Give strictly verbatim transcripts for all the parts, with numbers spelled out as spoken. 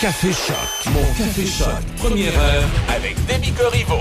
Café Choc. Mon Café Choc. Première heure avec Demi Corriveau.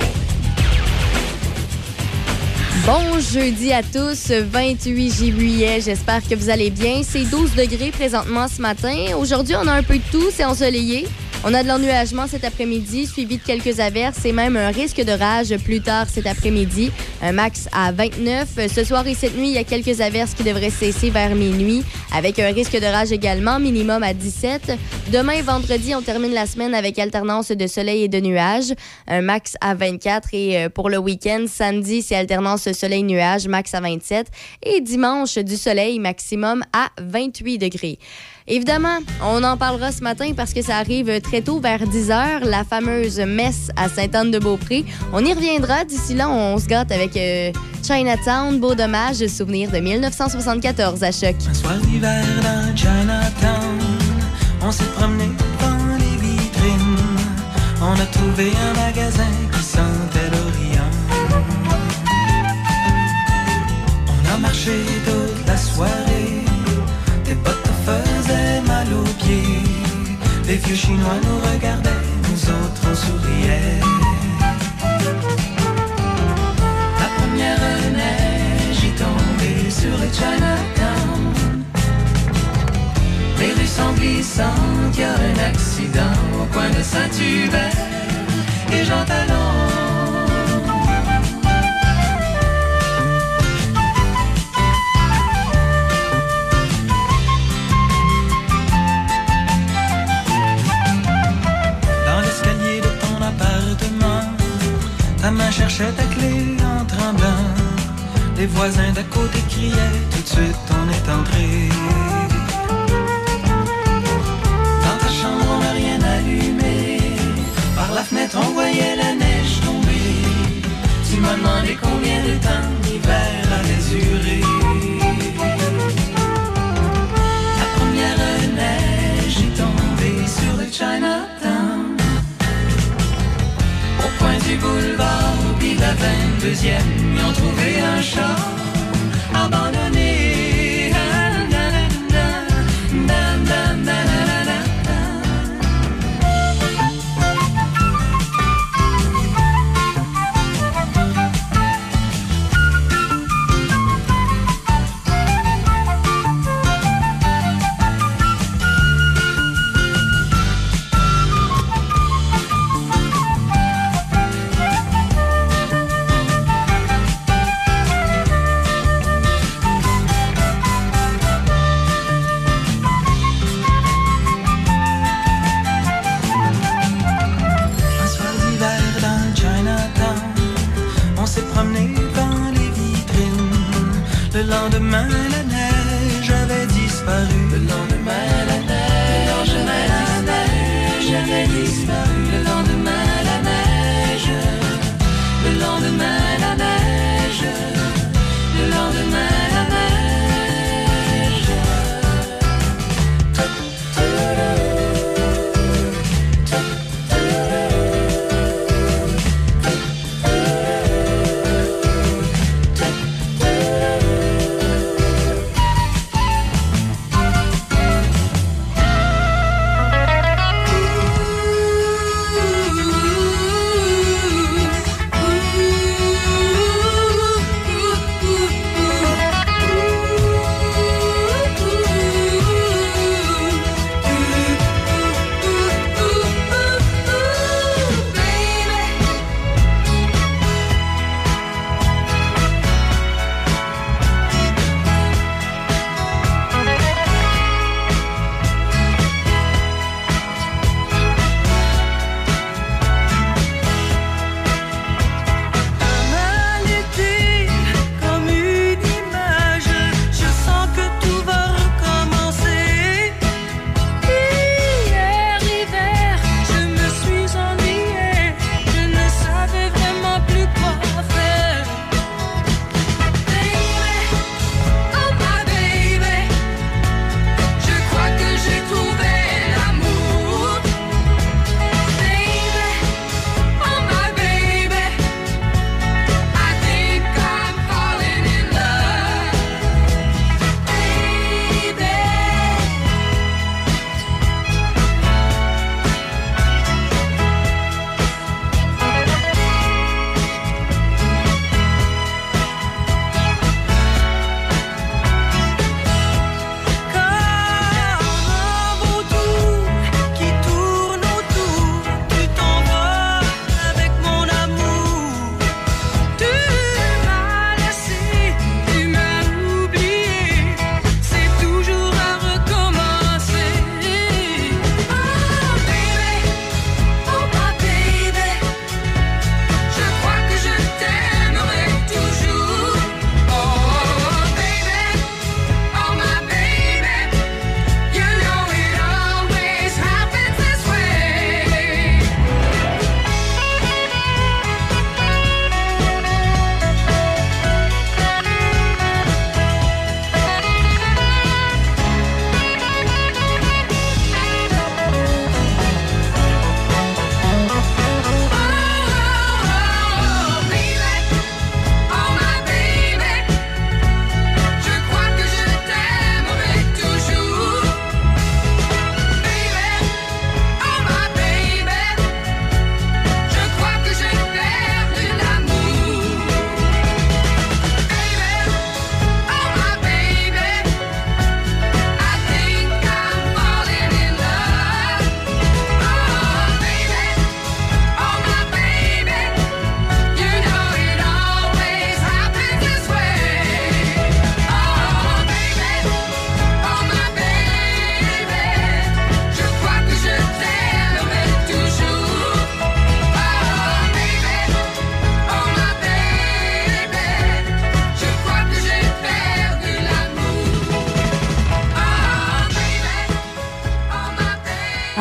Bon jeudi à tous, vingt-huit juillet, j'espère que vous allez bien. C'est douze degrés présentement ce matin. Aujourd'hui, on a un peu de tout, c'est ensoleillé. On a de l'ennuagement cet après-midi, suivi de quelques averses et même un risque d'orage plus tard cet après-midi. Un max à vingt-neuf. Ce soir et cette nuit, il y a quelques averses qui devraient cesser vers minuit, avec un risque d'orage également, minimum à dix-sept. Demain, vendredi, on termine la semaine avec alternance de soleil et de nuages. Un max à vingt-quatre. Et pour le week-end, samedi, c'est alternance soleil-nuages, max à vingt-sept. Et dimanche, du soleil, maximum à vingt-huit degrés. Évidemment, on en parlera ce matin parce que ça arrive très tôt, vers dix heures, la fameuse messe à Sainte-Anne-de-Beaupré. On y reviendra. D'ici là, on se gâte avec euh, Chinatown, beau dommage, souvenir de dix-neuf cent soixante-quatorze à Choc. Un soir d'hiver dans Chinatown, on s'est promené dans les vitrines. On a trouvé un magasin qui sentait l'Orient. On a marché toute la soirée. Tes potes te faisaient mal aux pieds. Les vieux chinois nous regardaient, nous autres on souriait. La première neige est tombée sur les Chinatown. Les rues sont glissantes, y'a un accident au coin de Saint-Hubert et Jean Talon. Ta main cherchait ta clé en tremblant. Les voisins d'à côté criaient, tout de suite on est entré. Dans ta chambre on n'a rien allumé. Par la fenêtre on voyait la neige tomber. Tu m'as demandé combien de temps l'hiver allait durer. La première neige est tombée sur le Chinatown. Point du boulevard, puis la vingt-deuxième, ils ont trouvé un char abandonné.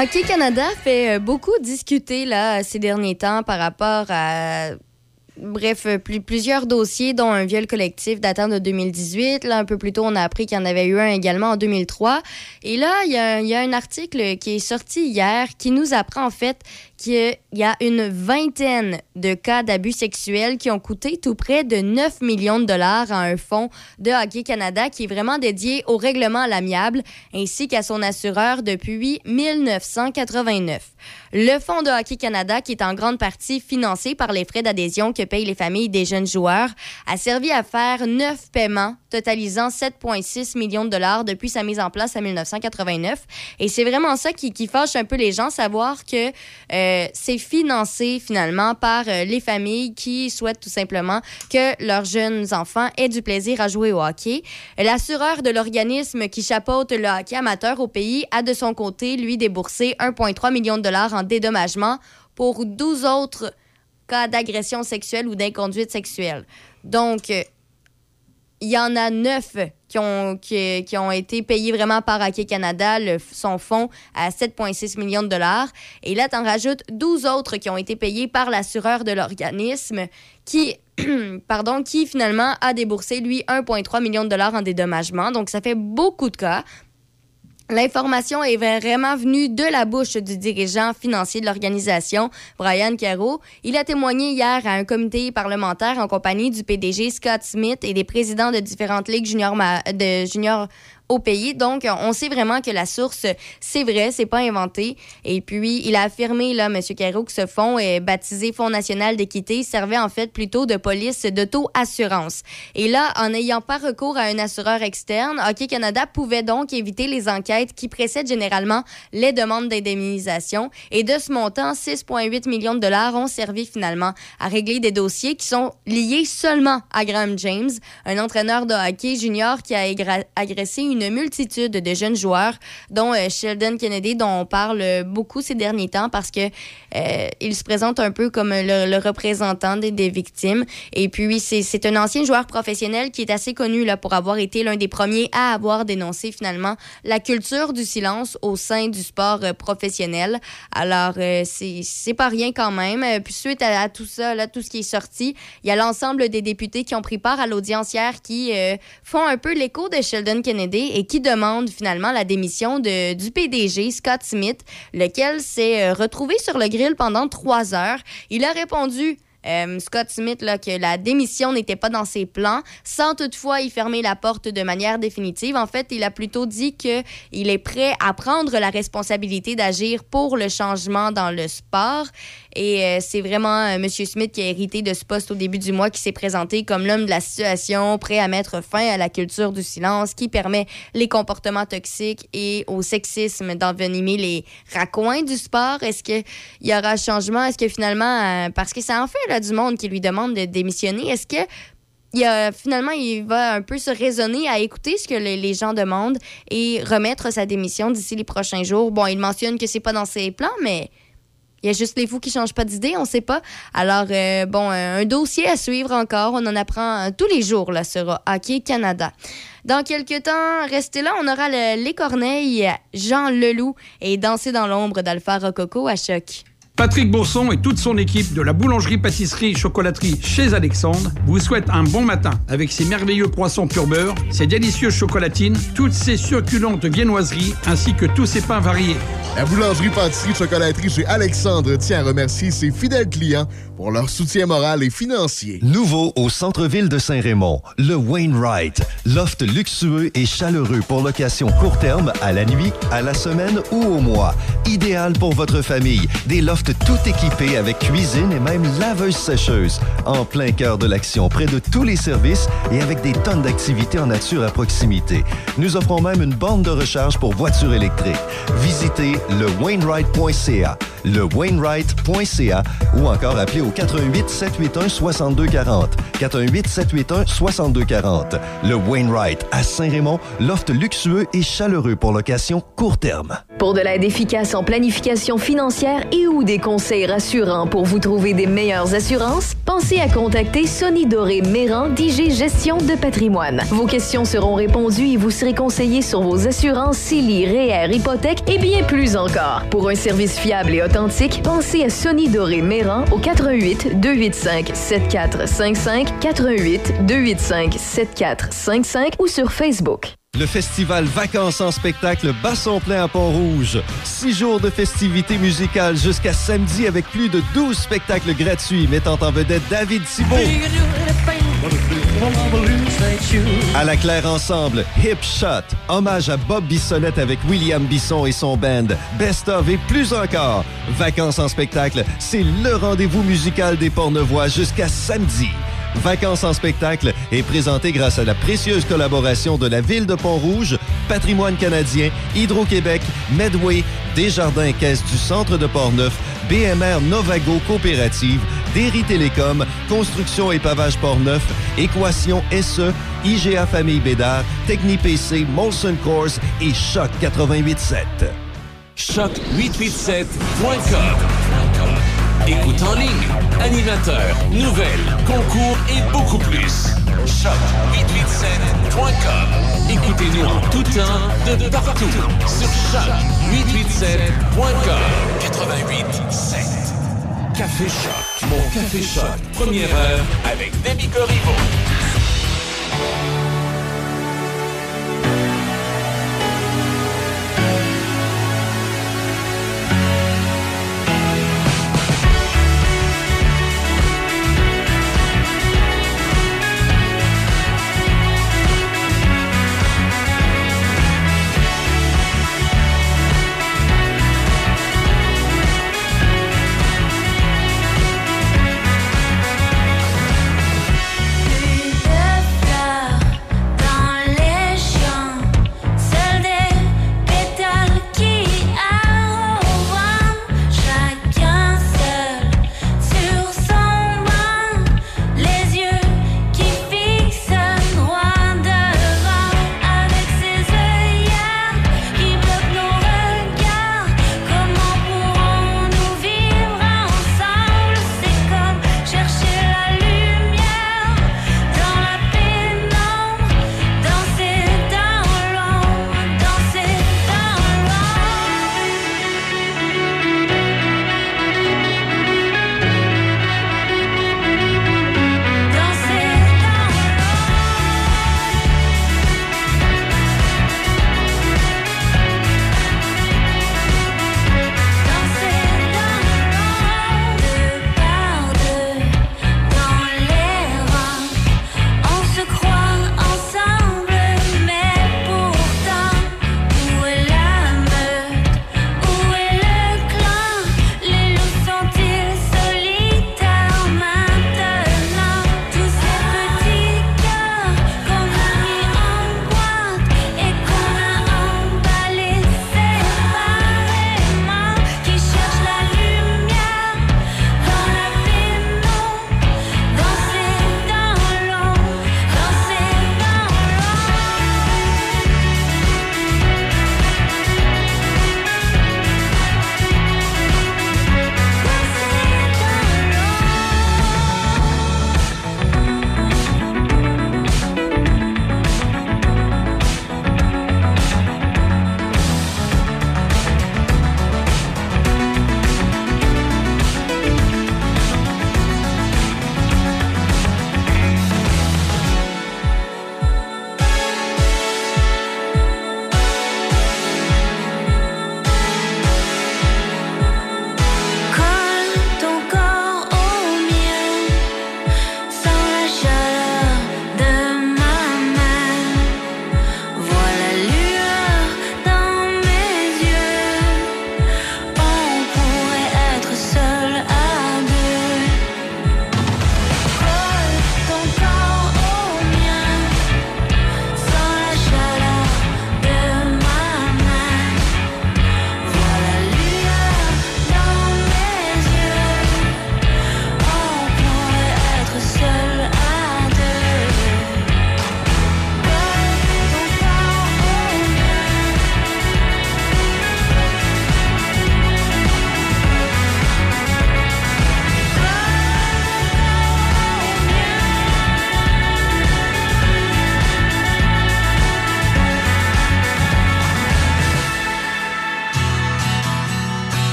Hockey Canada fait beaucoup discuter là, ces derniers temps par rapport à... Bref, plus, plusieurs dossiers, dont un viol collectif datant de deux mille dix-huit. Là, un peu plus tôt, on a appris qu'il y en avait eu un également en deux mille trois. Et là, il y, y a un article qui est sorti hier qui nous apprend en fait qu'il y a une vingtaine de cas d'abus sexuels qui ont coûté tout près de neuf millions de dollars à un fonds de Hockey Canada qui est vraiment dédié au règlement à l'amiable ainsi qu'à son assureur depuis mille neuf cent quatre-vingt-neuf. Le fonds de Hockey Canada, qui est en grande partie financé par les frais d'adhésion que payent les familles des jeunes joueurs, a servi à faire neuf paiements totalisant sept virgule six millions de dollars depuis sa mise en place en mille neuf cent quatre-vingt-neuf. Et c'est vraiment ça qui, qui fâche un peu les gens, savoir que euh, c'est financé finalement par euh, les familles qui souhaitent tout simplement que leurs jeunes enfants aient du plaisir à jouer au hockey. L'assureur de l'organisme qui chapeaute le hockey amateur au pays a de son côté, lui, déboursé un virgule trois million de dollars en dédommagement pour douze autres cas d'agression sexuelle ou d'inconduite sexuelle. Donc, euh, il y en a neuf qui ont, qui, qui ont été payés vraiment par Hockey Canada, le, son fonds, à sept virgule six millions de dollars. Et là, t'en rajoutes douze autres qui ont été payés par l'assureur de l'organisme qui, pardon, qui finalement a déboursé, lui, un virgule trois million de dollars en dédommagement. Donc, ça fait beaucoup de cas. L'information est vraiment venue de la bouche du dirigeant financier de l'organisation, Brian Caro. Il a témoigné hier à un comité parlementaire en compagnie du P D G Scott Smith et des présidents de différentes ligues juniors ma- de juniors au pays. Donc, on sait vraiment que la source, c'est vrai, c'est pas inventé. Et puis, il a affirmé, là, M. Caro, que ce fonds est baptisé Fonds national d'équité, servait en fait plutôt de police d'auto-assurance. Et là, en n'ayant pas recours à un assureur externe, Hockey Canada pouvait donc éviter les enquêtes qui précèdent généralement les demandes d'indemnisation. Et de ce montant, six virgule huit millions de dollars ont servi finalement à régler des dossiers qui sont liés seulement à Graham James, un entraîneur de hockey junior qui a égra- agressé une une multitude de jeunes joueurs, dont euh, Sheldon Kennedy, dont on parle beaucoup ces derniers temps parce que euh, il se présente un peu comme le, le représentant des, des victimes. Et puis, c'est, c'est un ancien joueur professionnel qui est assez connu là, pour avoir été l'un des premiers à avoir dénoncé finalement la culture du silence au sein du sport euh, professionnel. Alors, euh, c'est, c'est pas rien quand même. Puis suite à, à tout ça, là, tout ce qui est sorti, il y a l'ensemble des députés qui ont pris part à l'audience hier qui euh, font un peu l'écho de Sheldon Kennedy et qui demande finalement la démission de, du P D G, Scott Smith, lequel s'est retrouvé sur le grill pendant trois heures. Il a répondu, euh, Scott Smith, là, que la démission n'était pas dans ses plans, sans toutefois y fermer la porte de manière définitive. En fait, il a plutôt dit qu'il est prêt à prendre la responsabilité d'agir pour le changement dans le sport. Et euh, c'est vraiment euh, M. Smith qui a hérité de ce poste au début du mois, qui s'est présenté comme l'homme de la situation, prêt à mettre fin à la culture du silence qui permet les comportements toxiques et au sexisme d'envenimer les raccoins du sport. Est-ce qu'il y aura changement? Est-ce que finalement, euh, parce que ça en fait là, du monde qui lui demande de démissionner, est-ce que il a, finalement il va un peu se raisonner à écouter ce que le, les gens demandent et remettre sa démission d'ici les prochains jours? Bon, il mentionne que c'est pas dans ses plans, mais... il y a juste les fous qui changent pas d'idée, on sait pas. Alors, euh, bon, un dossier à suivre encore. On en apprend tous les jours là, sur Hockey Canada. Dans quelques temps, restez là, on aura le, les Corneilles, Jean Leloup et Danser dans l'ombre d'Alpha Rococo à Choc. Patrick Bourson et toute son équipe de la boulangerie-pâtisserie-chocolaterie chez Alexandre vous souhaitent un bon matin avec ses merveilleux croissants pur beurre, ses délicieuses chocolatines, toutes ses succulentes viennoiseries ainsi que tous ses pains variés. La boulangerie-pâtisserie-chocolaterie chez Alexandre tient à remercier ses fidèles clients pour leur soutien moral et financier. Nouveau au centre-ville de Saint-Raymond, le Wainwright, loft luxueux et chaleureux pour location court terme, à la nuit, à la semaine ou au mois. Idéal pour votre famille, des lofts tout équipé avec cuisine et même laveuse-sécheuse. En plein cœur de l'action, près de tous les services et avec des tonnes d'activités en nature à proximité. Nous offrons même une borne de recharge pour voitures électriques. Visitez le wainwright point c a. le wainwright point c a ou encore appelez au quatre un huit sept huit un six deux quatre zéro. quatre un huit sept huit un six deux quatre zéro. Le Wainwright à Saint-Raymond, loft luxueux et chaleureux pour location court terme. Pour de l'aide efficace en planification financière et ou des conseils rassurants pour vous trouver des meilleures assurances, pensez à contacter Sony Doré-Mehran, D G Gestion de patrimoine. Vos questions seront répondues et vous serez conseillé sur vos assurances, C I L I, R E E R, hypothèque et bien plus encore. Pour un service fiable et authentique, pensez à Sony Doré-Mehran au quatre un huit deux huit cinq sept quatre cinq cinq, quatre un huit deux huit cinq sept quatre cinq cinq ou sur Facebook. Le festival Vacances en spectacle bat son plein à Pont-Rouge. Six jours de festivités musicales jusqu'à samedi avec plus de douze spectacles gratuits mettant en vedette David Thibault, À la claire ensemble, Hip Shot, hommage à Bob Bissonnette avec William Bisson et son band, Best of et plus encore. Vacances en spectacle, c'est le rendez-vous musical des Portneuvois jusqu'à samedi. Vacances en spectacle est présenté grâce à la précieuse collaboration de la Ville de Pont-Rouge, Patrimoine canadien, Hydro-Québec, Medway, Desjardins Caisse du Centre de Portneuf, B M R Novago Coopérative, Derry Télécom, Construction et Pavage Portneuf, Équation S E, I G A Famille Bédard, Techni-P C, Molson Coors et Choc quatre-vingt-huit sept. choc huit cent quatre-vingt-huit sept point com. Écoute en ligne, animateurs, nouvelles, concours et beaucoup plus. choc huit cent quatre-vingt-huit sept point com. Écoutez-nous en tout temps, de partout, sur choc huit cent quatre-vingt-huit sept point com. quatre-vingt-huit sept. Café Choc. Mon Café Choc. Première heure avec Demi Corriveau.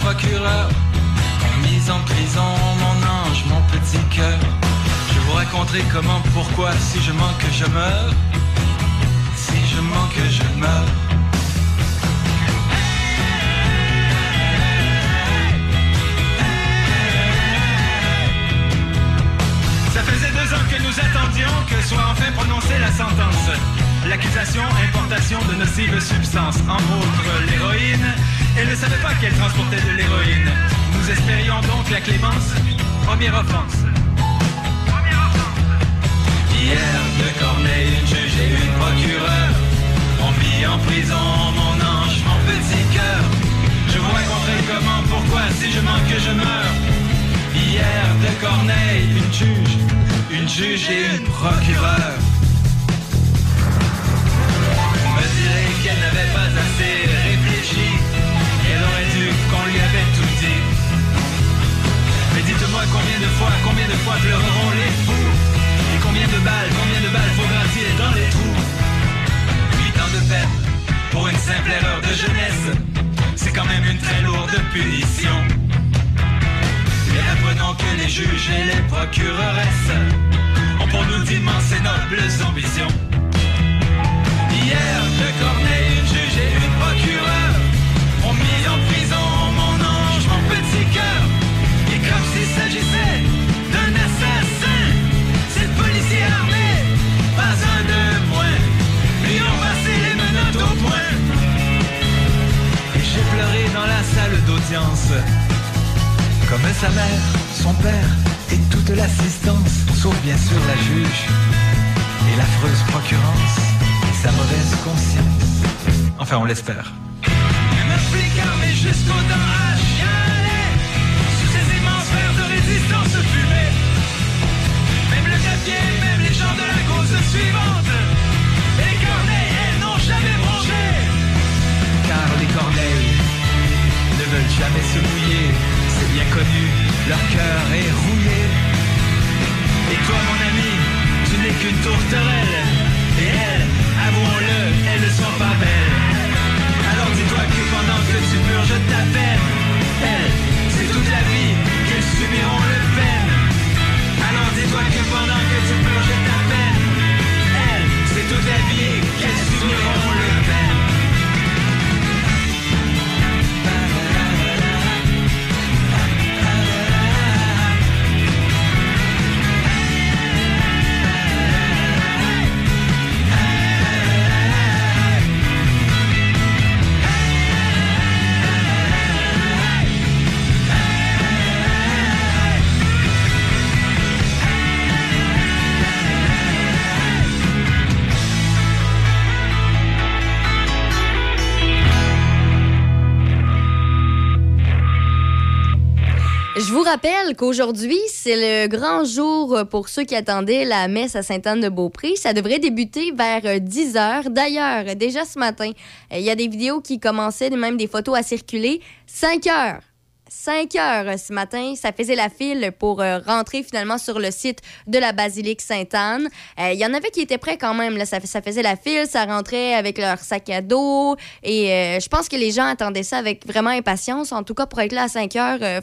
procureur, mise en prison, mon ange, mon petit cœur. Je vous raconterai comment, pourquoi, si je manque, je meurs. Si je manque, je meurs. Que nous attendions que soit enfin prononcée la sentence. L'accusation, importation de nocives substances, en outre l'héroïne. Elle ne savait pas qu'elle transportait de l'héroïne. Nous espérions donc la clémence. Première offense. Première offense. Hier, deux corneilles, une juge et une procureure ont mis en prison mon ange, mon petit cœur. Je vous raconterai comment, pourquoi, si je manque, je meurs. Hier, deux corneilles, une juge. Une juge et une procureure. On me dirait qu'elle n'avait pas assez réfléchi. Elle aurait dû qu'on lui avait tout dit. Mais dites-moi combien de fois, combien de fois pleureront les fous. Et combien de balles, combien de balles faudra-t-il dans les trous. Huit ans de peine pour une simple erreur de jeunesse. C'est quand même une très lourde punition. Et apprenons que les juges et les procureresses ont pour nous d'immenses et nobles ambitions. Hier, deux corneilles, une juge et une procureure ont mis en prison mon ange, mon petit cœur. Et comme s'il s'agissait d'un assassin, c'est le policier armé, pas un de moins, lui ont passé les menottes au poing. Et j'ai pleuré dans la salle d'audience. Comme sa mère, son père et toute l'assistance, sauf bien sûr la juge et l'affreuse procurance et sa mauvaise conscience. Enfin, on l'espère. Un flic armé jusqu'aux dents à chialer, sous ces immenses verres de résistance fumée. Même le papier, même les gens de la cause suivante, les corneilles, elles n'ont jamais mangé. Car les corneilles ne veulent jamais se mouiller. C'est bien connu, leur cœur est rouillé. Et toi mon ami, tu n'es qu'une tourterelle. Et elles, avouons-le, elles ne sont pas belles. Alors dis-toi que pendant que tu purges ta peine, elles, c'est toute la vie qu'elles subiront le peine. Alors dis-toi que pendant que tu purges ta peine, elles, c'est toute la vie qu'elles subiront le peine. Je vous rappelle qu'aujourd'hui, c'est le grand jour pour ceux qui attendaient la messe à Sainte-Anne-de-Beaupré. Ça devrait débuter vers dix heures. D'ailleurs, déjà ce matin, il y a des vidéos qui commençaient, même des photos à circuler. cinq heures. cinq heures ce matin, ça faisait la file pour euh, rentrer finalement sur le site de la basilique Sainte-Anne. Il euh, y en avait qui étaient prêts quand même, là, ça, ça faisait la file, ça rentrait avec leur sac à dos et euh, je pense que les gens attendaient ça avec vraiment impatience. En tout cas, pour être là à cinq heures, euh,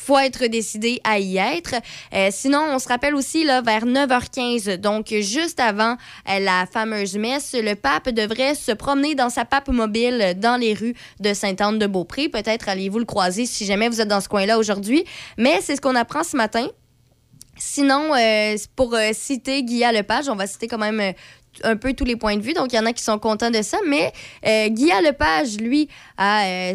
faut être décidé à y être. Euh, sinon, on se rappelle aussi là, vers neuf heures quinze, donc juste avant euh, la fameuse messe, le pape devrait se promener dans sa pape mobile dans les rues de Sainte-Anne-de-Beaupré. Peut-être allez-vous le croiser si jamais vous êtes dans ce coin-là aujourd'hui. Mais c'est ce qu'on apprend ce matin. Sinon, euh, pour euh, citer Guilla Lepage, on va citer quand même... Euh, un peu tous les points de vue, donc il y en a qui sont contents de ça, mais euh, Guilla Lepage, lui, a, euh,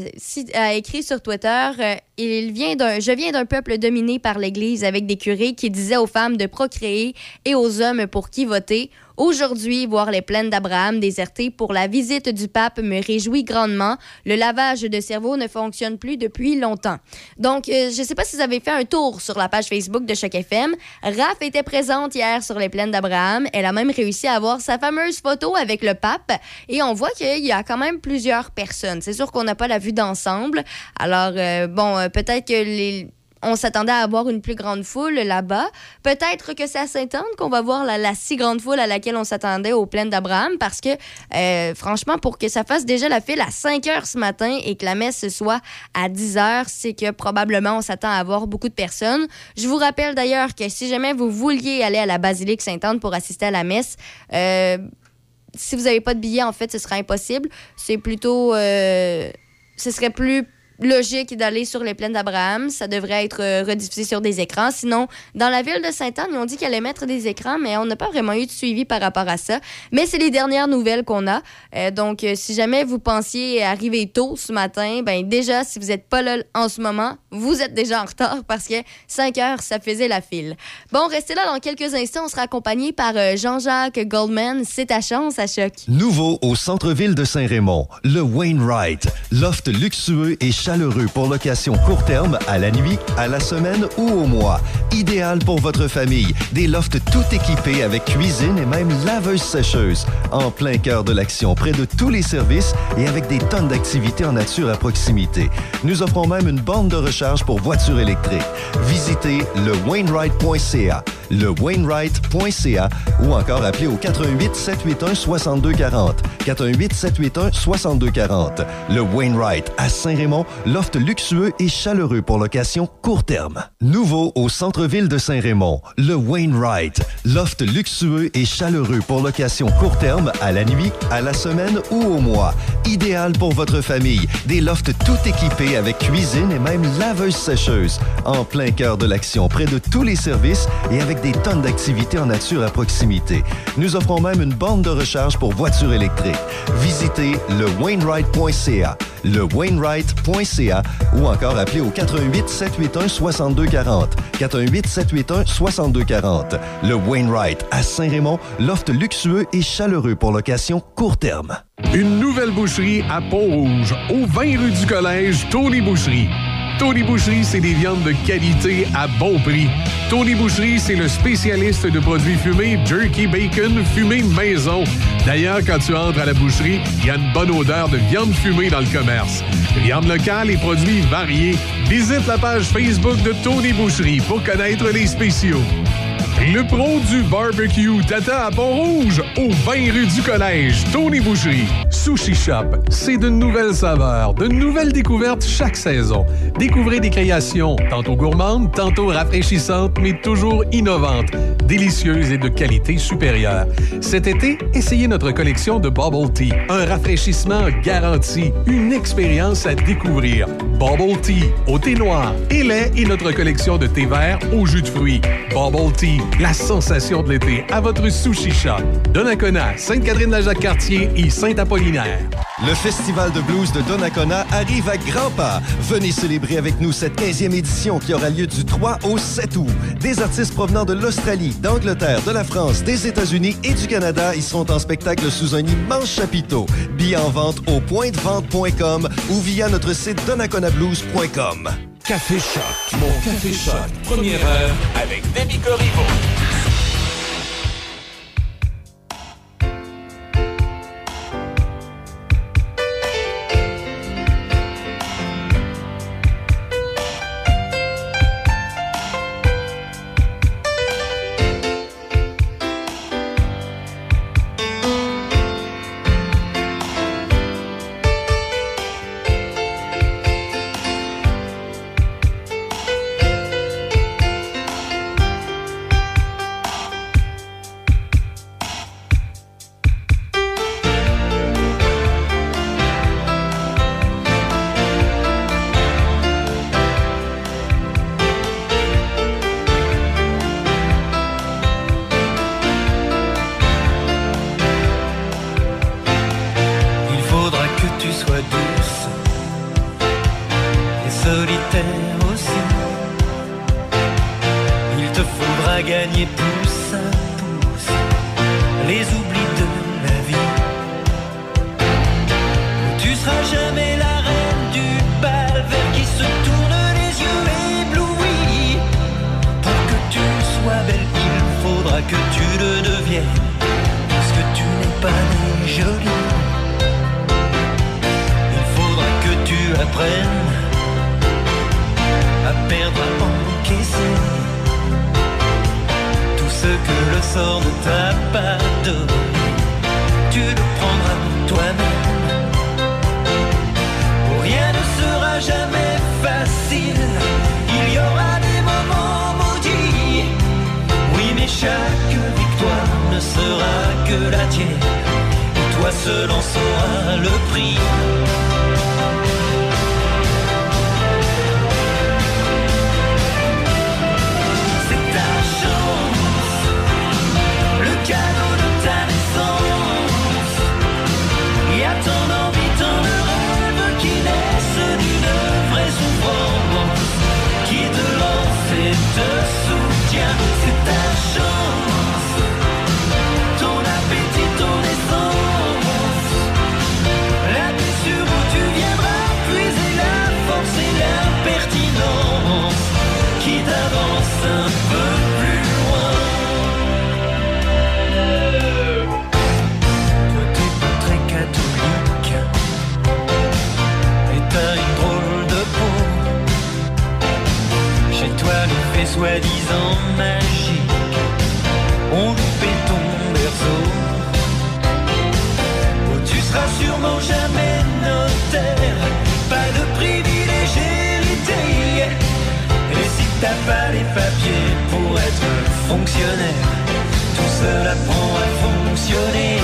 a écrit sur Twitter euh, « Il vient d'un, je viens d'un peuple dominé par l'Église avec des curés qui disaient aux femmes de procréer et aux hommes pour qui voter. Aujourd'hui, voir les plaines d'Abraham désertées pour la visite du pape me réjouit grandement. Le lavage de cerveau ne fonctionne plus depuis longtemps. » Donc, euh, je ne sais pas si vous avez fait un tour sur la page Facebook de Choc F M. Raph était présente hier sur les plaines d'Abraham. Elle a même réussi à avoir sa fameuse photo avec le pape. Et on voit qu'il y a quand même plusieurs personnes. C'est sûr qu'on n'a pas la vue d'ensemble. Alors, euh, bon, euh, peut-être que les... on s'attendait à avoir une plus grande foule là-bas. Peut-être que c'est à Sainte-Anne qu'on va voir la, la si grande foule à laquelle on s'attendait aux plaines d'Abraham, parce que, euh, franchement, pour que ça fasse déjà la file à cinq heures ce matin et que la messe soit à dix heures, c'est que probablement on s'attend à avoir beaucoup de personnes. Je vous rappelle d'ailleurs que si jamais vous vouliez aller à la basilique Sainte-Anne pour assister à la messe, euh, si vous n'avez pas de billets, en fait, ce sera impossible. C'est plutôt... Euh, ce serait plus logique d'aller sur les plaines d'Abraham. Ça devrait être euh, rediffusé sur des écrans. Sinon, dans la ville de Sainte-Anne, ils ont dit qu'ils allaient mettre des écrans, mais on n'a pas vraiment eu de suivi par rapport à ça. Mais c'est les dernières nouvelles qu'on a. Euh, donc, euh, si jamais vous pensiez arriver tôt ce matin, ben déjà, si vous n'êtes pas là en ce moment, vous êtes déjà en retard parce que cinq heures, ça faisait la file. Bon, restez là dans quelques instants. On sera accompagné par euh, Jean-Jacques Goldman. C'est ta chance à Choc. Nouveau au centre-ville de Saint-Raymond, le Wainwright. Loft luxueux et chaleureux pour location court terme, à la nuit, à la semaine ou au mois. Idéal pour votre famille. Des lofts tout équipés avec cuisine et même laveuse-sécheuse. En plein cœur de l'action, près de tous les services et avec des tonnes d'activités en nature à proximité. Nous offrons même une borne de recharge pour voitures électriques. Visitez le Wainwright.ca, le Wainwright.ca ou encore appelez au quatre un huit, sept huit un, six deux quatre zéro. quatre un huit, sept huit un, six deux quatre zéro. Le Wainwright à Saint-Raymond. Loft luxueux et chaleureux pour location court terme. Nouveau au centre-ville de Saint-Raymond, le Wainwright. Loft luxueux et chaleureux pour location court terme, à la nuit, à la semaine ou au mois. Idéal pour votre famille. Des lofts tout équipés avec cuisine et même laveuse-sécheuse. En plein cœur de l'action, près de tous les services et avec des tonnes d'activités en nature à proximité. Nous offrons même une borne de recharge pour voitures électriques. Visitez le Wainwright.ca, le Wainwright.ca ou encore appeler au quatre un huit, sept huit un, six deux quatre zéro. quatre un huit, sept huit un, six deux quatre zéro. Le Wainwright à Saint-Raymond, loft luxueux et chaleureux pour location court terme. Une nouvelle boucherie à Pont-Rouge, au vingt rue du Collège, Tony Boucherie. Tony Boucherie, c'est des viandes de qualité à bon prix. Tony Boucherie, c'est le spécialiste de produits fumés, jerky, bacon, fumé maison. D'ailleurs, quand tu entres à la boucherie, il y a une bonne odeur de viande fumée dans le commerce. Viande locale et produits variés. Visite la page Facebook de Tony Boucherie pour connaître les spéciaux. Le pro du barbecue Tata à Pont-Rouge, au vingt rue du Collège, Tony Boucherie. Sushi Shop, c'est de nouvelles saveurs, de nouvelles découvertes chaque saison. Découvrez des créations, tantôt gourmandes, tantôt rafraîchissantes, mais toujours innovantes, délicieuses et de qualité supérieure. Cet été, essayez notre collection de Bubble Tea. Un rafraîchissement garanti, une expérience à découvrir. Bubble Tea, au thé noir, et lait et notre collection de thé vert au jus de fruits. Bubble Tea, la sensation de l'été à votre Sushi Shop. Donnacona, Sainte-Catherine-la-Jacques-Cartier et Saint-Apollinaire. Le Festival de blues de Donnacona arrive à grands pas. Venez célébrer avec nous cette quinzième édition qui aura lieu du trois au sept août. Des artistes provenant de l'Australie, d'Angleterre, de la France, des États-Unis et du Canada y seront en spectacle sous un immense chapiteau. Billets en vente au point de vente point com ou via notre site donnacona blues point com. Café Choc. Mon Café, Café Choc. Choc. Première heure avec Demi Corriveau. Apprendre à perdre en sort de ta patte, tu le prendras toi-même. Rien ne sera jamais facile, il y aura des moments maudits. Oui, mais chaque victoire ne sera que la tienne, et toi seul en sauras le prix. Soi-disant magique, on loupait ton berceau. Oh, tu seras sûrement jamais notaire, pas de privilège hérité. Et si t'as pas les papiers pour être fonctionnaire, tout seul apprend à fonctionner.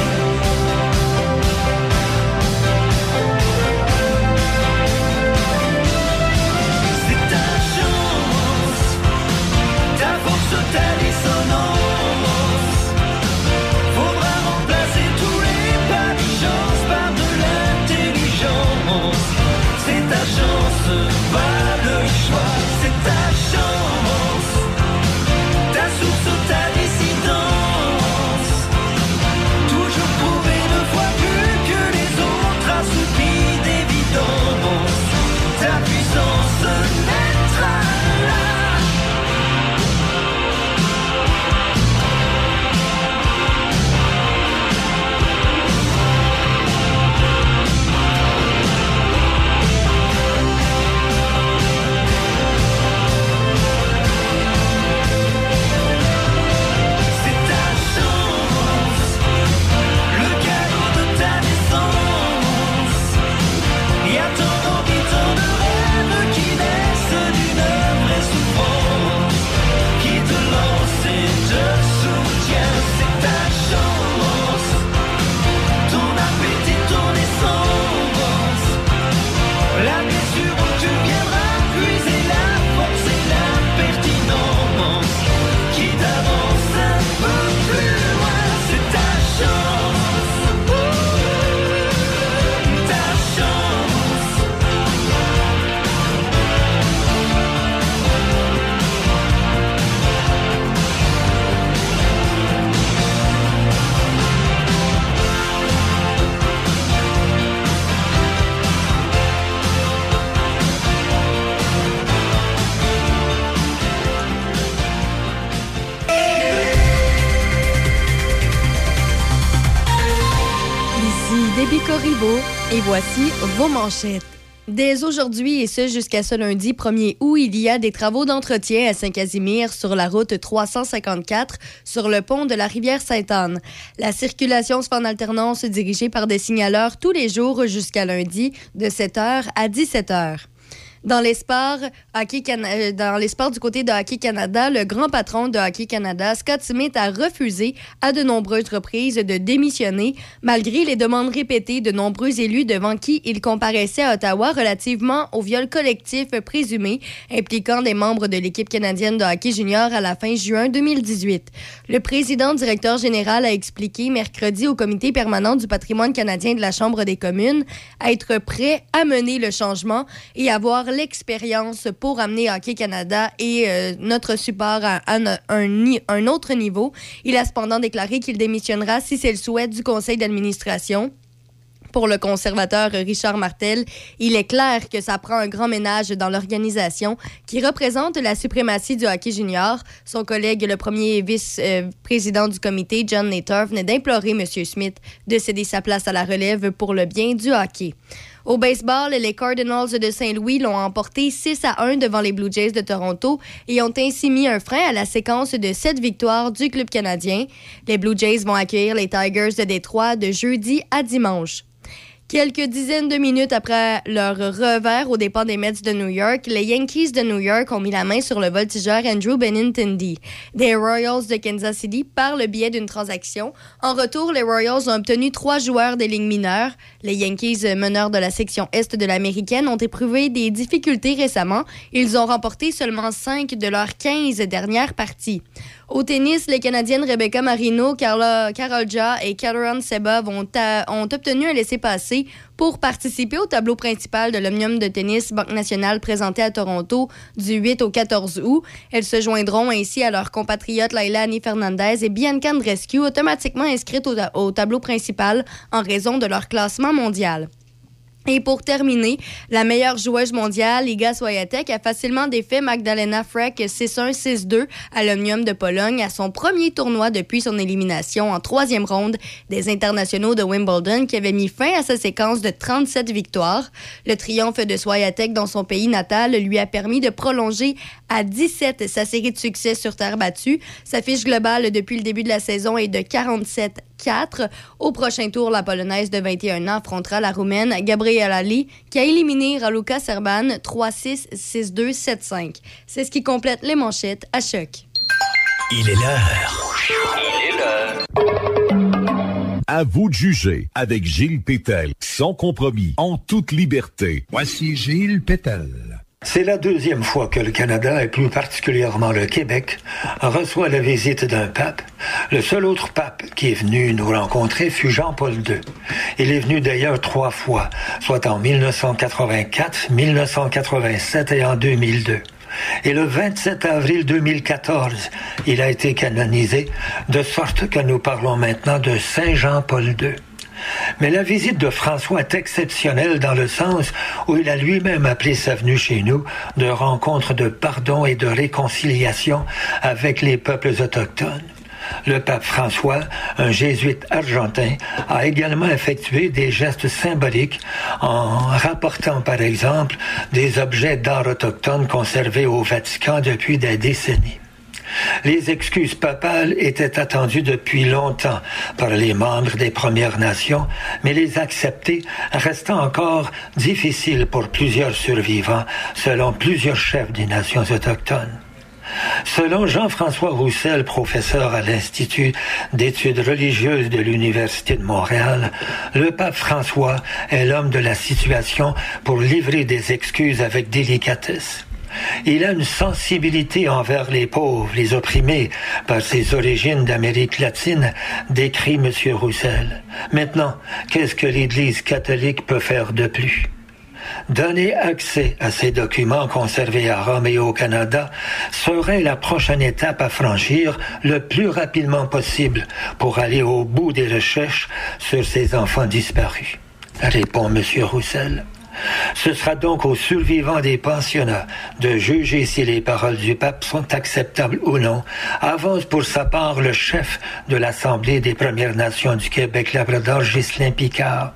Et voici vos manchettes. Dès aujourd'hui et ce jusqu'à ce lundi premier août, il y a des travaux d'entretien à Saint-Casimir sur la route trois cent cinquante-quatre sur le pont de la rivière Sainte-Anne. La circulation se fait en alternance dirigée par des signaleurs tous les jours jusqu'à lundi de sept heures à dix-sept heures. Dans les sports, Hockey Can... Dans les sports du côté de Hockey Canada, le grand patron de Hockey Canada, Scott Smith, a refusé à de nombreuses reprises de démissionner, malgré les demandes répétées de nombreux élus devant qui il comparaissait à Ottawa relativement au viol collectif présumé impliquant des membres de l'équipe canadienne de hockey junior à la fin juin deux mille dix-huit. Le président-directeur général a expliqué mercredi au comité permanent du patrimoine canadien de la Chambre des communes être prêt à mener le changement et avoir l'expérience pour amener Hockey Canada et euh, notre support à, à un, un, un autre niveau. Il a cependant déclaré qu'il démissionnera si c'est le souhait du conseil d'administration. Pour le conservateur Richard Martel, il est clair que ça prend un grand ménage dans l'organisation qui représente la suprématie du hockey junior. Son collègue, le premier vice-président du comité, John Nater, venait d'implorer M. Smith de céder sa place à la relève pour le bien du hockey. Au baseball, les Cardinals de Saint-Louis l'ont emporté six à un devant les Blue Jays de Toronto et ont ainsi mis un frein à la séquence de sept victoires du club canadien. Les Blue Jays vont accueillir les Tigers de Détroit de jeudi à dimanche. Quelques dizaines de minutes après leur revers aux dépens des Mets de New York, les Yankees de New York ont mis la main sur le voltigeur Andrew Benintendi des Royals de Kansas City par le biais d'une transaction. En retour, les Royals ont obtenu trois joueurs des ligues mineures. Les Yankees, meneurs de la section Est de l'Américaine, ont éprouvé des difficultés récemment. Ils ont remporté seulement cinq de leurs quinze dernières parties. Au tennis, les Canadiennes Rebecca Marino, Carla, Karol Ja et Caroline Seba vont ta, ont obtenu un laissez-passer pour participer au tableau principal de l'Omnium de tennis Banque nationale présenté à Toronto du huit au quatorze août. Elles se joindront ainsi à leurs compatriotes Laila Annie Fernandez et Bianca Andreescu, automatiquement inscrites au, au tableau principal en raison de leur classement mondial. Et pour terminer, la meilleure joueuse mondiale, Iga Swiatek, a facilement défait Magdalena Frech six un six deux à l'Omnium de Pologne à son premier tournoi depuis son élimination en troisième ronde des internationaux de Wimbledon qui avait mis fin à sa séquence de trente-sept victoires. Le triomphe de Swiatek dans son pays natal lui a permis de prolonger à dix-sept sa série de succès sur terre battue. Sa fiche globale depuis le début de la saison est de quarante-sept quatre. Au prochain tour, la Polonaise de vingt et un ans affrontera la Roumaine Gabriela Lee, qui a éliminé Raluca Serban trois six, six deux, sept cinq. C'est ce qui complète les manchettes à Choc. Il est l'heure. Il est l'heure. À vous de juger avec Gilles Pétel, sans compromis, en toute liberté. Voici Gilles Pétel. C'est la deuxième fois que le Canada, et plus particulièrement le Québec, reçoit la visite d'un pape. Le seul autre pape qui est venu nous rencontrer fut Jean-Paul deux. Il est venu d'ailleurs trois fois, soit en mille neuf cent quatre-vingt-quatre, mille neuf cent quatre-vingt-sept et en deux mille deux. Et le vingt-sept avril deux mille quatorze, il a été canonisé, de sorte que nous parlons maintenant de Saint Jean-Paul deux. Mais la visite de François est exceptionnelle dans le sens où il a lui-même appelé sa venue chez nous de rencontre de pardon et de réconciliation avec les peuples autochtones. Le pape François, un jésuite argentin, a également effectué des gestes symboliques en rapportant, par exemple, des objets d'art autochtone conservés au Vatican depuis des décennies. Les excuses papales étaient attendues depuis longtemps par les membres des Premières Nations, mais les accepter restant encore difficiles pour plusieurs survivants, selon plusieurs chefs des nations autochtones. Selon Jean-François Roussel, professeur à l'Institut d'études religieuses de l'Université de Montréal, le pape François est l'homme de la situation pour livrer des excuses avec délicatesse. Il a une sensibilité envers les pauvres, les opprimés, par ses origines d'Amérique latine, décrit M. Roussel. Maintenant, qu'est-ce que l'Église catholique peut faire de plus? Donner accès à ces documents conservés à Rome et au Canada serait la prochaine étape à franchir le plus rapidement possible pour aller au bout des recherches sur ces enfants disparus, répond M. Roussel. Ce sera donc aux survivants des pensionnats de juger si les paroles du pape sont acceptables ou non, avance pour sa part le chef de l'Assemblée des Premières Nations du Québec-Labrador, Ghislain Picard.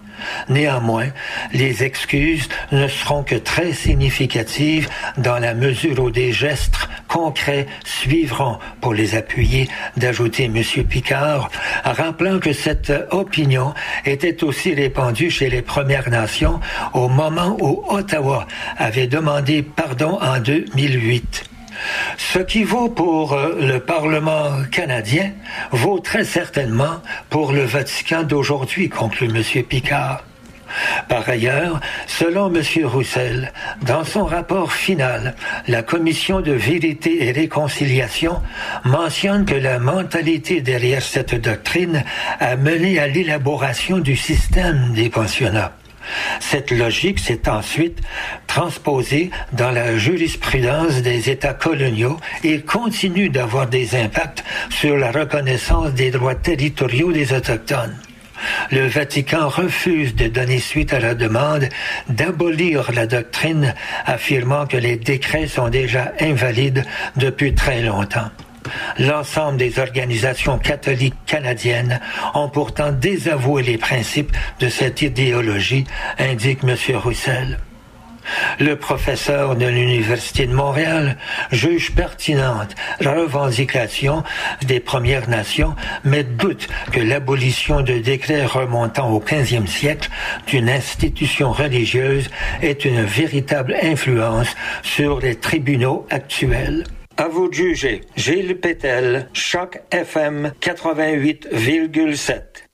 Néanmoins, les excuses ne seront que très significatives dans la mesure où des gestes concrets suivront pour les appuyer, d'ajouter M. Picard, rappelant que cette opinion était aussi répandue chez les Premières Nations au moment où Ottawa avait demandé pardon en deux mille huit. Ce qui vaut pour le Parlement canadien vaut très certainement pour le Vatican d'aujourd'hui, conclut M. Picard. Par ailleurs, selon M. Roussel, dans son rapport final, la Commission de vérité et réconciliation mentionne que la mentalité derrière cette doctrine a mené à l'élaboration du système des pensionnats. Cette logique s'est ensuite transposée dans la jurisprudence des États coloniaux et continue d'avoir des impacts sur la reconnaissance des droits territoriaux des Autochtones. Le Vatican refuse de donner suite à la demande d'abolir la doctrine, affirmant que les décrets sont déjà invalides depuis très longtemps. L'ensemble des organisations catholiques canadiennes ont pourtant désavoué les principes de cette idéologie, indique M. Roussel. Le professeur de l'Université de Montréal juge pertinente la revendication des Premières Nations, mais doute que l'abolition de décrets remontant au quinzième siècle d'une institution religieuse ait une véritable influence sur les tribunaux actuels. À vous de juger. Gilles Pétel, Choc F M quatre-vingt-huit virgule sept.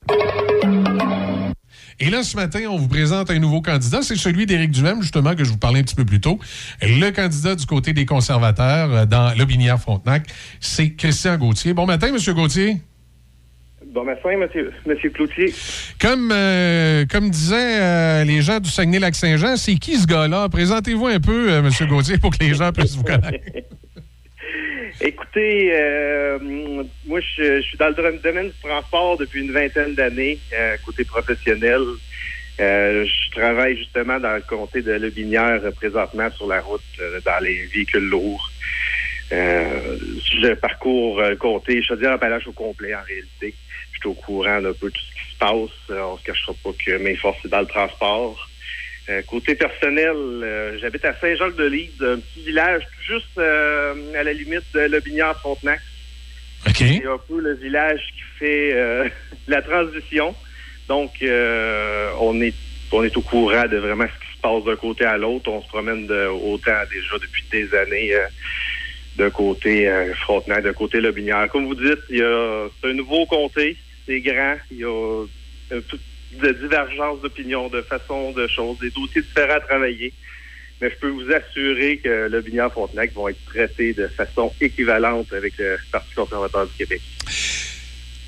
Et là, ce matin, on vous présente un nouveau candidat. C'est celui d'Éric Duhaime, justement, que je vous parlais un petit peu plus tôt. Le candidat du côté des conservateurs dans Lotbinière-Frontenac, c'est Christian Gauthier. Bon matin, M. Gauthier. Bon matin, monsieur, monsieur Cloutier. Comme, euh, comme disaient euh, les gens du Saguenay-Lac-Saint-Jean, c'est qui ce gars-là? Présentez-vous un peu, euh, M. Gauthier, pour que les gens puissent vous connaître. Écoutez, euh, moi, je, je suis dans le domaine du transport depuis une vingtaine d'années, euh, côté professionnel. Euh, je travaille justement dans le comté de Lotbinière euh, présentement sur la route, euh, dans les véhicules lourds. Euh, je parcours le euh, comté, je veux dire, Appalaches au complet, en réalité. Je suis au courant d'un peu de tout ce qui se passe. Euh, on ne se cachera pas que mes forces sont dans le transport. Euh, côté personnel, euh, j'habite à Saint-Jacques-de-Lise, un petit village tout juste euh, à la limite de Lotbinière-Frontenac. Okay. C'est un peu le village qui fait euh, la transition. Donc, euh, on est on est au courant de vraiment ce qui se passe d'un côté à l'autre. On se promène de, autant déjà depuis des années euh, d'un côté euh, Frontenac, d'un côté Lotbinière. Comme vous dites, il y a c'est un nouveau comté, c'est grand, il y a un tout de divergences d'opinions, de façons de choses, des dossiers différents à travailler. Mais je peux vous assurer que Lotbinière-Frontenac vont être traités de façon équivalente avec le Parti conservateur du Québec.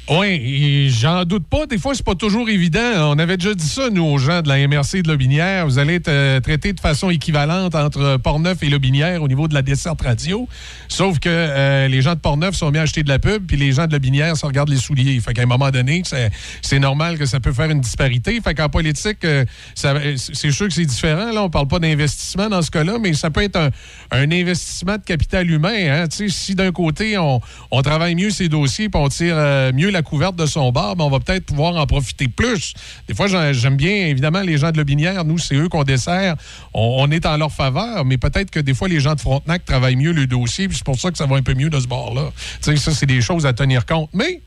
Oui, j'en doute pas. Des fois, c'est pas toujours évident. On avait déjà dit ça, nous, aux gens de la M R C et de Lotbinière. Vous allez être euh, traités de façon équivalente entre Portneuf et Lotbinière au niveau de la desserte radio. Sauf que euh, les gens de Portneuf sont mis à acheter de la pub, puis les gens de Lotbinière se regardent les souliers. Fait qu'à un moment donné, c'est, c'est normal que ça peut faire une disparité. Fait qu'en politique, euh, ça, c'est sûr que c'est différent. Là, on parle pas d'investissement dans ce cas-là, mais ça peut être un, un investissement de capital humain. Hein. Si d'un côté, on, on travaille mieux ces dossiers, puis on tire euh, mieux la couverte de son bar, ben on va peut-être pouvoir en profiter plus. Des fois, j'aime bien, évidemment, les gens de Lotbinière, nous, c'est eux qu'on dessert. On, on est en leur faveur, mais peut-être que des fois, les gens de Frontenac travaillent mieux le dossier, puis c'est pour ça que ça va un peu mieux de ce bord-là. Tu sais, ça, c'est des choses à tenir compte, mais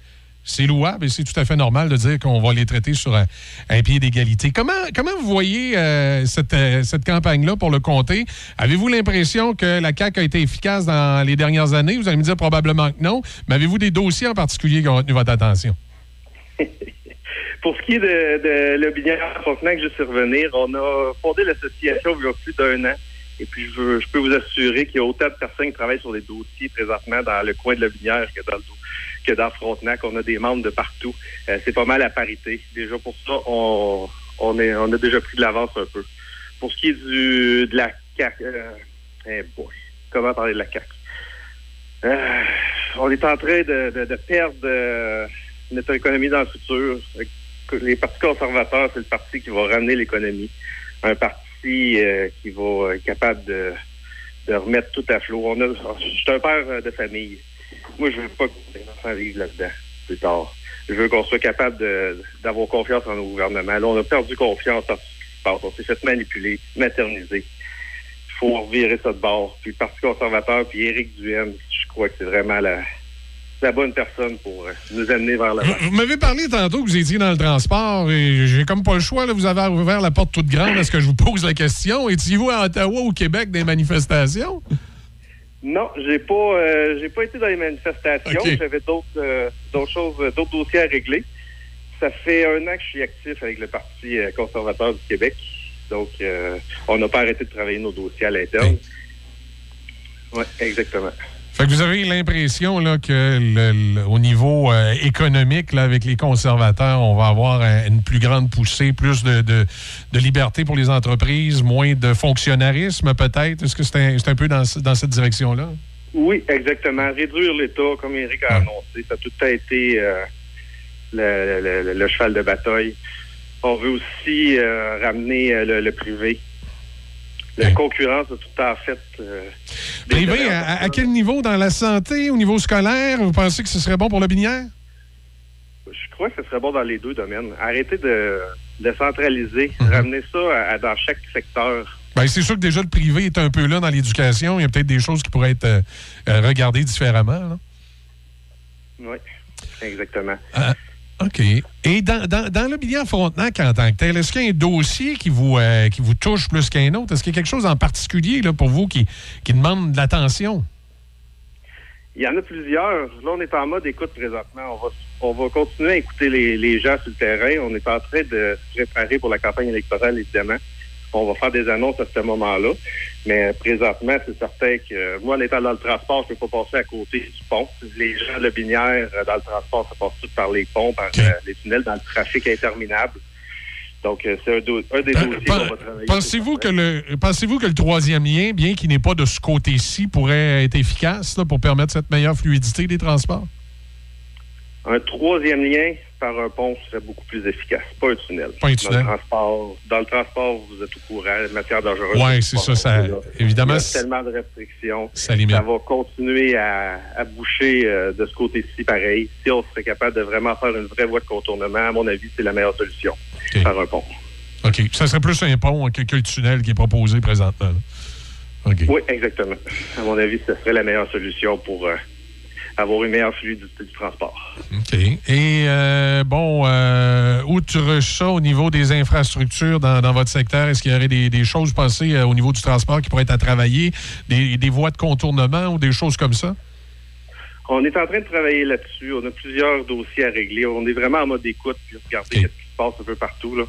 c'est louable et c'est tout à fait normal de dire qu'on va les traiter sur un, un pied d'égalité. Comment, comment vous voyez euh, cette, euh, cette campagne-là pour le comté? Avez-vous l'impression que la C A Q a été efficace dans les dernières années? Vous allez me dire probablement que non, mais avez-vous des dossiers en particulier qui ont retenu votre attention? Pour ce qui est de, de Lotbinière-Frontenac, juste revenir, on a fondé l'association il y a plus d'un an et puis je, veux, je peux vous assurer qu'il y a autant de personnes qui travaillent sur des dossiers présentement dans le coin de Lotbinière que dans le dossier. que dans Frontenac, on a des membres de partout. Euh, c'est pas mal à parité. Déjà pour ça, on, on, est, on a déjà pris de l'avance un peu. Pour ce qui est du de la C A Q... Euh, hey boy, comment parler de la C A Q? Euh, on est en train de, de, de perdre euh, notre économie dans le futur. Les partis conservateurs, c'est le parti qui va ramener l'économie. Un parti euh, qui va être capable de, de remettre tout à flot. On a, je suis un père de famille. Moi, je veux pas que les enfants vivent là-dedans plus tard. Je veux qu'on soit capable de, d'avoir confiance en nos gouvernements. Là, on a perdu confiance en ce qui se passe. On s'est fait manipuler, materniser. Il faut revirer ça de bord. Puis le Parti conservateur, puis Éric Duhaime, je crois que c'est vraiment la... la bonne personne pour nous amener vers l'avant. Vous m'avez parlé tantôt que vous étiez dans le transport et j'ai comme pas le choix. Là, vous avez ouvert la porte toute grande. Est-ce que je vous pose la question? Étiez-vous à Ottawa ou au Québec des manifestations? Non, j'ai pas euh, j'ai pas été dans les manifestations. Okay. J'avais d'autres euh, d'autres choses, d'autres dossiers à régler. Ça fait un an que je suis actif avec le Parti euh, conservateur du Québec. Donc, euh, on n'a pas arrêté de travailler nos dossiers à l'interne. Oui, exactement. Fait que vous avez l'impression là, que le, le, au niveau euh, économique, là, avec les conservateurs, on va avoir un, une plus grande poussée, plus de, de, de liberté pour les entreprises, moins de fonctionnarisme peut-être. Est-ce que c'est un, c'est un peu dans, dans cette direction-là? Oui, exactement. Réduire l'État, comme Éric a annoncé, ça a tout a été euh, le, le, le cheval de bataille. On veut aussi euh, ramener le, le privé. La concurrence a tout le temps fait... Euh, Privé, à, à quel niveau? Dans la santé, au niveau scolaire, vous pensez que ce serait bon pour Lotbinière? Je crois que ce serait bon dans les deux domaines. Arrêtez de, de centraliser, mm-hmm. ramener ça à, à, dans chaque secteur. Bien, c'est sûr que déjà, le privé est un peu là dans l'éducation. Il y a peut-être des choses qui pourraient être euh, regardées différemment. Là. Oui, exactement. Ah, OK. Et dans, dans, dans Lotbinière-Frontenac en tant que tel, est-ce qu'il y a un dossier qui vous, euh, qui vous touche plus qu'un autre? Est-ce qu'il y a quelque chose en particulier là, pour vous qui, qui demande de l'attention? Il y en a plusieurs. Là, on est en mode écoute présentement. On va, on va continuer à écouter les, les gens sur le terrain. On est en train de se préparer pour la campagne électorale, évidemment. On va faire des annonces à ce moment-là. Mais présentement, c'est certain que euh, moi, en étant dans le transport, je ne peux pas passer à côté du pont. Les gens de Lotbinière, euh, dans le transport, ça passe tout par les ponts, par euh, les tunnels, dans le trafic interminable. Donc, euh, c'est un, do- un des euh, dossiers pen- qu'on va travailler. Pensez-vous que, le, pensez-vous que le troisième lien, bien qu'il n'est pas de ce côté-ci, pourrait être efficace là, pour permettre cette meilleure fluidité des transports? Un troisième lien par un pont serait beaucoup plus efficace. Pas un tunnel. Pas un tunnel. Dans le transport, dans le transport vous êtes au courant. La matière dangereuse. Oui, c'est ça. ça évidemment, il y a tellement de restrictions. Ça, ça va continuer à, à boucher euh, de ce côté-ci pareil. Si on serait capable de vraiment faire une vraie voie de contournement, à mon avis, c'est la meilleure solution okay. par un pont. OK. Ça serait plus un pont que, que le tunnel qui est proposé présentement. Okay. Oui, exactement. À mon avis, ce serait la meilleure solution pour... Euh, avoir une meilleure fluidité du transport. OK. Et, euh, bon, euh, outre ça, au niveau des infrastructures dans, dans votre secteur, est-ce qu'il y aurait des, des choses passées euh, au niveau du transport qui pourraient être à travailler, des, des voies de contournement ou des choses comme ça? On est en train de travailler là-dessus. On a plusieurs dossiers à régler. On est vraiment en mode écoute puis regarder okay. ce qui se passe un peu partout, là.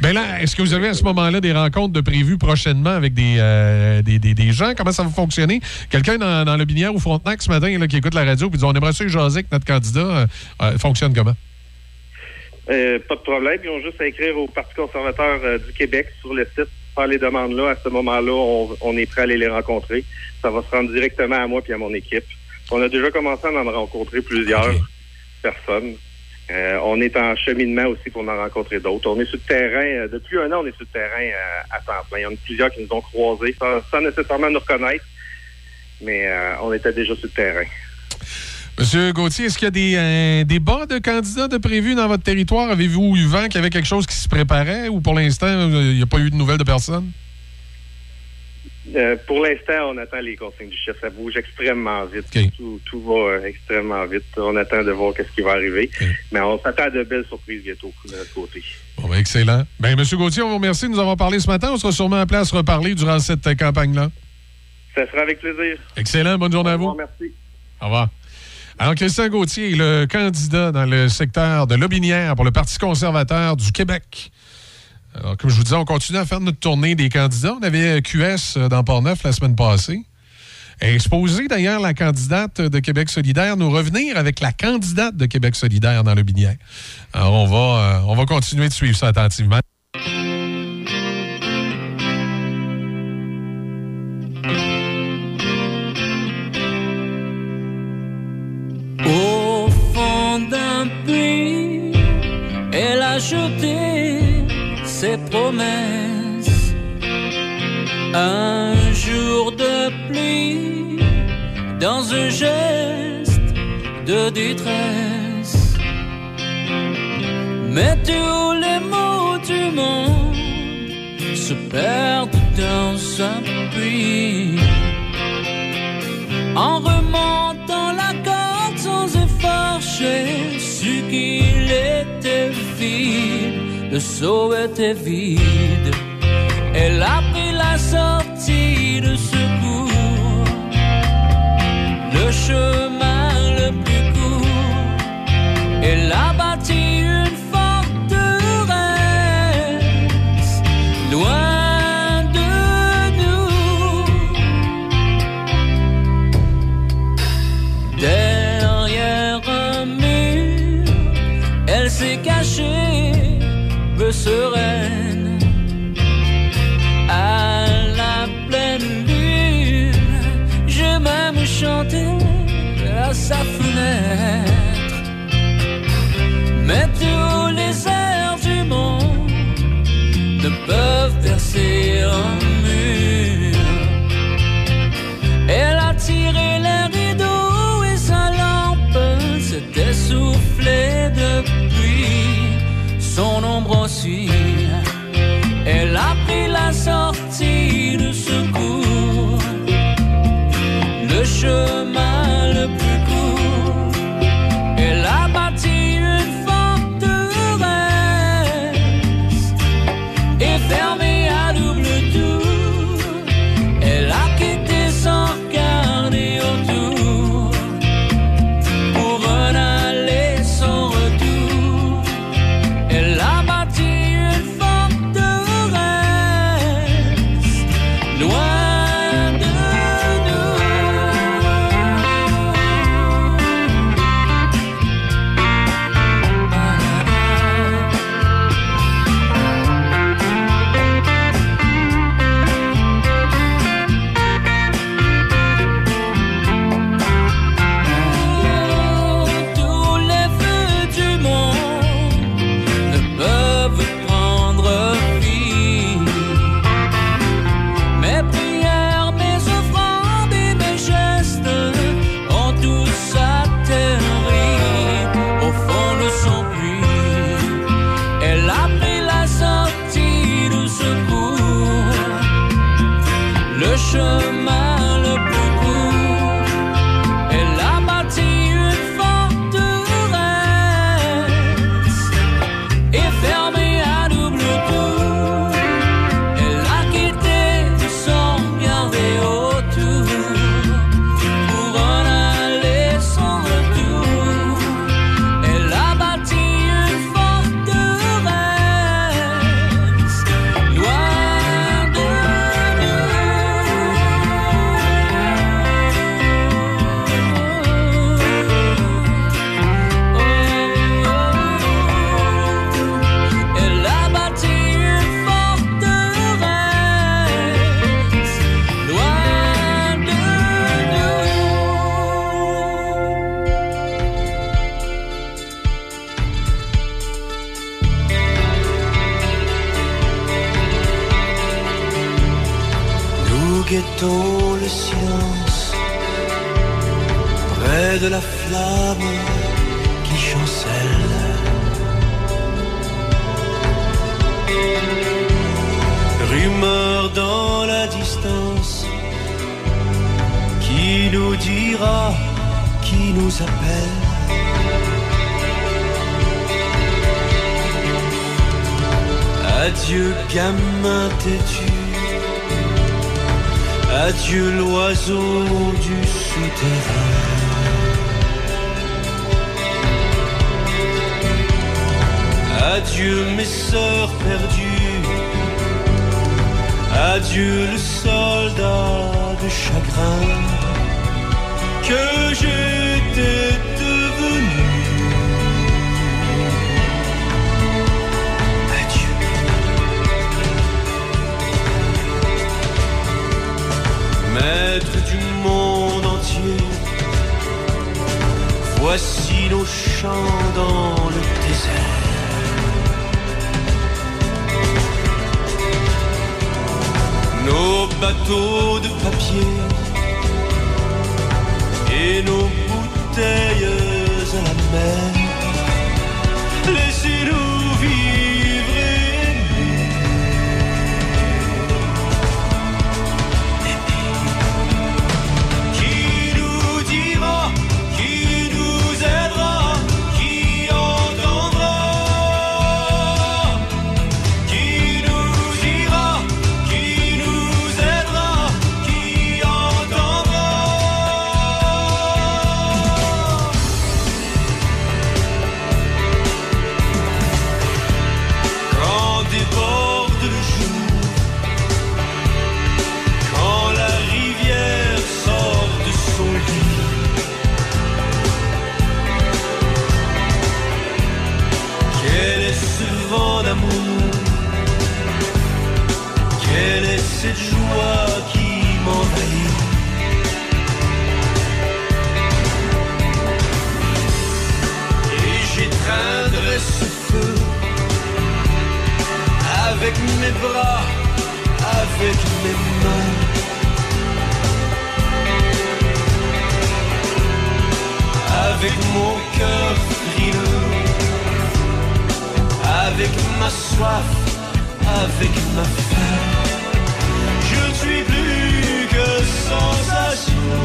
Bien là, est-ce que vous avez à ce moment-là des rencontres de prévues prochainement avec des, euh, des, des, des gens? Comment ça va fonctionner? Quelqu'un dans, dans Lotbinière ou Frontenac ce matin là, qui écoute la radio et dit on aimerait ça jaser que notre candidat euh, fonctionne comment? Euh, pas de problème. Ils ont juste à écrire au Parti conservateur euh, du Québec sur le site, faire les demandes-là. À ce moment-là, on, on est prêt à aller les rencontrer. Ça va se rendre directement à moi et à mon équipe. On a déjà commencé à en rencontrer plusieurs okay. personnes. Euh, on est en cheminement aussi pour en rencontrer d'autres. On est sur le terrain, euh, depuis un an, on est sur le terrain euh, à temps plein. Il y en a plusieurs qui nous ont croisés, sans, sans nécessairement nous reconnaître, mais euh, on était déjà sur le terrain. Monsieur Gauthier, est-ce qu'il y a des, euh, des bas de candidats de prévus dans votre territoire? Avez-vous eu vent qu'il y avait quelque chose qui se préparait ou pour l'instant, il n'y a pas eu de nouvelles de personne? Euh, pour l'instant, on attend les consignes du chef. Ça bouge extrêmement vite. Okay. Tout, tout va euh, extrêmement vite. On attend de voir qu'est-ce qui va arriver. Okay. Mais on s'attend à de belles surprises bientôt de notre côté. Bon, ben, excellent. Ben, monsieur Gauthier, on vous remercie de nous avoir parlé ce matin. On sera sûrement appelé à se reparler durant cette euh, campagne-là. Ça sera avec plaisir. Excellent. Bonne journée à vous. Merci. Au revoir. Alors, Christian Gauthier est le candidat dans le secteur de Lotbinière pour le Parti conservateur du Québec. Alors, comme je vous disais, on continue à faire notre tournée des candidats. On avait Q S dans Port-Neuf la semaine passée. Exposé, d'ailleurs, la candidate de Québec solidaire, nous revenir avec la candidate de Québec solidaire dans Lotbinière. Alors, on va, on va continuer de suivre ça attentivement. Au fond d'un puits, elle a jeté ses promesses. Un jour de pluie, dans un geste de détresse. Mais tous les mots du monde se perdent dans un puits. En remontant la corde sans effort, j'ai su qu'il était vide. Le seau était vide. Elle a pris la sortie de secours, le chemin le plus court. Elle a bâti une forteresse loin de nous. Derrière un mur, elle s'est cachée, peu sereine. À la pleine lune, j'ai même chanté à sa fenêtre. Mais tous les airs du monde ne peuvent percer un mur. ghetto, le silence, près de la flamme qui chancelle. Rumeur dans la distance, qui nous dira, qui nous appelle. Adieu gamin têtu, adieu l'oiseau du souterrain. Adieu mes sœurs perdues, adieu le soldat de chagrin que j'étais devenu. Maître du monde entier, voici nos chants dans le désert. Nos bateaux de papier et nos bouteilles à la mer. Laissez-nous vivre et cette joie qui m'envahit. Et j'éteindrai ce feu avec mes bras, avec mes mains. Avec mon cœur frileux, avec ma soif, avec ma faim. Je suis plus que sensation.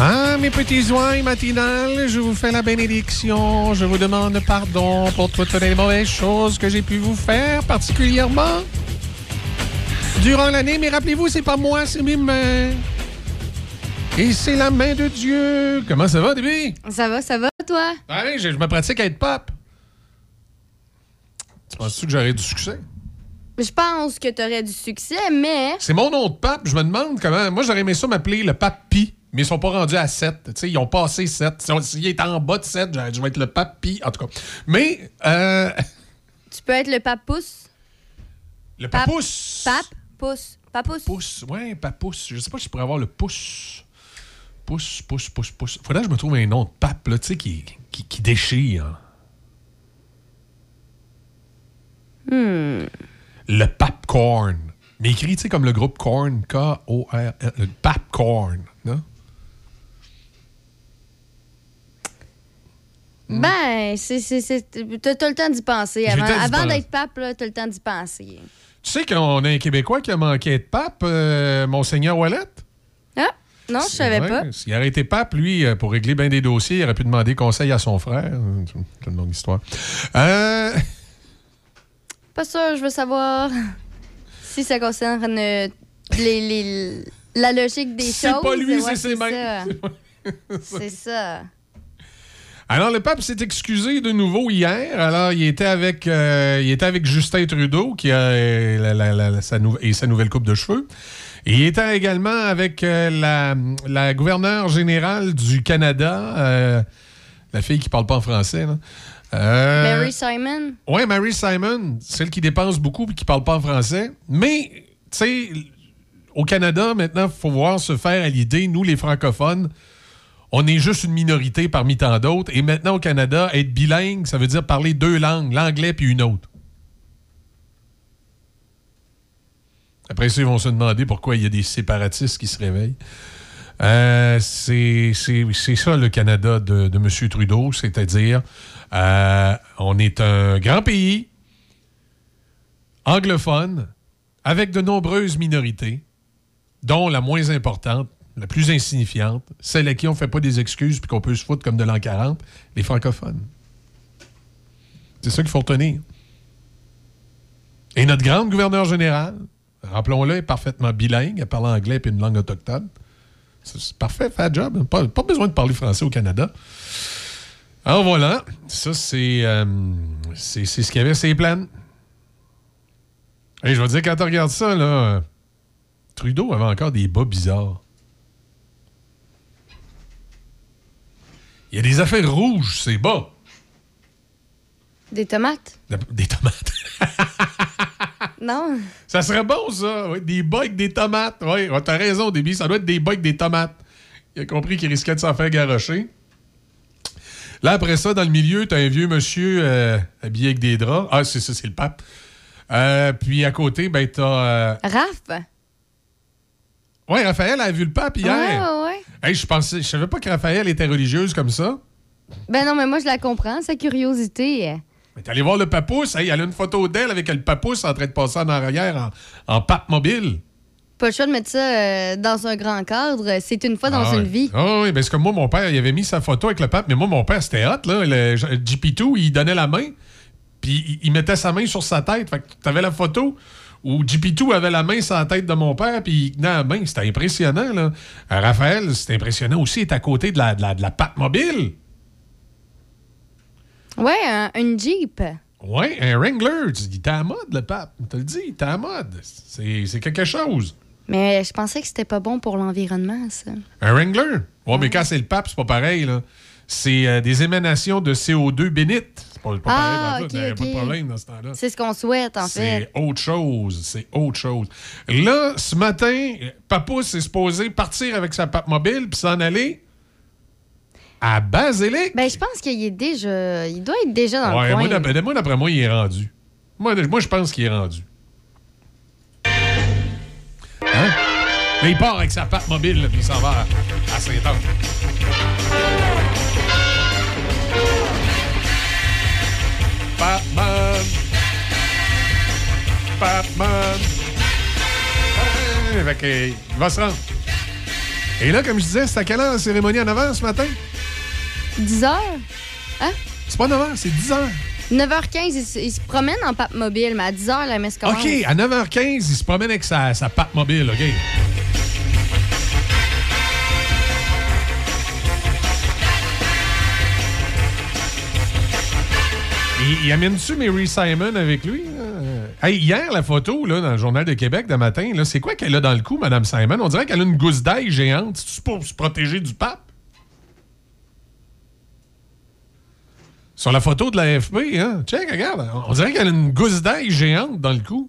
Ah, mes petits oies matinales, je vous fais la bénédiction. Je vous demande pardon pour toutes les mauvaises choses que j'ai pu vous faire, particulièrement durant l'année. Mais rappelez-vous, c'est pas moi, c'est mes mains. Et c'est la main de Dieu. Comment ça va, Déby? Ça va, ça va, toi? Ah oui, je, je me pratique à être pop. Tu penses-tu que j'aurais du succès? Je pense que t'aurais du succès, mais... C'est mon nom de pape. Je me demande comment... Moi, j'aurais aimé ça m'appeler le pape Pi, mais ils sont pas rendus à sept. T'sais, ils ont passé sept. S'il est en bas de sept, je vais être le pape Pi. En tout cas. Mais... Euh... Tu peux être le pape Pouce. Le pape Pouce. Pape Pouce. Pape Pouce. Pouce. Ouais, pape Pouce. Je sais pas si je pourrais avoir le Pouce. Pouce, Pouce, Pouce, Pouce. Faudrait que je me trouve un nom de pape, là, tu sais, qui, qui, qui déchire. Hmm... Le Popcorn. Mais écrit, tu sais, comme le groupe Korn. K O R N. Le Popcorn. Non? Ben, c'est, c'est, c'est, t'as le temps d'y penser. Avant, avant d'être pape, là, t'as le temps d'y penser. Tu sais qu'on a un Québécois qui a manqué de pape, euh, Monseigneur Ouellet? Ah, non, je savais pas. S'il aurait été pape, lui, pour régler bien des dossiers, il aurait pu demander conseil à son frère. C'est une longue histoire. Euh... Pas sûr, je veux savoir si ça concerne les, les, la logique des c'est choses. C'est pas lui, ouais, c'est ses mains. C'est ça. Alors, le pape s'est excusé de nouveau hier. Alors, il était avec, euh, il était avec Justin Trudeau qui a, la, la, la, sa nou- et sa nouvelle coupe de cheveux. Et il était également avec euh, la, la gouverneure générale du Canada, euh, la fille qui parle pas en français, là. Euh... Mary Simon. Oui, Mary Simon, celle qui dépense beaucoup et qui parle pas en français. Mais, tu sais, au Canada, maintenant, il faut voir se faire à l'idée, nous, les francophones, on est juste une minorité parmi tant d'autres. Et maintenant, au Canada, être bilingue, ça veut dire parler deux langues, l'anglais puis une autre. Après ça, ils vont se demander pourquoi il y a des séparatistes qui se réveillent. Euh, c'est, c'est, c'est ça, le Canada de, de M. Trudeau, c'est-à-dire... Euh, on est un grand pays anglophone avec de nombreuses minorités, dont la moins importante, la plus insignifiante, celle à qui on ne fait pas des excuses puis qu'on peut se foutre comme de l'an quarante, les francophones. C'est ça qu'il faut retenir. Et notre grande gouverneure générale, rappelons-le, est parfaitement bilingue, elle parle anglais et une langue autochtone. C'est parfait, fait le job. Pas, pas besoin de parler français au Canada. Alors voilà, ça c'est, euh, c'est, c'est ce qu'il y avait, c'est les plaines. Et je vais te dire, quand tu regardes ça, là, Trudeau avait encore des bas bizarres. Il y a des affaires rouges, c'est bas. Des tomates? Des, des tomates. Non. Ça serait bon, ça. Ouais, des bas avec des tomates. Oui, ouais, t'as raison, Déby, ça doit être des bas avec des tomates. Il a compris qu'il risquait de s'en faire garrocher. Là, après ça, dans le milieu, t'as un vieux monsieur euh, habillé avec des draps. Ah, c'est ça, c'est le pape. Euh, puis à côté, ben, t'as... Euh... Raph? Oui, Raphaël a vu le pape hier. Ouais, ouais, ouais. Hey, je pensais, je savais pas que Raphaël était religieuse comme ça. Ben non, mais moi, je la comprends, sa curiosité. Mais t'es allé voir le papousse. Hey, elle a une photo d'elle avec le papousse en train de passer en arrière en, en pape mobile. Pas le choix de mettre ça euh, dans un grand cadre. C'est une fois dans ah, une oui. vie. Ah oh, oui, parce que moi, mon père, il avait mis sa photo avec le pape, mais moi, mon père, c'était hot, là. Le J P deux, il donnait la main, puis il, il mettait sa main sur sa tête. Fait que t'avais la photo où J P deux avait la main sur la tête de mon père, puis il tenait la main. C'était impressionnant, là. Euh, Raphaël, c'était impressionnant aussi. Il était à côté de la, de la, de la pape mobile. Ouais, un, une Jeep. Ouais, un Wrangler. Il était à la mode, le pape. On te le dit, il était à la mode. C'est, c'est quelque chose. Mais je pensais que c'était pas bon pour l'environnement, ça. Un Wrangler? Ouais, ouais. Mais quand c'est le pape, c'est pas pareil, là. C'est euh, des émanations de C O deux bénites. C'est pas, pas ah, pareil dans okay, okay. Pas de problème dans ce temps-là. C'est ce qu'on souhaite, en fait. C'est autre chose. C'est autre chose. Là, ce matin, Papou s'est supposé partir avec sa pape mobile puis s'en aller à Basilique. Ben, je pense qu'il est déjà... Il doit être déjà dans ouais, le coin. Moi d'après, moi, d'après moi, il est rendu. Moi, moi je pense qu'il est rendu. Hein? Mais il part avec sa patte mobile, puis il s'en va à, à Sainte-Anne. Pape-man. Pape-man. Fait qu'il va se rendre. Et là, comme je disais, c'est à quelle heure la cérémonie à neuf heures ce matin? dix heures? Hein? C'est pas neuf heures, c'est dix heures. neuf heures quinze, il se promène en pape mobile, mais à dix heures, la messe commence. OK, à neuf heures quinze, il se promène avec sa, sa pape mobile, OK. Il, il amène-tu Mary Simon avec lui? Euh... Hey, hier, la photo là, dans le Journal de Québec de matin, là, c'est quoi qu'elle a dans le cou, Mme Simon? On dirait qu'elle a une gousse d'ail géante. C'est-tu pour se protéger du pape? Sur la photo de la F P, hein? Check, regarde. On dirait qu'elle a une gousse d'ail géante dans le cou.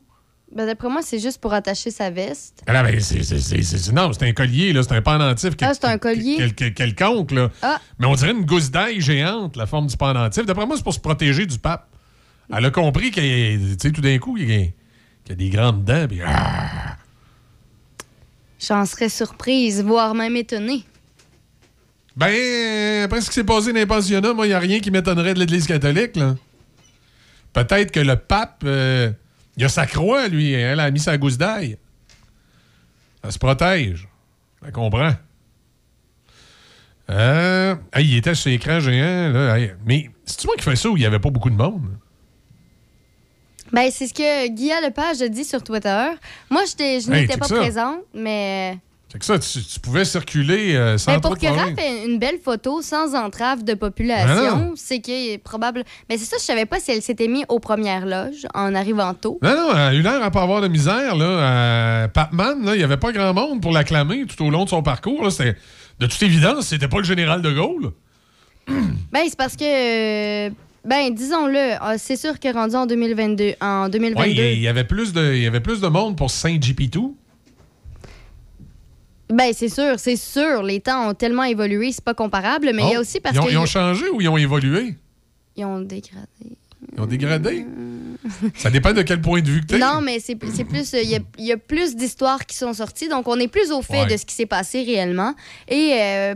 Ben, d'après moi, c'est juste pour attacher sa veste. Ah, ben, c'est, c'est, c'est, c'est, non, c'est un collier, là. C'est un pendentif. Quel, ah, c'est un collier? Quel, quel, quelconque, là. Ah. Mais on dirait une gousse d'ail géante, la forme du pendentif. D'après moi, c'est pour se protéger du pape. Elle a compris qu'il y a, tu sais, tout d'un coup, qu'il y a, qu'il y a des grandes dents, puis... Ah! J'en serais surprise, voire même étonnée. Ben, après ce qui s'est passé dans les pensionnats, moi, il n'y a rien qui m'étonnerait de l'Église catholique, là. Peut-être que le pape, il euh, a sa croix, lui. Elle a mis sa gousse d'ail. Ça se protège. Ça comprend. Euh, hey, il était sur l'écran géant, là. Hey, mais c'est-tu moi qui fais ça où il n'y avait pas beaucoup de monde? Ben, c'est ce que Guillaume Lepage a dit sur Twitter. Moi, je n'étais hey, pas ça. présente, mais... C'est que ça, tu, tu pouvais circuler euh, sans ben, trop de problème. Pour que Raph ait une belle photo sans entrave de population, ah c'est que probable. Mais ben, c'est ça, je savais pas si elle s'était mise aux premières loges en arrivant tôt. Non, non, elle a eu l'air à pas avoir de misère. Là. À Papman, il n'y avait pas grand monde pour l'acclamer tout au long de son parcours. Là. C'était, de toute évidence, c'était pas le général de Gaulle. Ben, c'est parce que... Euh... Ben, disons-le, c'est sûr que rendu en deux mille vingt-deux... En deux mille vingt-deux... Ouais, il y avait plus de, il y avait plus de monde pour Saint-J P deux. Ben, c'est sûr, c'est sûr. Les temps ont tellement évolué, c'est pas comparable, mais il oh, y a aussi parce ils ont, que... Ils ont changé ou ils ont évolué? Ils ont dégradé. Ils ont dégradé? Ça dépend de quel point de vue que t'es. Non, mais c'est, c'est plus... Il y, y a plus d'histoires qui sont sorties, donc on est plus au fait ouais. de ce qui s'est passé réellement. Et... Euh,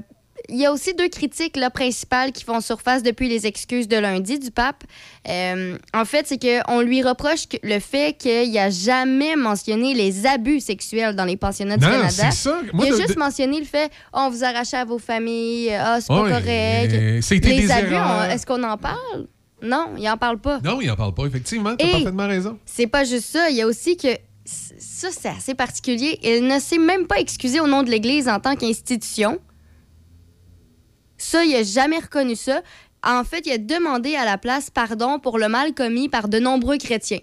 il y a aussi deux critiques là, principales qui font surface depuis les excuses de lundi du pape. Euh, en fait, c'est qu'on lui reproche que le fait qu'il n'a jamais mentionné les abus sexuels dans les pensionnats non, du Canada. C'est ça. Moi, il a de... juste mentionné le fait « on vous arrache à vos familles, ah, c'est pas ouais, correct euh, ». Les abus, on... est-ce qu'on en parle? Non, il n'en parle pas. Non, il n'en parle pas, effectivement. Tu as parfaitement raison. C'est pas juste ça. Il y a aussi que... Ça, c'est assez particulier. Il ne s'est même pas excusé au nom de l'Église en tant qu'institution. Ça, il n'a jamais reconnu ça. En fait, il a demandé à la place pardon pour le mal commis par de nombreux chrétiens.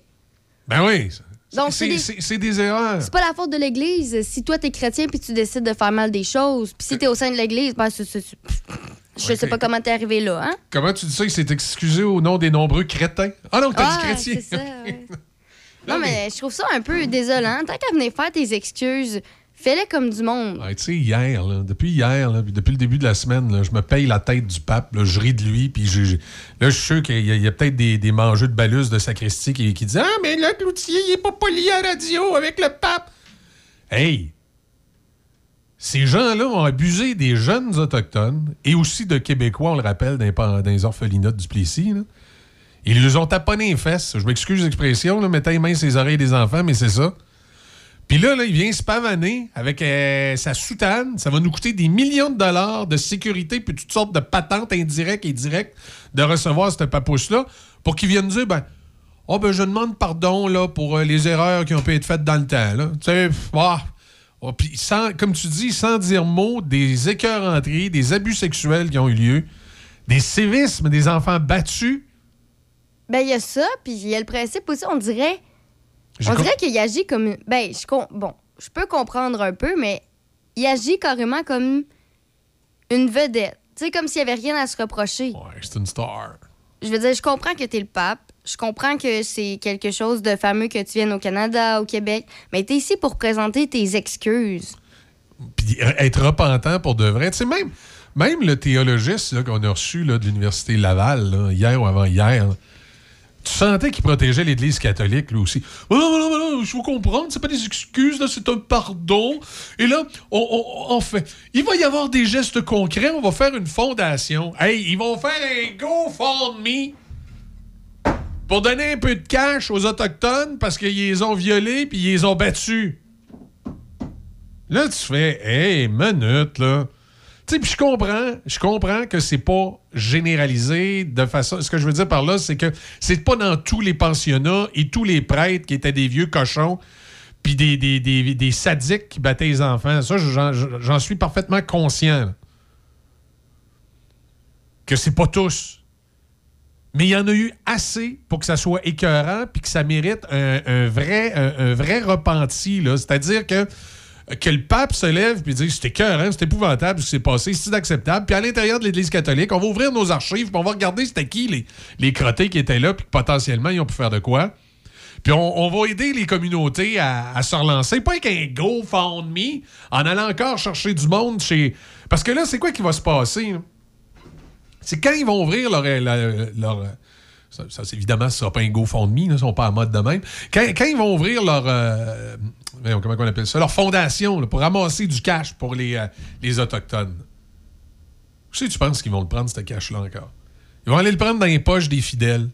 Ben oui. Donc, c'est, c'est, des... C'est, c'est des erreurs. C'est pas la faute de l'Église. Si toi, t'es chrétien puis tu décides de faire mal des choses, puis si t'es au sein de l'Église, ben, c'est, c'est, c'est... je ouais, sais pas comment t'es arrivé là. Hein? Comment tu dis ça? Il s'est excusé au nom des nombreux crétins. Ah non, t'as ah, dit chrétien. C'est ça, ouais. Non, non, mais, mais je trouve ça un peu désolant. Tant qu'à venir faire tes excuses... Fais-le comme du monde. Ouais, tu sais, hier, là, depuis hier, là, depuis le début de la semaine, là, je me paye la tête du pape, là, je ris de lui, puis je, je, là, je suis sûr qu'il y a, il y a peut-être des, des mangeux de balus de sacristie qui, qui disent « Ah, mais là, Cloutier, il est pas poli à radio avec le pape! » Hey! Ces gens-là ont abusé des jeunes Autochtones, et aussi de Québécois, on le rappelle, dans les orphelinats du Plessis, là. Ils les ont taponné les fesses. Je m'excuse l'expression, là, mettez les mains sur les oreilles des enfants, mais c'est ça. Puis là, là, il vient se pavaner avec euh, sa soutane. Ça va nous coûter des millions de dollars de sécurité puis toutes sortes de patentes indirectes et directes de recevoir cette papousse-là pour qu'ils viennent dire, ben, oh, ben, je demande pardon, là, pour euh, les erreurs qui ont pu être faites dans le temps, là. Tu sais, ah, oh, puis sans, comme tu dis, sans dire mot, des écœuranteries, des abus sexuels qui ont eu lieu, des sévismes, des enfants battus. Ben, il y a ça, puis il y a le principe aussi, on dirait... J'ai on com... dirait qu'il agit comme... Ben, je com... Bon, je peux comprendre un peu, mais il agit carrément comme une vedette. Tu sais, comme s'il n'y avait rien à se reprocher. Ouais, c'est une star. Je veux dire, je comprends que t'es le pape. Je comprends que c'est quelque chose de fameux que tu viennes au Canada, au Québec. Mais t'es ici pour présenter tes excuses. Puis être repentant pour de vrai. Tu sais, même, même le théologiste là, qu'on a reçu là, de l'Université Laval, là, hier ou avant-hier... Là, tu sentais qu'il protégeait l'Église catholique, lui aussi. Voilà, voilà, voilà, je vous comprends, c'est pas des excuses, là, c'est un pardon. Et là, on, on, on fait... Il va y avoir des gestes concrets, on va faire une fondation. Hey, ils vont faire un GoFundMe pour donner un peu de cash aux Autochtones parce qu'ils les ont violés puis ils les ont battus. Là, tu fais, hey, minute, là. Tu sais, puis je comprends, je comprends que c'est pas généralisé de façon... Ce que je veux dire par là, c'est que c'est pas dans tous les pensionnats et tous les prêtres qui étaient des vieux cochons puis des, des, des, des sadiques qui battaient les enfants. Ça, j'en, j'en suis parfaitement conscient. Là. Que c'est pas tous. Mais il y en a eu assez pour que ça soit écœurant puis que ça mérite un, un vrai, un, un vrai repenti. Là. C'est-à-dire que que le pape se lève et dit « C'est écœurant, c'est épouvantable ce qui s'est passé, c'est inacceptable. » Puis à l'intérieur de l'Église catholique, on va ouvrir nos archives puis on va regarder c'était qui les, les crottés qui étaient là puis que potentiellement, ils ont pu faire de quoi. Puis on, on va aider les communautés à, à se relancer. Pas avec un GoFundMe en allant encore chercher du monde chez... Parce que là, c'est quoi qui va se passer? Là? C'est quand ils vont ouvrir leur... leur, leur ça, ça, c'est évidemment, ce ne sera pas un GoFundMe, ils ne sont pas en mode de même. Quand, quand ils vont ouvrir leur... Euh, comment on appelle ça? Leur fondation là, pour ramasser du cash pour les, euh, les Autochtones. Où sais, tu penses qu'ils vont le prendre, ce cash-là, encore? Ils vont aller le prendre dans les poches des fidèles.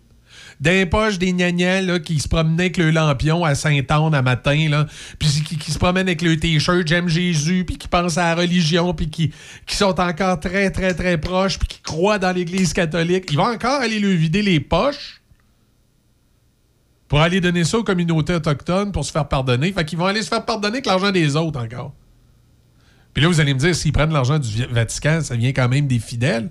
Dans les poches des gnagnans là, qui se promenaient avec le lampion à Sainte-Anne à matin, là, puis qui, qui se promènent avec le T-shirt « J'aime Jésus », puis qui pensent à la religion, puis qui, qui sont encore très, très, très proches, puis qui croient dans l'Église catholique. Ils vont encore aller lui vider les poches pour aller donner ça aux communautés autochtones pour se faire pardonner. Fait qu'ils vont aller se faire pardonner avec l'argent des autres encore. Puis là, vous allez me dire, s'ils prennent l'argent du Vatican, ça vient quand même des fidèles?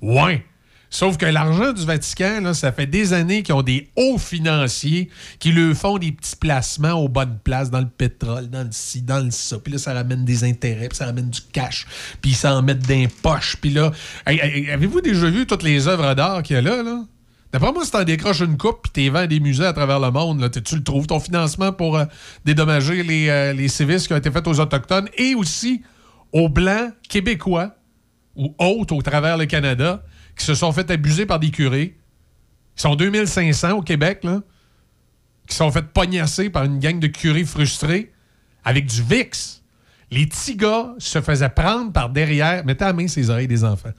Ouais! Sauf que l'argent du Vatican, là, ça fait des années qu'ils ont des hauts financiers qui leur font des petits placements aux bonnes places, dans le pétrole, dans le ci, dans le ça. Puis là, ça ramène des intérêts, puis ça ramène du cash, puis ils s'en mettent dans les poches. Puis là, hey, avez-vous déjà vu toutes les œuvres d'art qu'il y a là, là? D'après moi, si t'en décroches une coupe puis t'es vends à des musées à travers le monde, là, tu le trouves, ton financement pour euh, dédommager les, euh, les sévices qui ont été faits aux Autochtones et aussi aux Blancs québécois ou autres au travers le Canada, qui se sont fait abuser par des curés. Ils sont deux mille cinq cents au Québec, là, qui sont fait pognasser par une gang de curés frustrés avec du Vicks. Les petits gars se faisaient prendre par derrière, mettez à main ses oreilles des enfants,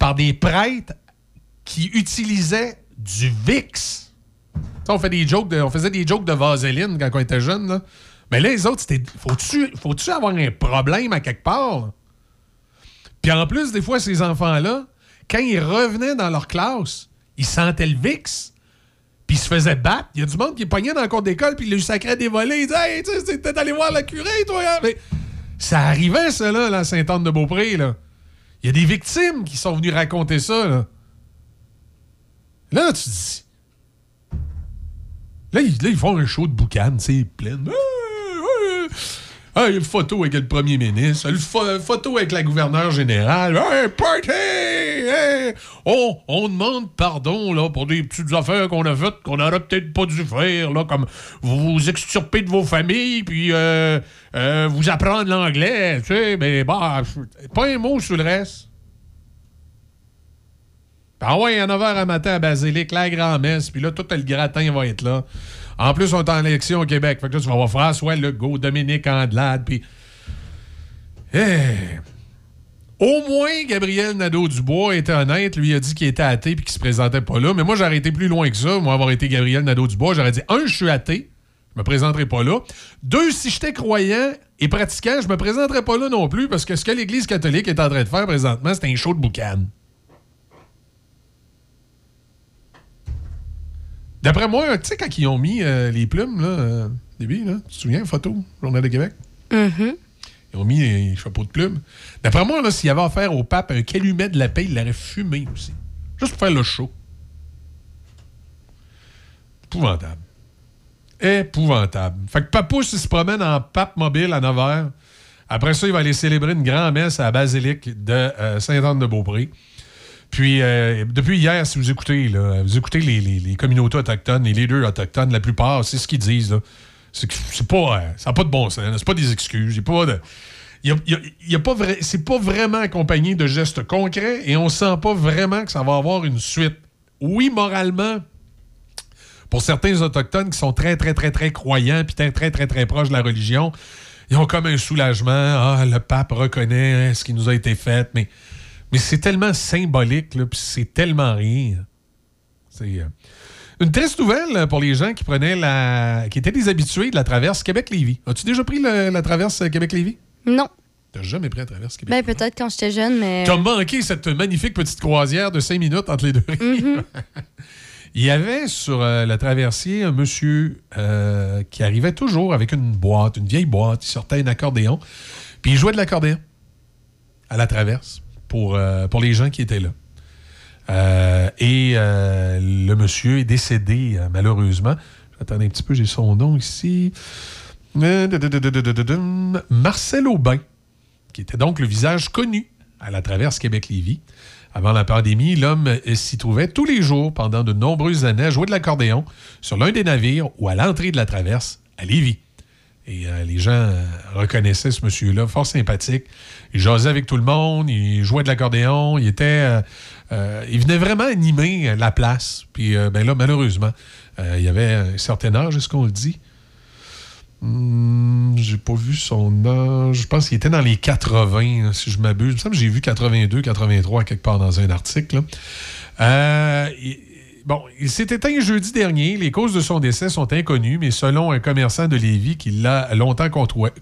par des prêtres qui utilisaient du Vicks. Ça, on, fait des jokes de, on faisait des jokes de vaseline quand on était jeunes, là. Mais là, les autres, c'était... Faut-tu, faut-tu avoir un problème à quelque part, là? Puis en plus, des fois, ces enfants-là, quand ils revenaient dans leur classe, ils sentaient le Vicks, puis ils se faisaient battre. Il y a du monde qui pognait dans la cour d'école, puis ils lui sacraient des volets. Ils disaient « Hey, tu sais, t'es allé voir la curée, toi! » Mais ça arrivait, ça, là, à Sainte-Anne-de-Beaupré, là. Il y a des victimes qui sont venues raconter ça, là. Là, tu te dis... Là, ils, là, ils font un show de boucan, tu sais, plein de... Ah, il y a une photo avec le premier ministre, une fo- photo avec la gouverneure générale. Hey, party! Hey! On, on demande pardon là, pour des petites affaires qu'on a faites, qu'on n'aurait peut-être pas dû faire, là, comme vous vous extirper de vos familles, puis euh, euh, vous apprendre l'anglais. Tu sais, mais bah, pas un mot sur le reste. Ah ouais, à neuf heures à matin à Basilique, la grand-messe, puis là, tout le gratin va être là. En plus, on est en élection au Québec. Fait que là, tu vas voir François Legault, Dominique Andelade, puis... Eh... Au moins, Gabriel Nadeau-Dubois était honnête. Lui, il a dit qu'il était athée puis qu'il se présentait pas là. Mais moi, j'aurais été plus loin que ça. Moi, avoir été Gabriel Nadeau-Dubois, j'aurais dit, un, je suis athée, je me présenterai pas là. Deux, si j'étais croyant et pratiquant, je me présenterais pas là non plus, parce que ce que l'Église catholique est en train de faire présentement, c'est un show de boucan. D'après moi, tu sais, quand ils ont mis euh, les plumes, là, euh, début, là, tu te souviens, photo, Journal de Québec? Mm-hmm. Ils ont mis les chapeaux de plumes. D'après moi, là, s'il y avait affaire au pape un calumet de la paix, il l'aurait fumé aussi. Juste pour faire le show. Épouvantable. Épouvantable. Fait que Papouche, il se promène en pape mobile à neuf heures. Après ça, il va aller célébrer une grand-messe à la basilique de euh, Sainte-Anne-de-Beaupré. Puis, euh, depuis hier, si vous écoutez, là, vous écoutez les, les, les communautés autochtones, les leaders autochtones, la plupart, c'est ce qu'ils disent, là. C'est, c'est pas, euh, ça n'a pas de bon sens, là. C'est pas des excuses, c'est pas de... Y a, y a, y a pas vra... c'est pas vraiment accompagné de gestes concrets et on sent pas vraiment que ça va avoir une suite. Oui, moralement, pour certains autochtones qui sont très, très, très, très croyants puis très, très, très, très proches de la religion, ils ont comme un soulagement. Ah, le pape reconnaît hein, ce qui nous a été fait, mais... Mais c'est tellement symbolique, là, puis c'est tellement rien. C'est, euh... Une triste nouvelle pour les gens qui prenaient la, qui étaient des habitués de la traverse Québec-Lévis. As-tu déjà pris le, la traverse Québec-Lévis? Non. T'as jamais pris la traverse Québec-Lévis? Ben, peut-être quand j'étais jeune, mais... T'as manqué cette magnifique petite croisière de cinq minutes entre les deux rives. Mm-hmm. Il y avait sur euh, la traversée un monsieur euh, qui arrivait toujours avec une boîte, une vieille boîte. Il sortait un accordéon, puis il jouait de l'accordéon à la traverse pour, euh, pour les gens qui étaient là. Euh, et euh, le monsieur est décédé, euh, malheureusement. Attendez un petit peu, j'ai son nom ici. Euh, de, de, de, de, de, de, de, Marcel Aubin, qui était donc le visage connu à la traverse Québec-Lévis. Avant la pandémie, l'homme s'y trouvait tous les jours pendant de nombreuses années à jouer de l'accordéon sur l'un des navires ou à l'entrée de la traverse à Lévis. Et euh, les gens euh, reconnaissaient ce monsieur-là, fort sympathique. Il jasait avec tout le monde, il jouait de l'accordéon, il était... Euh, euh, il venait vraiment animer la place. Puis euh, ben là, malheureusement, euh, il y avait un certain âge, est-ce qu'on le dit? Hum, j'ai pas vu son âge. Je pense qu'il était dans les quatre-vingts, hein, si je m'abuse. Il me semble que j'ai vu quatre-vingt-deux, quatre-vingt-trois quelque part dans un article. Là. Euh, il, bon, il s'est éteint jeudi dernier. Les causes de son décès sont inconnues, mais selon un commerçant de Lévis qui l'a longtemps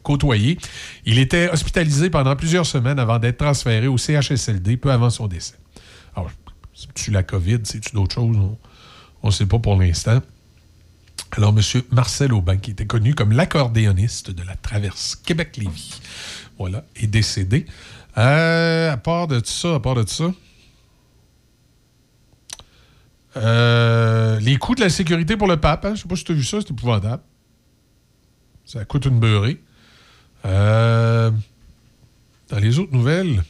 côtoyé, il était hospitalisé pendant plusieurs semaines avant d'être transféré au C H S L D peu avant son décès. Alors, c'est-tu la COVID? C'est-tu d'autres choses? On ne sait pas pour l'instant. Alors, M. Marcel Aubin, qui était connu comme l'accordéoniste de la traverse Québec-Lévis, voilà, est décédé. Euh, à part de ça, à part de ça, euh, les coûts de la sécurité pour le pape, hein? Je ne sais pas si tu as vu ça, c'est épouvantable. Ça coûte une beurrée. Euh, dans les autres nouvelles,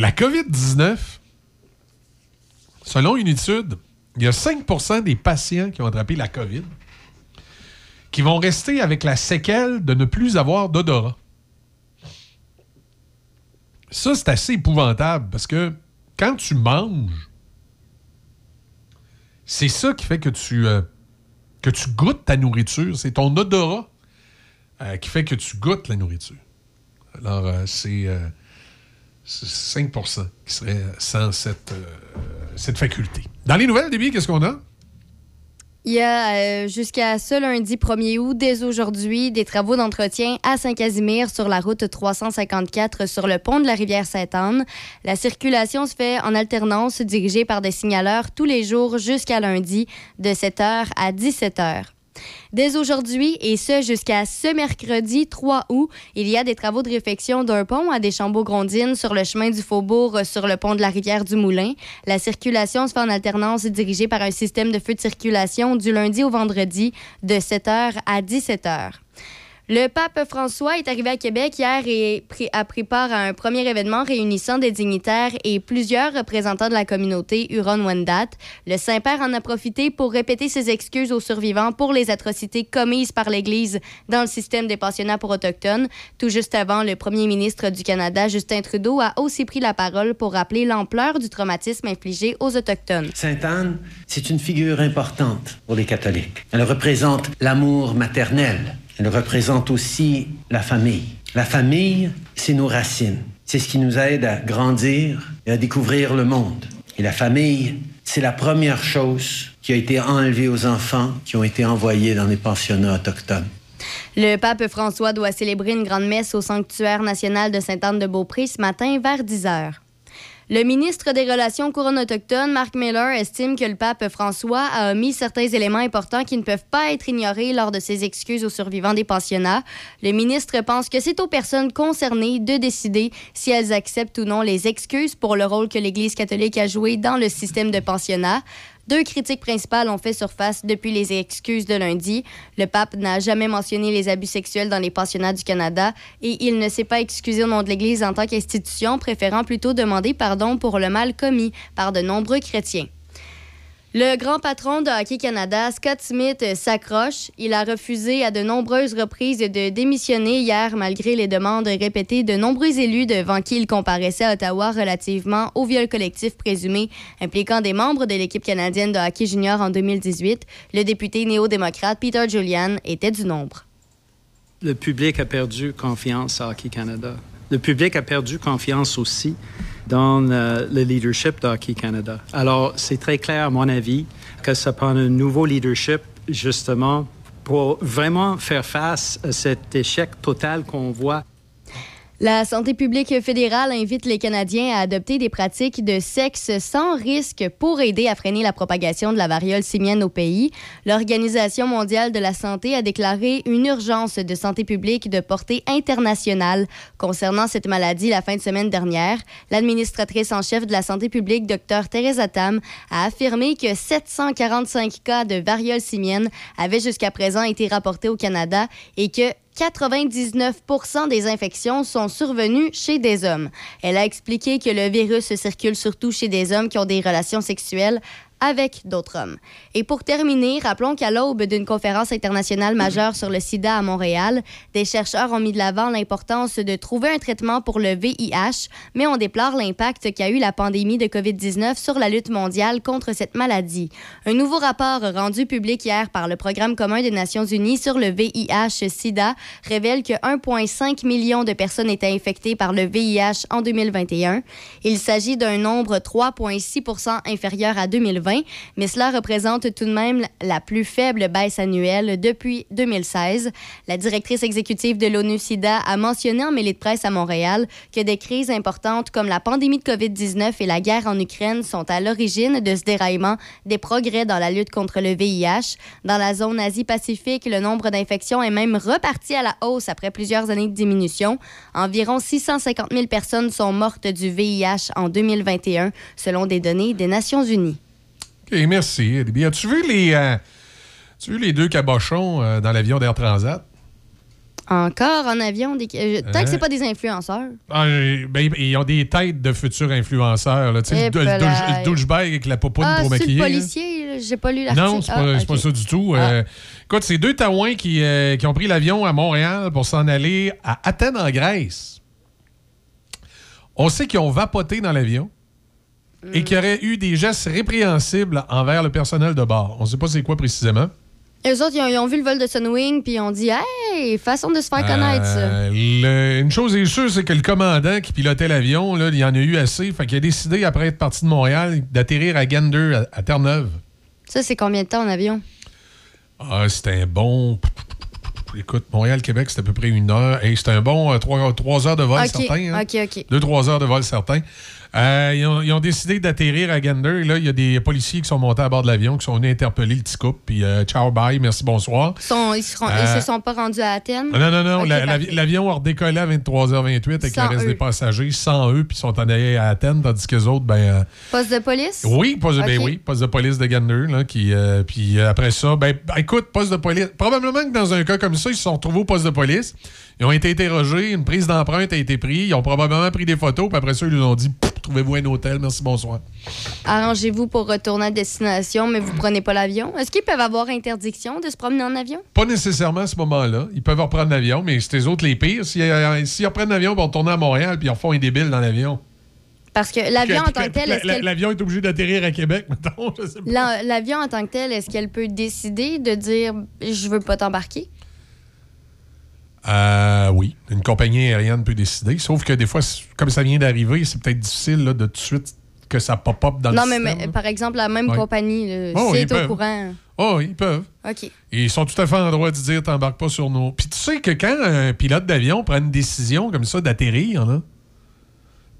la COVID dix-neuf, selon une étude... Il y a cinq pour cent des patients qui ont attrapé la COVID qui vont rester avec la séquelle de ne plus avoir d'odorat. Ça, c'est assez épouvantable parce que quand tu manges, c'est ça qui fait que tu, euh, que tu goûtes ta nourriture. C'est ton odorat euh, qui fait que tu goûtes la nourriture. Alors, euh, c'est, euh, c'est cinq pour cent qui serait sans cette... Euh, cette faculté. Dans les nouvelles, Déby, qu'est-ce qu'on a? Il y a euh, jusqu'à ce lundi premier août, dès aujourd'hui, des travaux d'entretien à Saint-Casimir sur la route trois cent cinquante-quatre sur le pont de la rivière Sainte-Anne. La circulation se fait en alternance, dirigée par des signaleurs tous les jours jusqu'à lundi, de sept heures à dix-sept heures. Dès aujourd'hui, et ce jusqu'à ce mercredi trois août, il y a des travaux de réfection d'un pont à Deschambault-Grondines sur le chemin du Faubourg sur le pont de la rivière du Moulin. La circulation se fait en alternance dirigée par un système de feu de circulation du lundi au vendredi de sept heures à dix-sept heures. Le pape François est arrivé à Québec hier et a pris part à un premier événement réunissant des dignitaires et plusieurs représentants de la communauté Huron-Wendat. Le Saint-Père en a profité pour répéter ses excuses aux survivants pour les atrocités commises par l'Église dans le système des pensionnats pour autochtones. Tout juste avant, le premier ministre du Canada, Justin Trudeau, a aussi pris la parole pour rappeler l'ampleur du traumatisme infligé aux Autochtones. Sainte-Anne, c'est une figure importante pour les catholiques. Elle représente l'amour maternel. Elle représente aussi la famille. La famille, c'est nos racines. C'est ce qui nous aide à grandir et à découvrir le monde. Et la famille, c'est la première chose qui a été enlevée aux enfants qui ont été envoyés dans les pensionnats autochtones. Le pape François doit célébrer une grande messe au sanctuaire national de Sainte-Anne-de-Beaupré ce matin vers dix heures. Le ministre des Relations couronnes autochtones, Mark Miller, estime que le pape François a omis certains éléments importants qui ne peuvent pas être ignorés lors de ses excuses aux survivants des pensionnats. Le ministre pense que c'est aux personnes concernées de décider si elles acceptent ou non les excuses pour le rôle que l'Église catholique a joué dans le système de pensionnats. Deux critiques principales ont fait surface depuis les excuses de lundi. Le pape n'a jamais mentionné les abus sexuels dans les pensionnats du Canada et il ne s'est pas excusé au nom de l'Église en tant qu'institution, préférant plutôt demander pardon pour le mal commis par de nombreux chrétiens. Le grand patron de Hockey Canada, Scott Smith, s'accroche. Il a refusé à de nombreuses reprises de démissionner hier malgré les demandes répétées de nombreux élus devant qui il comparaissait à Ottawa relativement au viol collectif présumé impliquant des membres de l'équipe canadienne de hockey junior en deux mille dix-huit. Le député néo-démocrate Peter Julian était du nombre. Le public a perdu confiance à Hockey Canada. Le public a perdu confiance aussi dans euh, le leadership d'Hockey Canada. Alors, c'est très clair, à mon avis, que ça prend un nouveau leadership, justement, pour vraiment faire face à cet échec total qu'on voit. La santé publique fédérale invite les Canadiens à adopter des pratiques de sexe sans risque pour aider à freiner la propagation de la variole simienne au pays. L'Organisation mondiale de la santé a déclaré une urgence de santé publique de portée internationale concernant cette maladie la fin de semaine dernière. L'administratrice en chef de la santé publique, Dr Theresa Tam, a affirmé que sept cent quarante-cinq cas de variole simienne avaient jusqu'à présent été rapportés au Canada et que quatre-vingt-dix-neuf pour cent des infections sont survenues chez des hommes. Elle a expliqué que le virus circule surtout chez des hommes qui ont des relations sexuelles avec d'autres hommes. Et pour terminer, rappelons qu'à l'aube d'une conférence internationale majeure sur le sida à Montréal, des chercheurs ont mis de l'avant l'importance de trouver un traitement pour le V I H, mais on déplore l'impact qu'a eu la pandémie de covid dix-neuf sur la lutte mondiale contre cette maladie. Un nouveau rapport rendu public hier par le Programme commun des Nations unies sur le V I H-sida révèle que un virgule cinq million de personnes étaient infectées par le V I H en deux mille vingt et un. Il s'agit d'un nombre trois virgule six pour cent inférieur à deux mille vingt, mais cela représente tout de même la plus faible baisse annuelle depuis deux mille seize. La directrice exécutive de l'ONU-SIDA a mentionné en mêlée de presse à Montréal que des crises importantes comme la pandémie de covid dix-neuf et la guerre en Ukraine sont à l'origine de ce déraillement des progrès dans la lutte contre le V I H. Dans la zone Asie-Pacifique, le nombre d'infections est même reparti à la hausse après plusieurs années de diminution. Environ six cent cinquante mille personnes sont mortes du V I H en deux mille vingt et un, selon des données des Nations unies. OK, merci. As-tu vu les, euh, as-tu vu les deux cabochons euh, dans l'avion d'Air Transat? Encore en avion? Des... Euh, tant euh... que c'est pas des influenceurs. Ah, ben, ils ont des têtes de futurs influenceurs. Tu sais, le douchebag avec la popoune ah, pour maquiller. Ah, c'est le policier? J'ai pas lu l'article. Non, c'est pas, ah, okay. pas ça du tout. Ah. Euh, écoute, c'est deux Taouins qui, euh, qui ont pris l'avion à Montréal pour s'en aller à Athènes, en Grèce. On sait qu'ils ont vapoté dans l'avion. Et qu'il y aurait eu des gestes répréhensibles envers le personnel de bord. On ne sait pas c'est quoi précisément. Eux autres, ils ont, ils ont vu le vol de Sunwing, puis ils ont dit « Hey, façon de se faire connaître, ça. Euh, » Une chose est sûre, c'est que le commandant qui pilotait l'avion, là, il en a eu assez. Fait qu'il a décidé, après être parti de Montréal, d'atterrir à Gander, à, à Terre-Neuve. Ça, c'est combien de temps en avion? Ah, c'était un bon... Écoute, Montréal-Québec, c'est à peu près une heure. Et c'est un bon euh, trois, trois heures de vol okay. certain. Hein? OK, OK. Deux, trois heures de vol certain. Euh, ils, ont, ils ont décidé d'atterrir à Gander. Et là, il y a des policiers qui sont montés à bord de l'avion, qui sont venus interpeller le petit couple. Puis, euh, ciao, bye, merci, bonsoir. Ils ne euh, se sont pas rendus à Athènes? Non, non, non. Okay, la, l'avion a redécollé à vingt-trois heures vingt-huit avec sans le reste eux. des passagers, sans eux, puis ils sont en allés à Athènes, tandis que les autres, ben. Euh... Poste de police? Oui, poste, okay. ben, oui, poste de police de Gander. Là, qui, euh, puis euh, après ça, ben, écoute, poste de police. Probablement que dans un cas comme ça, ils se sont retrouvés au poste de police. Ils ont été interrogés, une prise d'empreinte a été prise, ils ont probablement pris des photos, puis après ça, ils nous ont dit « Trouvez-vous un hôtel, merci, bonsoir. » Arrangez-vous pour retourner à destination, mais vous prenez pas l'avion. Est-ce qu'ils peuvent avoir interdiction de se promener en avion? Pas nécessairement à ce moment-là. Ils peuvent reprendre l'avion, mais c'est les autres les pires. S'ils reprennent l'avion, ils vont retourner à Montréal, puis ils refont un débile dans l'avion. Parce que l'avion en tant que tel... Est-ce l'avion est obligé d'atterrir à Québec, mettons, je sais pas. L'avion en tant que tel, est-ce qu'elle peut décider de dire « Je veux pas t'embarquer » ? Euh, oui, une compagnie aérienne peut décider, sauf que des fois, comme ça vient d'arriver, c'est peut-être difficile là, de tout de suite que ça pop-up dans non, le système. Non, mais là. Par exemple, la même ouais. compagnie, le, oh, c'est au peuvent. courant. Oh, ils peuvent. OK. Et ils sont tout à fait en droit de dire, t'embarques pas sur nous. Puis tu sais que quand un pilote d'avion prend une décision comme ça d'atterrir, là,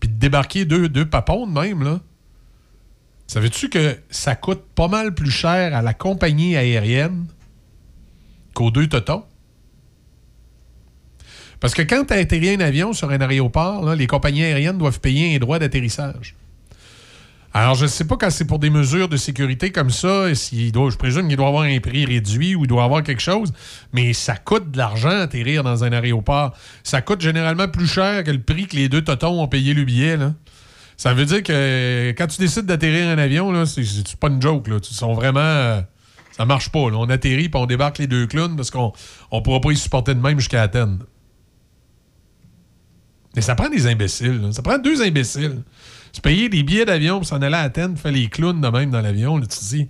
puis de débarquer deux, deux papons de même, là, savais-tu que ça coûte pas mal plus cher à la compagnie aérienne qu'aux deux totons? Parce que quand tu atterris un avion sur un aéroport, là, les compagnies aériennes doivent payer un droit d'atterrissage. Alors, je ne sais pas quand c'est pour des mesures de sécurité comme ça, s'il doit, je présume qu'il doit avoir un prix réduit ou il doit avoir quelque chose, mais ça coûte de l'argent atterrir dans un aéroport. Ça coûte généralement plus cher que le prix que les deux totons ont payé le billet. Là. Ça veut dire que quand tu décides d'atterrir un avion, là, c'est, c'est pas une joke. Là. Ils sont vraiment... Euh, ça marche pas. Là. On atterrit puis on débarque les deux clowns parce qu'on ne pourra pas y supporter de même jusqu'à Athènes. Mais ça prend des imbéciles. Là. Ça prend deux imbéciles. Se payer des billets d'avion pour s'en aller à Athènes, faire les clowns de même dans l'avion, là, tu te dis,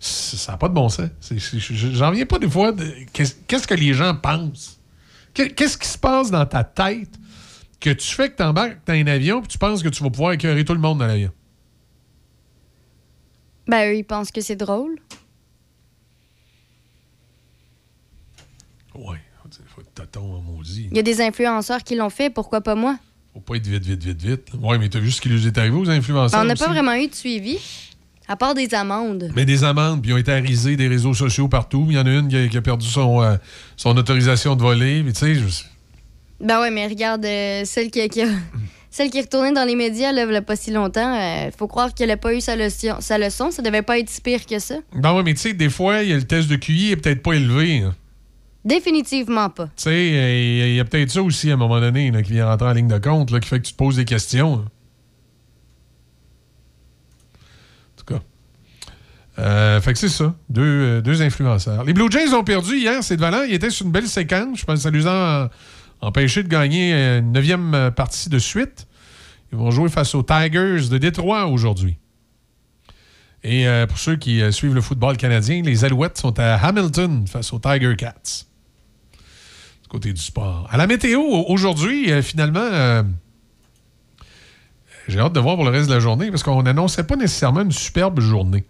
ça n'a pas de bon sens. C'est, c'est, j'en viens pas des fois. De, qu'est-ce que les gens pensent? Qu'est-ce qui se passe dans ta tête que tu fais que tu embarques dans un avion et tu penses que tu vas pouvoir écœurer tout le monde dans l'avion? Ben, eux, ils pensent que c'est drôle. Ouais, faut être tâton en maudit. Il y a des influenceurs qui l'ont fait, pourquoi pas moi? Faut pas être vite, vite, vite, vite. Ouais, mais t'as vu ce qui lui est arrivé aux influenceurs? Ben, on n'a pas vraiment eu de suivi. À part des amendes. Mais des amendes, puis ils ont été arisés des réseaux sociaux partout. Il y en a une qui a, qui a perdu son, euh, son autorisation de voler. Tu sais, je... Ben oui, mais regarde, euh, celle qui, qui a... celle qui est retournée dans les médias, là, il n'y a pas si longtemps, il euh, faut croire qu'elle n'a pas eu sa leçon. Sa leçon, ça devait pas être si pire que ça. Ben oui, mais tu sais, des fois, il y a le test de Q I, il n'est peut-être pas élevé. Hein. Définitivement pas. Tu sais, il euh, y a peut-être ça aussi, à un moment donné, là, qui vient rentrer en ligne de compte, là, qui fait que tu te poses des questions. Là. Euh, fait que c'est ça, deux, euh, deux influenceurs. Les Blue Jays ont perdu hier, c'est de Valent. Ils étaient sur une belle séquence. Je pense que ça les a empêchés de gagner une neuvième partie de suite. Ils vont jouer face aux Tigers de Détroit aujourd'hui. Et euh, pour ceux qui euh, suivent le football canadien, les Alouettes sont à Hamilton face aux Tiger Cats. Du côté du sport. À la météo, aujourd'hui, euh, finalement... Euh, j'ai hâte de voir pour le reste de la journée parce qu'on n'annonçait pas nécessairement une superbe journée.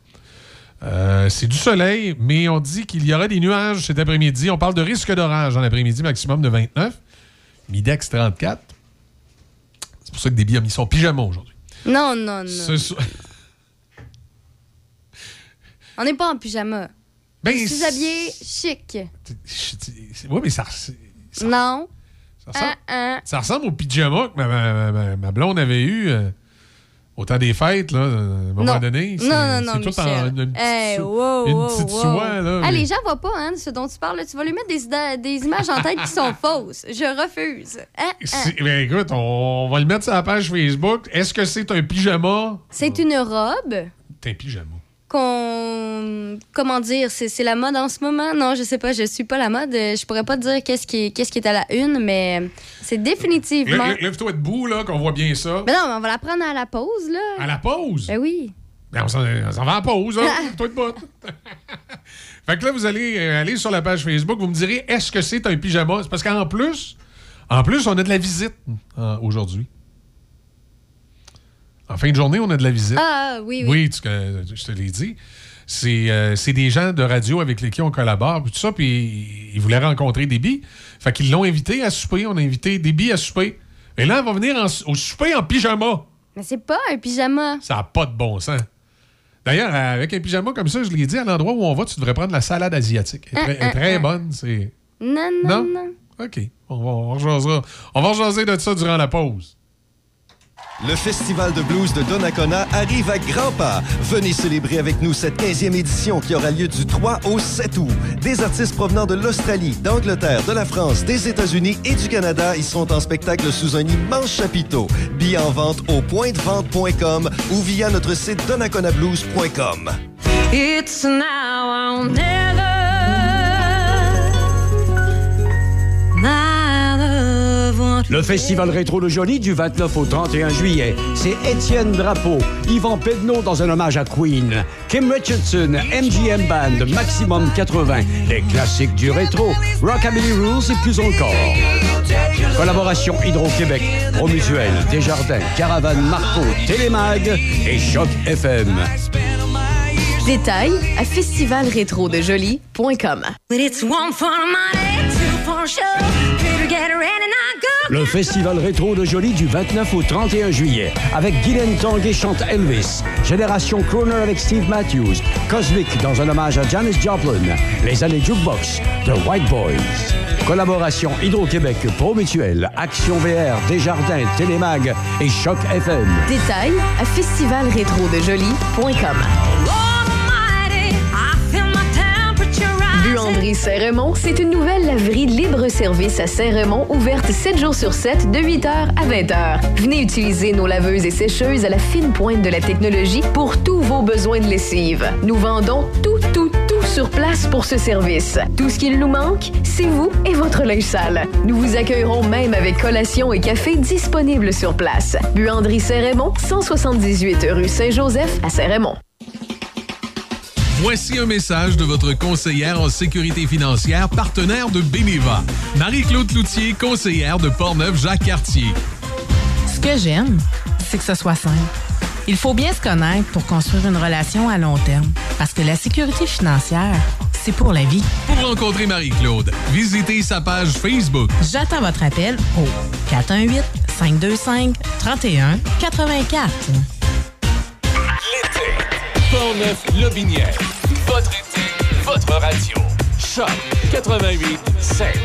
Euh, c'est du soleil, mais on dit qu'il y aura des nuages cet après-midi. On parle de risque d'orage en après-midi, maximum de vingt-neuf. Midex trente-quatre. C'est pour ça que des billes ont mis son pyjama aujourd'hui. Non, non, non. Ce so... on n'est pas en pyjama. Ben, je suis habillé chic. Oui, mais ça... ça... Non. Ça ressemble, uh, uh. ça ressemble au pyjama que ma, ma, ma, ma blonde avait eu euh, au temps des fêtes, là, à un moment non. donné. C'est, non, non, non, c'est tout en une petite, hey, wow, une petite wow, soie. Wow. Là, ah, mais... Les gens ne voient pas hein, ce dont tu parles. Là. Tu vas lui mettre des, des images en tête qui sont fausses. Je refuse. Uh, uh. Ben, écoute, on, on va le mettre sur la page Facebook. Est-ce que c'est un pyjama? C'est une robe. C'est un pyjama. Qu'on... Comment dire? C'est, c'est la mode en ce moment? Non, je sais pas, je suis pas la mode. Je pourrais pas te dire qu'est-ce qui, qu'est-ce qui est à la une, mais c'est définitivement... Lève-toi debout, là, qu'on voit bien ça. Mais non, mais on va la prendre à la pause, là. À la pause? Ben oui. Ben on s'en, on s'en va à la pause, hein? Lève-toi debout. Fait que là, vous allez aller sur la page Facebook, vous me direz, est-ce que c'est un pyjama? C'est parce qu'en plus, en plus, on a de la visite hein, aujourd'hui. En fin de journée, on a de la visite. Ah oui, oui. Oui, tu, je te l'ai dit. C'est, euh, c'est des gens de radio avec lesquels on collabore, puis tout ça, puis ils voulaient rencontrer Déby. Fait qu'ils l'ont invité à souper. On a invité Déby à souper. Et là, elle va venir en, au souper en pyjama. Mais c'est pas un pyjama. Ça n'a pas de bon sens. D'ailleurs, avec un pyjama comme ça, je l'ai dit, à l'endroit où on va, tu devrais prendre la salade asiatique. Elle est très, ah, ah, très ah. bonne. C'est... Non, non, non, non. OK. On va, on rejasera. On va rejaser de ça durant la pause. Le Festival de blues de Donnacona arrive à grands pas. Venez célébrer avec nous cette quinzième édition qui aura lieu du trois au sept août. Des artistes provenant de l'Australie, d'Angleterre, de la France, des États-Unis et du Canada y sont en spectacle sous un immense chapiteau. Billets en vente au point de vente point com ou via notre site donnacona blues point com. It's now or never. Now. Le Festival Rétro de Johnny du vingt-neuf au trente et un juillet. C'est Étienne Drapeau, Yvan Pedneau dans un hommage à Queen, Kim Richardson, M G M Band, Maximum quatre-vingts, les classiques du rétro, Rockabilly Rules et plus encore. Collaboration Hydro-Québec, Promusuel, Desjardins, Caravane Marco, Télémag et Choc F M. Détails à festival rétro de jolie point com. Le Festival Rétro de Jolie du vingt-neuf au trente et un juillet avec Guylaine Tanguay chante Elvis, Génération Crooner avec Steve Matthews, Cosmic dans un hommage à Janis Joplin, Les années Jukebox, The White Boys. Collaboration Hydro-Québec, Promutuel, Action V R, Desjardins, Télémag et Choc F M. Détails à festival rétro de jolie point com. Buanderie Saint-Raymond, c'est une nouvelle laverie libre-service à Saint-Raymond, ouverte sept jours sur sept, de huit heures à vingt heures. Venez utiliser nos laveuses et sécheuses à la fine pointe de la technologie pour tous vos besoins de lessive. Nous vendons tout, tout, tout sur place pour ce service. Tout ce qu'il nous manque, c'est vous et votre linge sale. Nous vous accueillerons même avec collation et café disponibles sur place. Buanderie Saint-Raymond, cent soixante-dix-huit rue Saint-Joseph à Saint-Raymond. Voici un message de votre conseillère en sécurité financière, partenaire de Beneva, Marie-Claude Cloutier, conseillère de Portneuf-Jacques-Cartier. Ce que j'aime, c'est que ce soit simple. Il faut bien se connaître pour construire une relation à long terme. Parce que la sécurité financière, c'est pour la vie. Pour rencontrer Marie-Claude, visitez sa page Facebook. J'attends votre appel au quatre un huit, cinq deux cinq, trois un huit quatre. L'été, Portneuf-Lotbinière. Votre été, votre radio. Choc quatre-vingt-huit sept.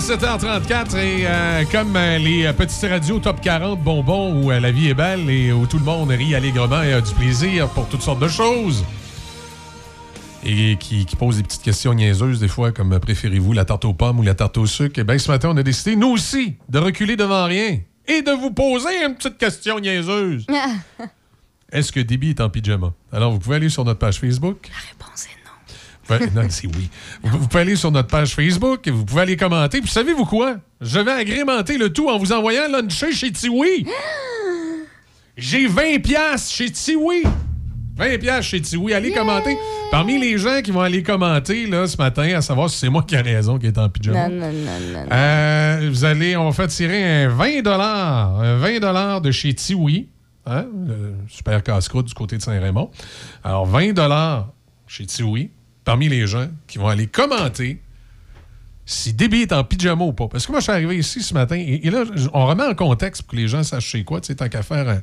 sept heures trente-quatre et euh, comme euh, les petites radios Top quarante bonbons où euh, la vie est belle et où tout le monde rit allègrement et a du plaisir pour toutes sortes de choses. et qui, qui posent des petites questions niaiseuses des fois, comme préférez-vous la tarte aux pommes ou la tarte au sucre? Eh bien, ce matin, on a décidé, nous aussi, de reculer devant rien et de vous poser une petite question niaiseuse. Est-ce que Debbie est en pyjama? Alors, vous pouvez aller sur notre page Facebook. La réponse est non. Ouais, non, c'est oui. Vous, vous pouvez aller sur notre page Facebook et vous pouvez aller commenter. Puis savez-vous quoi? Je vais agrémenter le tout en vous envoyant luncher chez Tiwi. J'ai vingt piastres chez Tiwi. vingt piastres chez Tiwi. Allez yeah! commenter. Parmi les gens qui vont aller commenter là, ce matin, à savoir si c'est moi qui ai raison qui est en pyjama. Non, non, non, non, non. Euh, vous allez, on va faire tirer un vingt dollars. Un vingt dollars de chez Tiwi. Hein? Le super casse-croûte du côté de Saint-Raymond. Alors, vingt dollars chez Tiwi. Parmi les gens qui vont aller commenter si Debbie est en pyjama ou pas. Parce que moi, je suis arrivé ici ce matin, et, et là, on remet en contexte pour que les gens sachent c'est quoi, tu sais, tant qu'à faire un,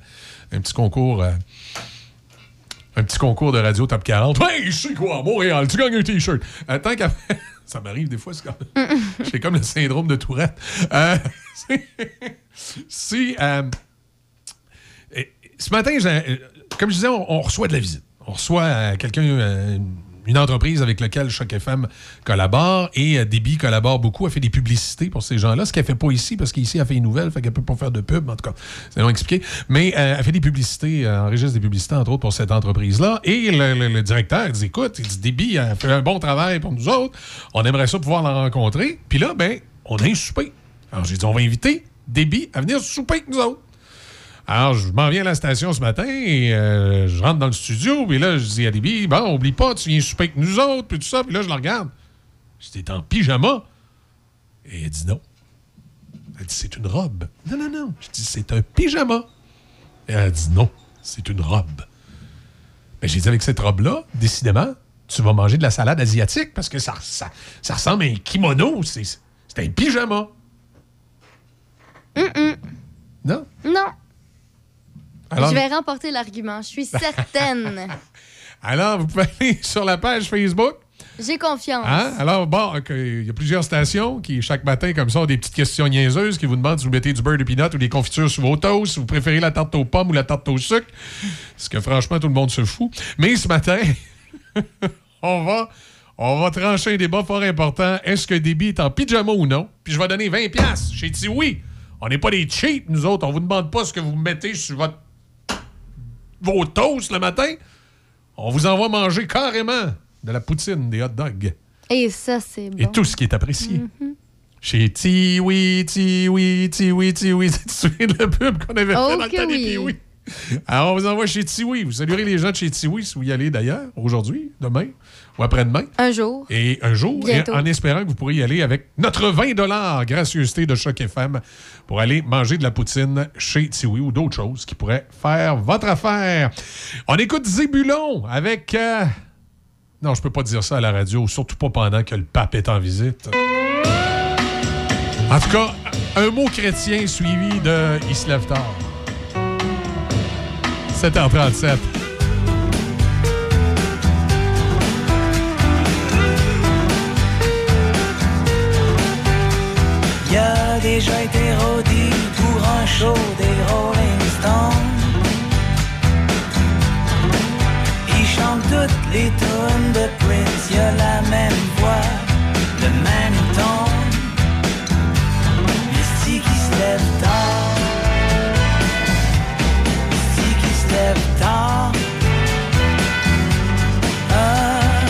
un petit concours euh, un petit concours de radio Top quarante. Hey, je sais quoi, Montréal, tu gagnes un T-shirt. Euh, tant qu'à faire... Ça m'arrive des fois, c'est comme... J'ai comme le syndrome de Tourette. Euh, si... Euh... Ce matin, j'ai... comme je disais, on, on reçoit de la visite. On reçoit euh, quelqu'un... Euh, une entreprise avec laquelle Choc F M collabore et Debbie collabore beaucoup. Elle fait des publicités pour ces gens-là, ce qu'elle fait pas ici, parce qu'ici, elle fait une nouvelle, fait qu'elle peut pas faire de pub, en tout cas, c'est long expliqué. Mais euh, elle fait des publicités, euh, enregistre des publicités, entre autres, pour cette entreprise-là. Et le, le, le directeur, il dit, écoute, il dit, Debbie, elle fait un bon travail pour nous autres. On aimerait ça pouvoir la rencontrer. Puis là, ben, on a un souper. Alors, j'ai dit, on va inviter Debbie à venir souper avec nous autres. Alors, je m'en viens à la station ce matin et euh, je rentre dans le studio. Puis là, je dis à Debbie, « Bon, oublie pas, tu viens souper avec nous autres, puis tout ça. » Puis là, je la regarde. J'étais en pyjama. Et elle dit non. Elle dit, « C'est une robe. » Non, non, non. Je dis, « C'est un pyjama. » Et elle dit non, c'est une robe. Mais j'ai dit, avec cette robe-là, décidément, tu vas manger de la salade asiatique parce que ça, ça, ça ressemble à un kimono. C'est, c'est un pyjama. Mm-mm. Non? Non. Alors, je vais remporter l'argument, je suis certaine. Alors, vous pouvez aller sur la page Facebook. J'ai confiance. Hein? Alors, bon, il y a plusieurs stations qui, chaque matin, comme ça, ont des petites questions niaiseuses qui vous demandent si vous mettez du beurre de peanut ou des confitures sur vos toasts, si vous préférez la tarte aux pommes ou la tarte au sucre. Parce que, franchement, tout le monde se fout. Mais ce matin, on va... On va trancher un débat fort important. Est-ce que Debbie est en pyjama ou non? Puis je vais donner vingt piastres chez Tiwi. On n'est pas des cheats, nous autres. On vous demande pas ce que vous mettez sur votre... vos toasts le matin, on vous envoie manger carrément de la poutine, des hot dogs. Et ça, c'est bon. Et tout ce qui est apprécié. Mm-hmm. Chez Tiwi, Tiwi, Tiwi, Tiwi. Tu te souviens de la pub qu'on avait okay, fait dans le temps oui. des Tiwi? Alors, on vous envoie chez Tiwi. Vous saluerez les gens de chez Tiwi si vous y allez d'ailleurs, aujourd'hui, demain ou après-demain. Un jour. Et un jour, et en espérant que vous pourrez y aller avec notre vingt dollars gracieuseté de Choc F M pour aller manger de la poutine chez Tiwi ou d'autres choses qui pourraient faire votre affaire. On écoute Zébulon avec... Euh... Non, je peux pas dire ça à la radio, surtout pas pendant que le pape est en visite. En tout cas, un mot chrétien suivi de « Il se lève tard ». sept heures trente-sept. Il a déjà été rodé pour un show des Rolling Stones. Il chante toutes les tunes de Prince, il a la même voix, le même ton. Mais si qui se lève tard, se lève tard, ah.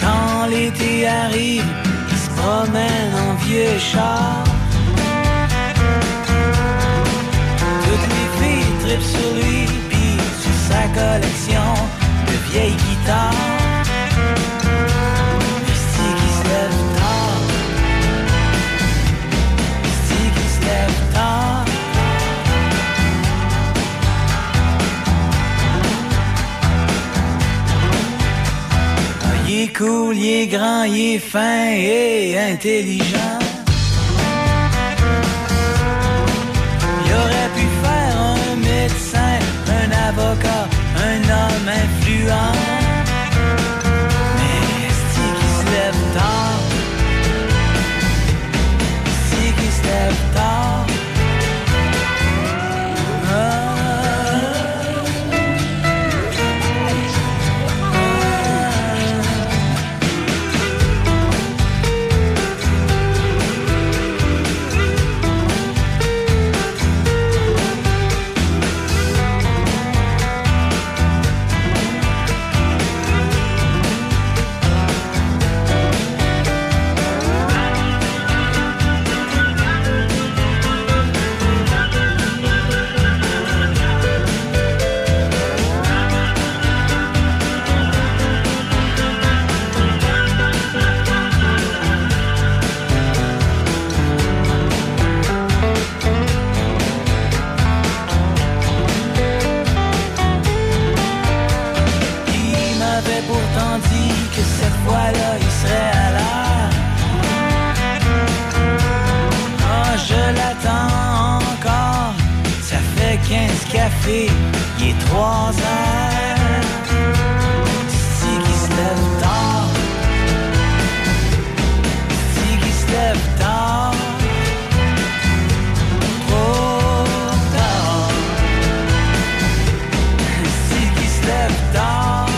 Quand l'été arrive, il se promène en vieux char. Toutes les filles trippent sur lui, puis sur sa collection de vieilles guitares. Il est cool, il est grand, il est fin et intelligent. Il aurait pu faire un médecin, un avocat, un homme influent. Mais est-ce qu'il se lève tard? Est-ce qu'il se lève tard? Oh. l'été, il est trois heures. Si qui se lève tard, si qui se lève tard, trop tard. Si qui se lève tard.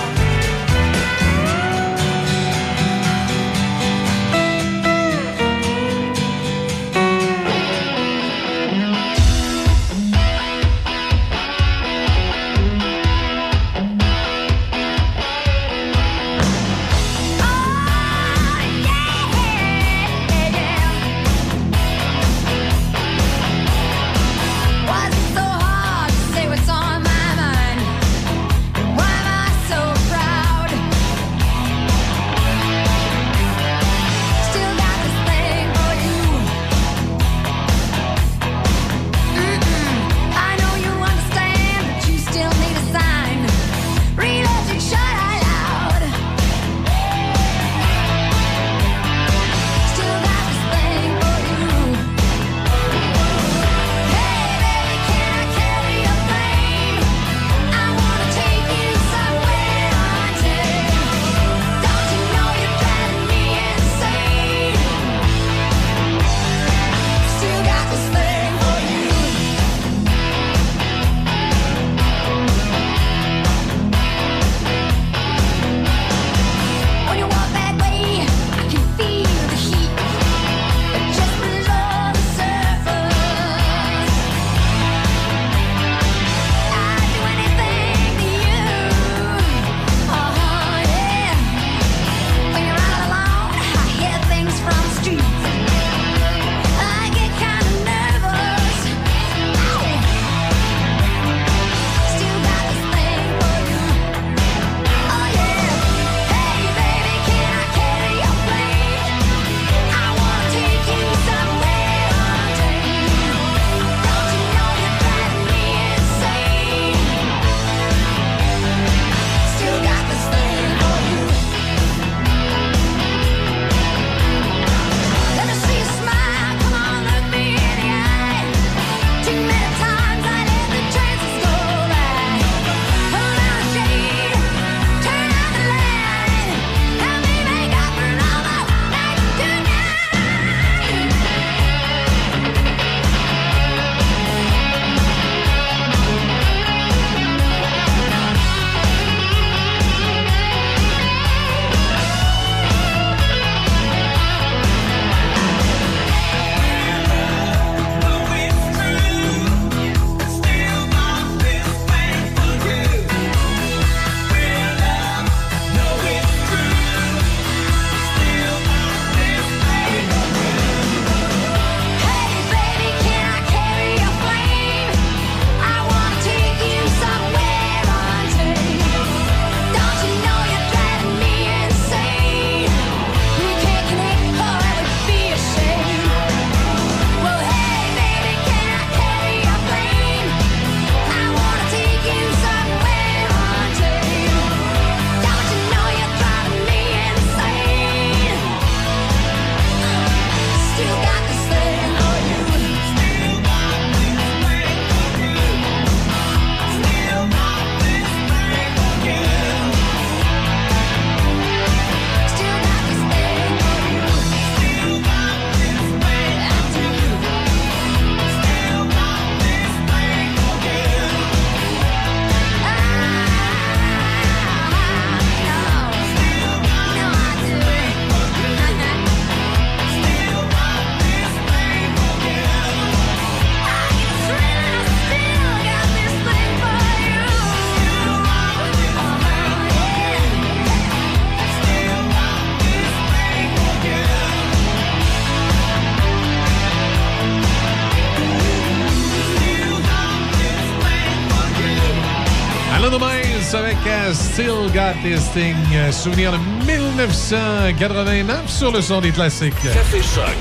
Still Got This Thing, souvenir de dix-neuf cent quatre-vingt-neuf sur le son des classiques. Café Choc.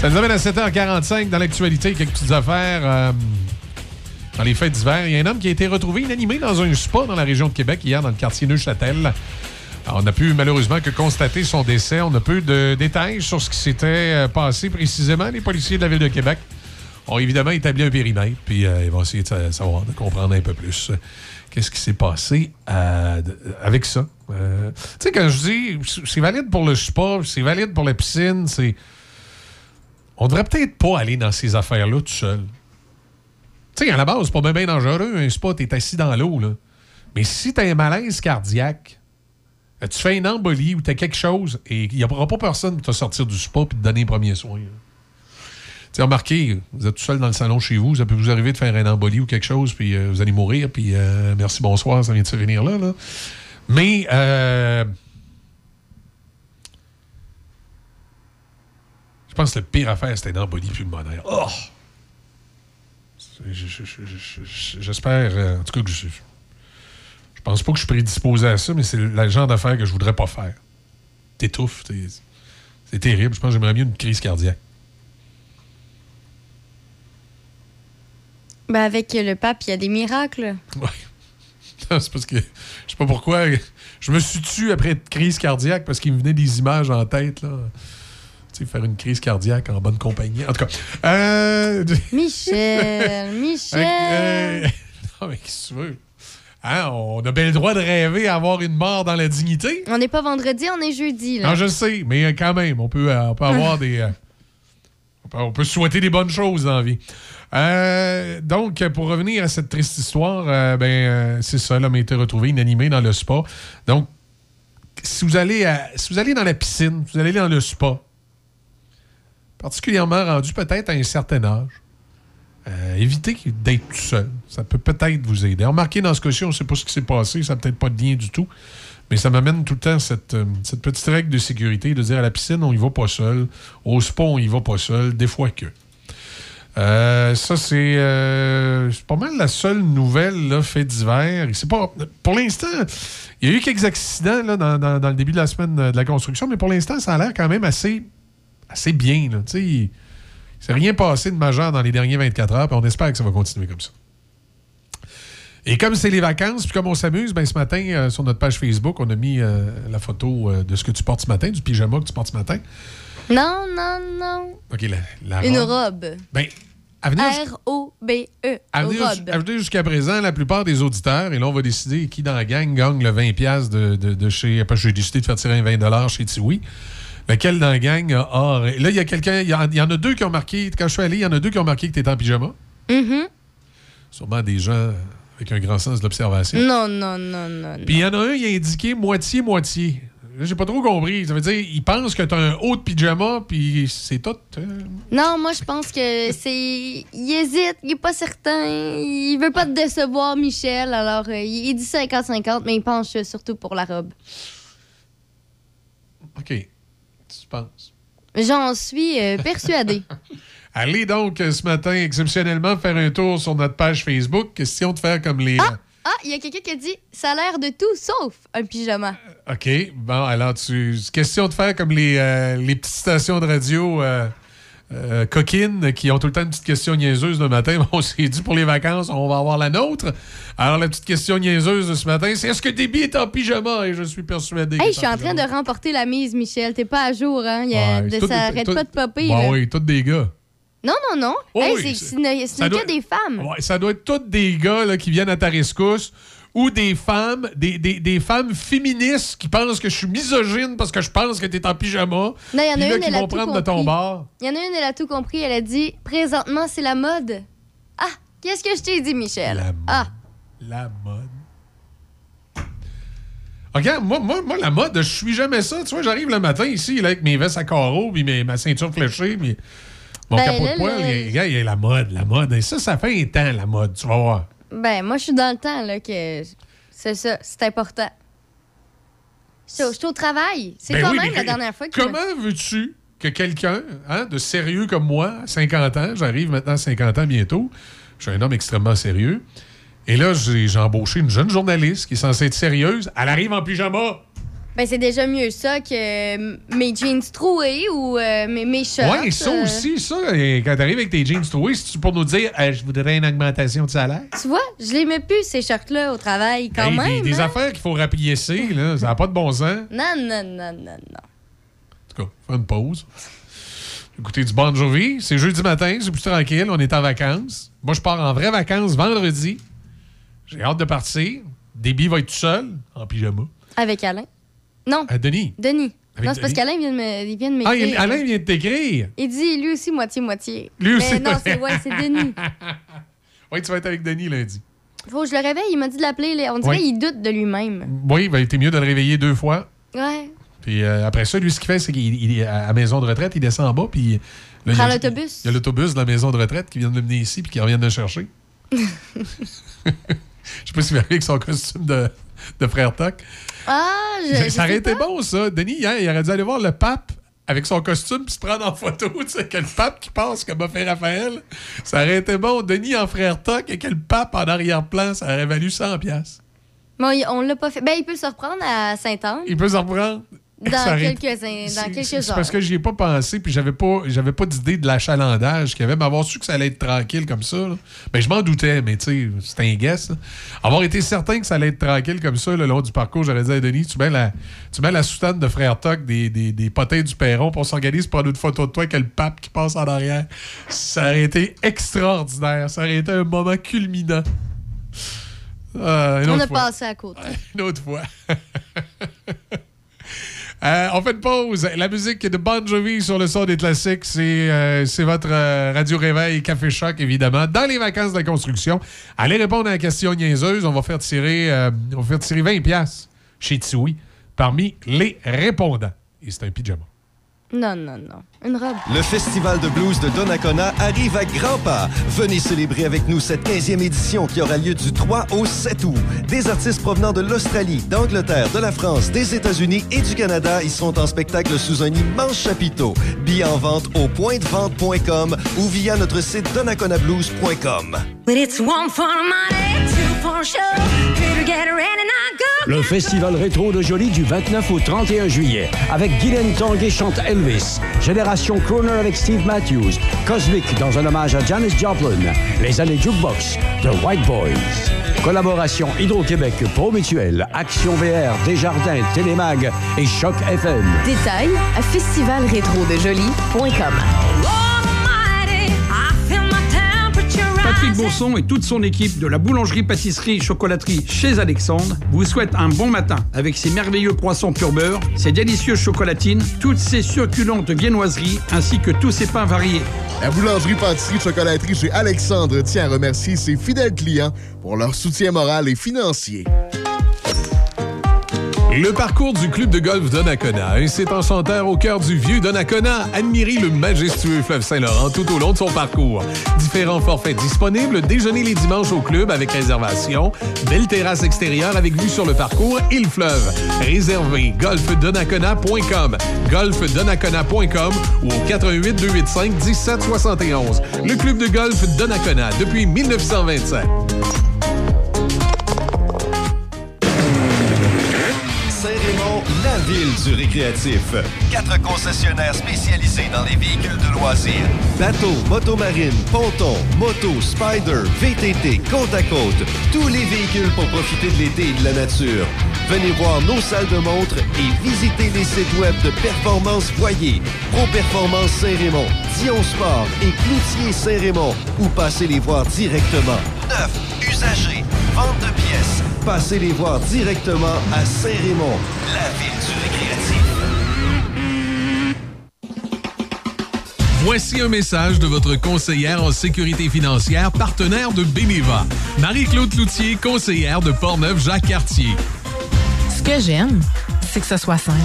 Ça nous amène à sept heures quarante-cinq dans l'actualité, quelques petites affaires euh, dans les fêtes d'hiver. Il y a un homme qui a été retrouvé inanimé dans un spa dans la région de Québec hier dans le quartier Neuchâtel. Alors, on n'a pu malheureusement que constater son décès. On a peu de détails sur ce qui s'était passé précisément. Les policiers de la Ville de Québec ont évidemment établi un périmètre, puis euh, ils vont essayer de savoir, de comprendre un peu plus euh, qu'est-ce qui s'est passé euh, avec ça. Euh, tu sais, quand je dis c'est valide pour le sport, c'est valide pour la piscine, c'est... On devrait peut-être pas aller dans ces affaires-là tout seul. Tu sais, à la base, c'est pas bien, bien dangereux, un spa, t'es assis dans l'eau, là. Mais si t'as un malaise cardiaque, tu fais une embolie ou t'as quelque chose, et il n'y aura pas personne pour te sortir du spa et te donner les premiers soins. Tu as remarqué, vous êtes tout seul dans le salon chez vous, ça peut vous arriver de faire une embolie ou quelque chose, puis euh, vous allez mourir, puis euh, merci, bonsoir, ça vient de se venir là, là. Mais... Euh, je pense que la pire affaire, c'était une embolie pulmonaire. Oh! J'espère, euh, en tout cas, que je je pense pas que je suis prédisposé à ça, mais c'est le genre d'affaire que je voudrais pas faire. T'étouffes, t'es, c'est terrible. Je pense que j'aimerais mieux une crise cardiaque. Ben avec le pape, il y a des miracles. Ouais. Non, c'est parce que je sais pas pourquoi. Je me suis tué après une crise cardiaque parce qu'il me venait des images en tête, là. Faire une crise cardiaque en bonne compagnie. En tout cas... Euh... Michel! Michel! Euh, non, mais qu'est-ce que tu veux? Hein, on a bien le droit de rêver à avoir une mort dans la dignité. On n'est pas vendredi, on est jeudi. Là. Non, je le sais, mais quand même, on peut, on peut avoir des... Euh, on, peut, on peut souhaiter des bonnes choses dans la vie. Euh, donc, pour revenir à cette triste histoire, euh, ben euh, c'est ça, l'homme a été retrouvé inanimé dans le spa. Donc, si vous allez, à, si vous allez dans la piscine, si vous allez dans le spa, particulièrement rendu peut-être à un certain âge, euh, évitez d'être tout seul. Ça peut peut-être vous aider. Remarquez, dans ce cas-ci, on ne sait pas ce qui s'est passé, ça n'a peut-être pas de lien du tout, mais ça m'amène tout le temps cette, euh, cette petite règle de sécurité, de dire à la piscine, on n'y va pas seul, au spa, on n'y va pas seul, des fois que. Euh, ça, c'est, euh, c'est pas mal la seule nouvelle, là, fait divers. C'est pas, pour l'instant, il y a eu quelques accidents là, dans, dans, dans le début de la semaine de la construction, mais pour l'instant, ça a l'air quand même assez... assez bien, là. Tu sais, il ne s'est rien passé de majeur dans les derniers vingt-quatre heures, puis on espère que ça va continuer comme ça. Et comme c'est les vacances, puis comme on s'amuse, ben, ce matin, euh, sur notre page Facebook, on a mis euh, la photo euh, de ce que tu portes ce matin, du pyjama que tu portes ce matin. Non, non, non. OK, la, la robe. Une robe. Ben, R O B E. Avenez jusqu'à présent, la plupart des auditeurs, et là, on va décider qui dans la gang gagne le vingt dollars de, de, de chez... Parce que j'ai décidé de faire tirer un vingt dollars chez Tiwi. Lequel dans la gang a... Ah, là, il y a quelqu'un... Il y, y en a deux qui ont marqué... Quand je suis allé, il y en a deux qui ont marqué que tu étais en pyjama. Mm-hmm. Sûrement des gens avec un grand sens de l'observation. Non, non, non, non. Puis il y en a un, il a indiqué moitié-moitié. Là, j'ai pas trop compris. Ça veut dire, il pense que tu as un haut de pyjama, puis c'est tout. Euh... Non, moi, je pense que c'est... Il hésite, il est pas certain. Il veut pas te décevoir, Michel. Alors, euh, il dit cinquante cinquante, mais il penche surtout pour la robe. OK. Tu penses? J'en suis euh, persuadé. Allez donc ce matin exceptionnellement faire un tour sur notre page Facebook. Question de faire comme les... Ah, ah, il y a quelqu'un qui a dit « Ça a l'air de tout sauf un pyjama. » OK. Bon, alors, tu... question de faire comme les, euh, les petites stations de radio euh, euh, coquines qui ont tout le temps une petite question niaiseuse le matin. On s'est dit pour les vacances, on va avoir la nôtre. Alors, la petite question niaiseuse de ce matin, c'est « Est-ce que Déby est en pyjama? » Et je suis persuadé. Hey, je suis en train de remporter la mise, Michel. T'es pas à jour, hein? Il y a ouais, de, ça arrête tout, pas de popper. Bon, oui, toutes des gars. Non, non, non. Oh, hey, oui, c'est, c'est, c'est, c'est que doit, des femmes. Ouais, ça doit être toutes des gars là, qui viennent à ta rescousse ou des femmes, des, des, des femmes féministes qui pensent que je suis misogyne parce que je pense que t'es en pyjama. Non, il y en a une, elle a tout compris. Il y en a une, elle a tout compris. Elle a dit « Présentement, c'est la mode. » Ah, qu'est-ce que je t'ai dit, Michel? La ah. La mode. Regarde, moi, moi, moi la mode, je suis jamais ça. Tu vois, j'arrive le matin ici là, avec mes vestes à carreaux, puis mes, ma ceinture fléchée, puis mon ben, capot là, de poil. Le... Regarde, il y a la mode, la mode. Et ça, ça fait un temps, la mode, tu vas voir. Ben, moi, je suis dans le temps, là, que c'est ça, c'est important. Je suis au travail. C'est ben quand oui, même la dernière fois que... Comment me... veux-tu que quelqu'un hein, de sérieux comme moi, cinquante ans, j'arrive maintenant à cinquante ans bientôt, je suis un homme extrêmement sérieux, et là, j'ai, j'ai embauché une jeune journaliste qui est censée être sérieuse. Elle arrive en pyjama. Ben, c'est déjà mieux ça que mes jeans troués ou euh, mes, mes shorts. Oui, ça euh... aussi, ça. Et quand t'arrives avec tes jeans troués, c'est pour nous dire eh, « Je voudrais une augmentation de salaire. » Tu vois, je les mets plus, ces shorts-là, au travail quand hey, même. Des, hein? Des affaires qu'il faut rapiécer, là. Ça n'a pas de bon sens. Non, non, non, non, non. En tout cas, faire une pause. Écoutez, du Bon Jovi. C'est jeudi matin, c'est plus tranquille, on est en vacances. Moi, je pars en vraies vacances vendredi. J'ai hâte de partir. Déby va être tout seul, en pyjama. Avec Alain. Non. Euh, Denis. Denis. Avec non, c'est Denis. Parce qu'Alain vient de me, il vient de m'écrire. Ah, Alain vient de t'écrire. Il dit, lui aussi, moitié-moitié. Lui aussi. Mais non, c'est, ouais, c'est Denis. Oui, tu vas être avec Denis lundi. Faut que je le réveille. Il m'a dit de l'appeler. On dirait qu'il ouais. doute de lui-même. Oui, ben, t'es mieux de le réveiller deux fois. Ouais. Puis euh, après ça, lui, ce qu'il fait, c'est qu'il est à la maison de retraite, il descend en bas, puis... Là, prends il a, l'autobus. Il y a l'autobus de la maison de retraite qui vient de le mener ici, puis qui revient de le chercher. Je sais pas s'il va avec son costume de, de frère Toc. Ah, je, ça, je ça aurait été pas. Bon, ça. Denis, hier, il aurait dû aller voir le pape avec son costume, puis se prendre en photo, tu sais, que le pape qui passe, comme a fait Raphaël. Ça aurait été bon. Denis en frère Toc et que le pape en arrière-plan, ça aurait valu cent dollars. Bon, on l'a pas fait. Ben, il peut se reprendre à Sainte-Anne. Il peut se reprendre. Dans quelques, dans quelques heures. C'est parce que j'y ai pas pensé, puis j'avais pas, j'avais pas d'idée de l'achalandage qu'il y avait. M'avoir su que ça allait être tranquille comme ça, là. Ben, je m'en doutais, mais tu sais, c'était un guess. Là. Avoir été certain que ça allait être tranquille comme ça, le long du parcours, j'aurais dit à Denis, tu mets la, tu mets la soutane de Frère Toc des, des, des potins du Perron, puis on s'organise pour prendre une photo de toi avec le pape qui passe en arrière. Ça aurait été extraordinaire. Ça aurait été un moment culminant. Euh, on a fois. Passé à côté. Une autre fois. Euh, on fait une pause. La musique de Bon Jovi sur le son des classiques, c'est, euh, c'est votre euh, Radio Réveil Café Choc, évidemment, dans les vacances de la construction. Allez répondre à la question niaiseuse. On va faire tirer, euh, on va faire tirer vingt dollars chez Tiwi parmi les répondants. Et c'est un pyjama. Non, non, non. Une robe. Le Festival de blues de Donnacona arrive à grands pas. Venez célébrer avec nous cette quinzième édition qui aura lieu du trois au sept août. Des artistes provenant de l'Australie, d'Angleterre, de la France, des États-Unis et du Canada y sont en spectacle sous un immense chapiteau. Billets en vente au point de vente point com ou via notre site donnacona blues point com. Le Festival Rétro de Jolie du vingt-neuf au trente et un juillet avec Guylaine Tanguay chante Elvis, Génération Crooner avec Steve Matthews, Cosmic dans un hommage à Janis Joplin, Les années Jukebox, The White Boys. Collaboration Hydro-Québec, Promutuel, Action V R, Desjardins, Télémag et Choc F M. Détails à festival rétro de jolie point com. Patrick Bourson et toute son équipe de la boulangerie-pâtisserie-chocolaterie chez Alexandre vous souhaitent un bon matin avec ses merveilleux poissons pur beurre, ses délicieuses chocolatines, toutes ses succulentes viennoiseries ainsi que tous ses pains variés. La boulangerie-pâtisserie-chocolaterie chez Alexandre tient à remercier ses fidèles clients pour leur soutien moral et financier. Le parcours du club de golf Donnacona, un s'étend chanteur au cœur du vieux Donnacona, admirez le majestueux fleuve Saint-Laurent tout au long de son parcours. Différents forfaits disponibles, déjeuner les dimanches au club avec réservation, belle terrasse extérieure avec vue sur le parcours et le fleuve. Réservez golf donnacona point com, golf donnacona point com ou au quatre un huit, deux huit cinq, un sept sept un. Le club de golf Donnacona depuis dix-neuf cent vingt-sept. La ville du récréatif. Quatre concessionnaires spécialisés dans les véhicules de loisirs. Bateaux, motomarines, pontons, motos, spider, V T T, côte à côte. Tous les véhicules pour profiter de l'été et de la nature. Venez voir nos salles de montre et visitez les sites web de Performance Voyer, Pro Performance Saint-Raymond, Dion Sport et Cloutier Saint-Raymond ou passez les voir directement. Neuf, usagers, vente de pièces. Passez les voir directement à Saint-Raymond, la ville du récréatif. Voici un message de votre conseillère en sécurité financière, partenaire de Beneva, Marie-Claude Cloutier, conseillère de Portneuf-Jacques-Cartier. Ce que j'aime, c'est que ce soit simple.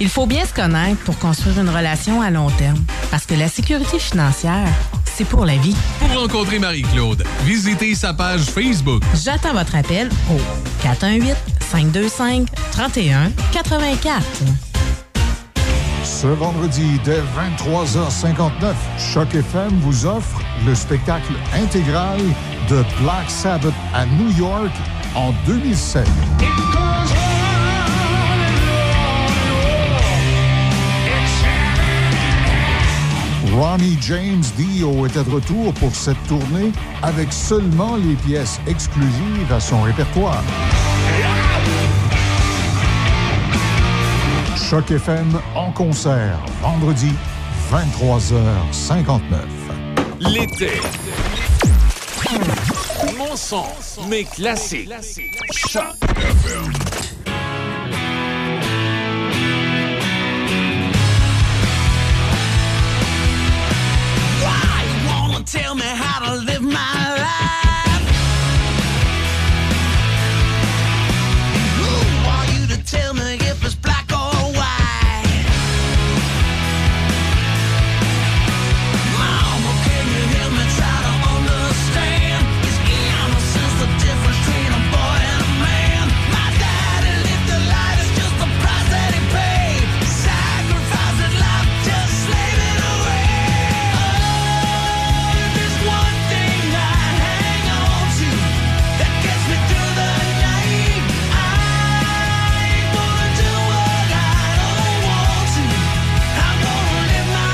Il faut bien se connaître pour construire une relation à long terme, parce que la sécurité financière, c'est pour la vie. Pour rencontrer Marie-Claude, visitez sa page Facebook. J'attends votre appel au quatre un huit, cinq deux cinq, trois un huit quatre. Ce vendredi, dès vingt-trois heures cinquante-neuf, Choc F M vous offre le spectacle intégral de Black Sabbath à New York en deux mille sept. Ronnie James Dio était de retour pour cette tournée avec seulement les pièces exclusives à son répertoire. Choc F M en concert, vendredi vingt-trois heures cinquante-neuf. L'été. Mon son, mes classiques. Choc F M. Why you wanna tell me how to live my life? And who are you to tell me if it's black or white? Mama, can you hear me try to understand? It's innocence, the difference between a boy and a man. My daddy lived the life, it's just the price that he paid. Sacrificing life, just slaving away. Oh, if there's one thing I hang on to that gets me through the night, I ain't gonna do what I don't want to. I'm gonna live my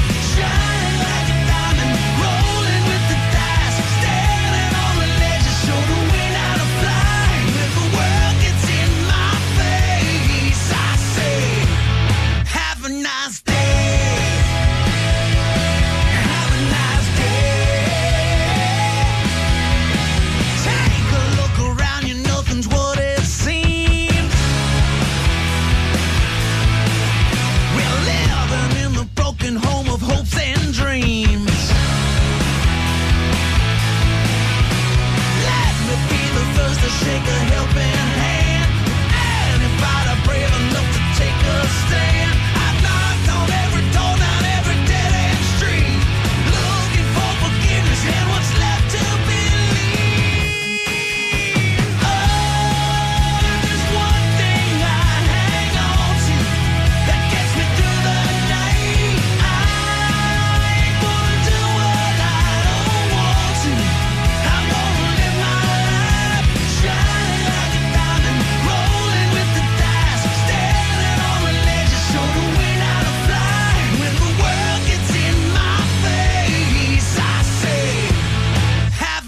life, shining like a diamond, rolling with the dice, standing on the ledge and show the wind how to fly. If the world gets in my face, I say, have a nice day. Have a nice day. Take a look around you, nothing's what it seems. We're living in the broken home of hopes and dreams. Let me be the first to shake a helping hand. Anybody brave enough to take a stand? I've knocked on every door, down every dead end street, looking for forgiveness and what's left to believe. Oh, if there's one thing I hang on to that gets me through the night, I ain't gonna do what I don't want to. I'm gonna live my life, shining like a diamond, rolling with the dice, standing on the ledge and show the wind how to fly. When the world gets in my face, I say, have a nice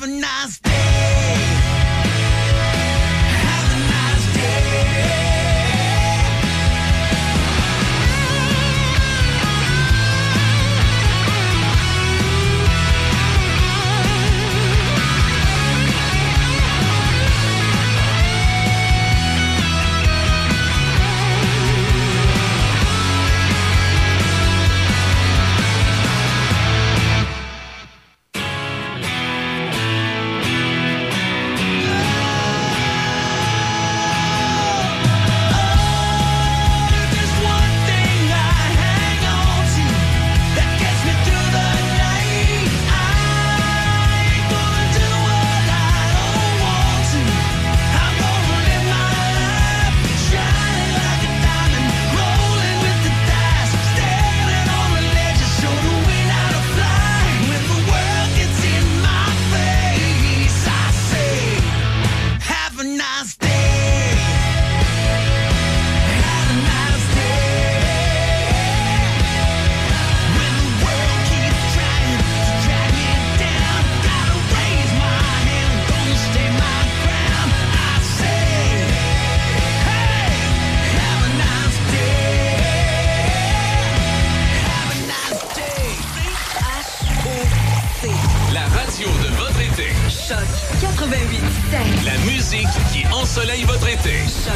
day. Have a nice day. There's one thing I hang on to that gets me through the night. I ain't gonna do what I don't want to. I'm gonna live my life, shining like a diamond, rolling with the dice, standing on the ledge and show the wind how to fly. When the world gets in my face, I say, have a nice day. Have a nice day. When the world keeps trying to drag me down, gotta raise my hand, gonna stand my ground. I say, hey, have a nice day. La radio de votre été. Choc quatre-vingt-huit sept. La musique qui ensoleille votre été. Choc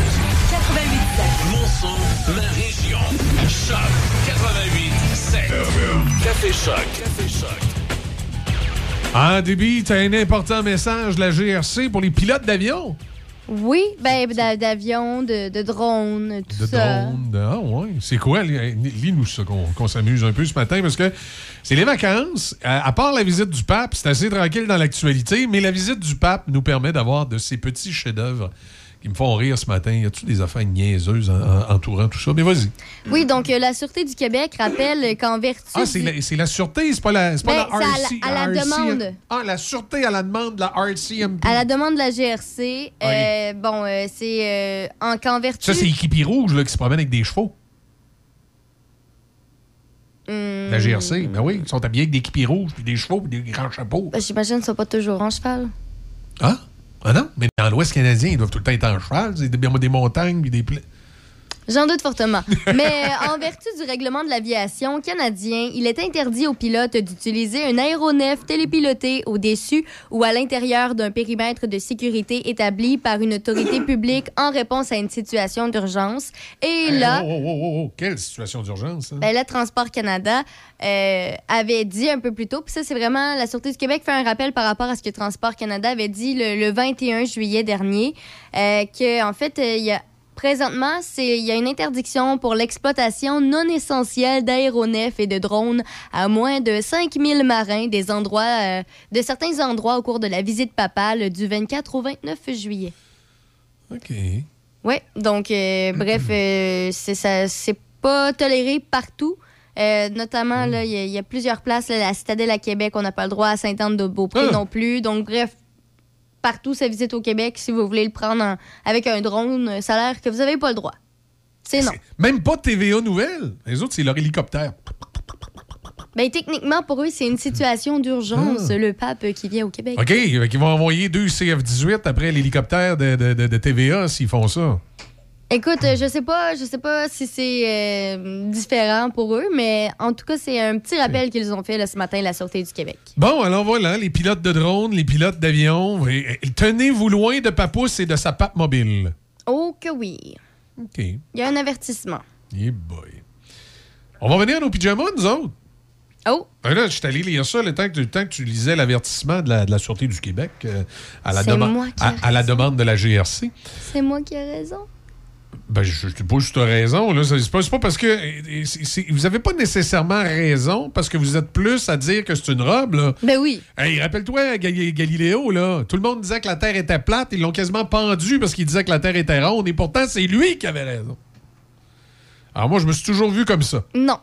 quatre-vingt-huit sept. Mon son, ma région. Choc quatre-vingt-huit sept. Café Choc. Café Choc. En début, tu as un important message de la G R C pour les pilotes d'avion. Oui, ben d'a- d'avions, de, de drones, tout De ça. drone, de- ah ouais. C'est quoi? li- Lis-nous ça, qu'on qu'on s'amuse un peu ce matin, parce que c'est les vacances. À, à part la visite du pape, c'est assez tranquille dans l'actualité, mais la visite du pape nous permet d'avoir de ces petits chefs-d'œuvre qui me font rire ce matin. Y a-tu des affaires niaiseuses en- en- entourant tout ça? Mais vas-y. Oui, donc euh, la Sûreté du Québec rappelle qu'en vertu... Ah, c'est du- la, c'est la Sûreté, c'est pas la, c'est pas Ben, la c'est à R C. la- à la R C demande. Ah, la Sûreté à la demande de la R C M P. À la demande de la G R C, euh, bon, euh, c'est euh, en qu'en vertu... Ça, c'est Équipie Rouge là, qui se promène avec des chevaux. Hmm. La G R C, ben oui, ils sont habillés avec des équipes rouges, puis des chevaux, puis des grands chapeaux. Ben, j'imagine que ce n'est pas toujours en cheval. Ah? Ah non? Mais dans l'Ouest canadien, ils doivent tout le temps être en cheval. C'est des, des montagnes, puis des... pla- J'en doute fortement. Mais en vertu du règlement de l'aviation canadien, il est interdit aux pilotes d'utiliser un aéronef télépiloté au-dessus ou à l'intérieur d'un périmètre de sécurité établi par une autorité publique en réponse à une situation d'urgence. Et hey, là... Oh, oh, oh, oh, oh. Quelle situation d'urgence? Hein? Ben là, Transport Canada euh, avait dit un peu plus tôt, puis ça, c'est vraiment... La Sûreté du Québec fait un rappel par rapport à ce que Transport Canada avait dit le, le vingt et un juillet dernier, euh, qu'en fait, il euh, y a... Présentement, il y a une interdiction pour l'exploitation non essentielle d'aéronefs et de drones à moins de cinq mille marins des endroits, euh, de certains endroits au cours de la visite papale du vingt-quatre au vingt-neuf juillet. OK. Oui, donc, euh, bref, euh, c'est, ça, c'est pas toléré partout. Euh, notamment, il y, y a plusieurs places. Là, la Citadelle à Québec, on n'a pas le droit. À Sainte-Anne-de-Beaupré ah. non plus. Donc, bref. Partout, ça visite au Québec. Si vous voulez le prendre en, avec un drone, ça a l'air que vous n'avez pas le droit. C'est non. C'est même pas T V A Nouvelles. Les autres, c'est leur hélicoptère. Ben, techniquement, pour eux, c'est une situation d'urgence, ah. le pape qui vient au Québec. OK, ils vont envoyer deux C F dix-huit après l'hélicoptère de, de, de, de T V A s'ils font ça. Écoute, je sais pas, je sais pas si c'est euh, différent pour eux, mais en tout cas, c'est un petit rappel qu'ils ont fait là, ce matin, la Sûreté du Québec. Bon, alors voilà, les pilotes de drones, les pilotes d'avions, tenez-vous loin de Papousse et de sa pape mobile. Oh que oui. OK. Il y a un avertissement. Yeah boy. On va venir à nos pyjamas, nous autres. Oh. Ben là, je suis allé lire ça le temps que, le temps que tu lisais l'avertissement de la, de la Sûreté du Québec euh, à, la dema- à, à la demande de la G R C. C'est moi qui ai raison. Ben, je te pose juste raison. Là. C'est, pas, c'est pas parce que. C'est, c'est, vous avez pas nécessairement raison parce que vous êtes plus à dire que c'est une robe. Là. Ben oui. Hey, rappelle-toi, Gal- Galiléo, là. Tout le monde disait que la Terre était plate. Ils l'ont quasiment pendu parce qu'il disait que la Terre était ronde. Et pourtant, c'est lui qui avait raison. Alors, moi, je me suis toujours vu comme ça. Non.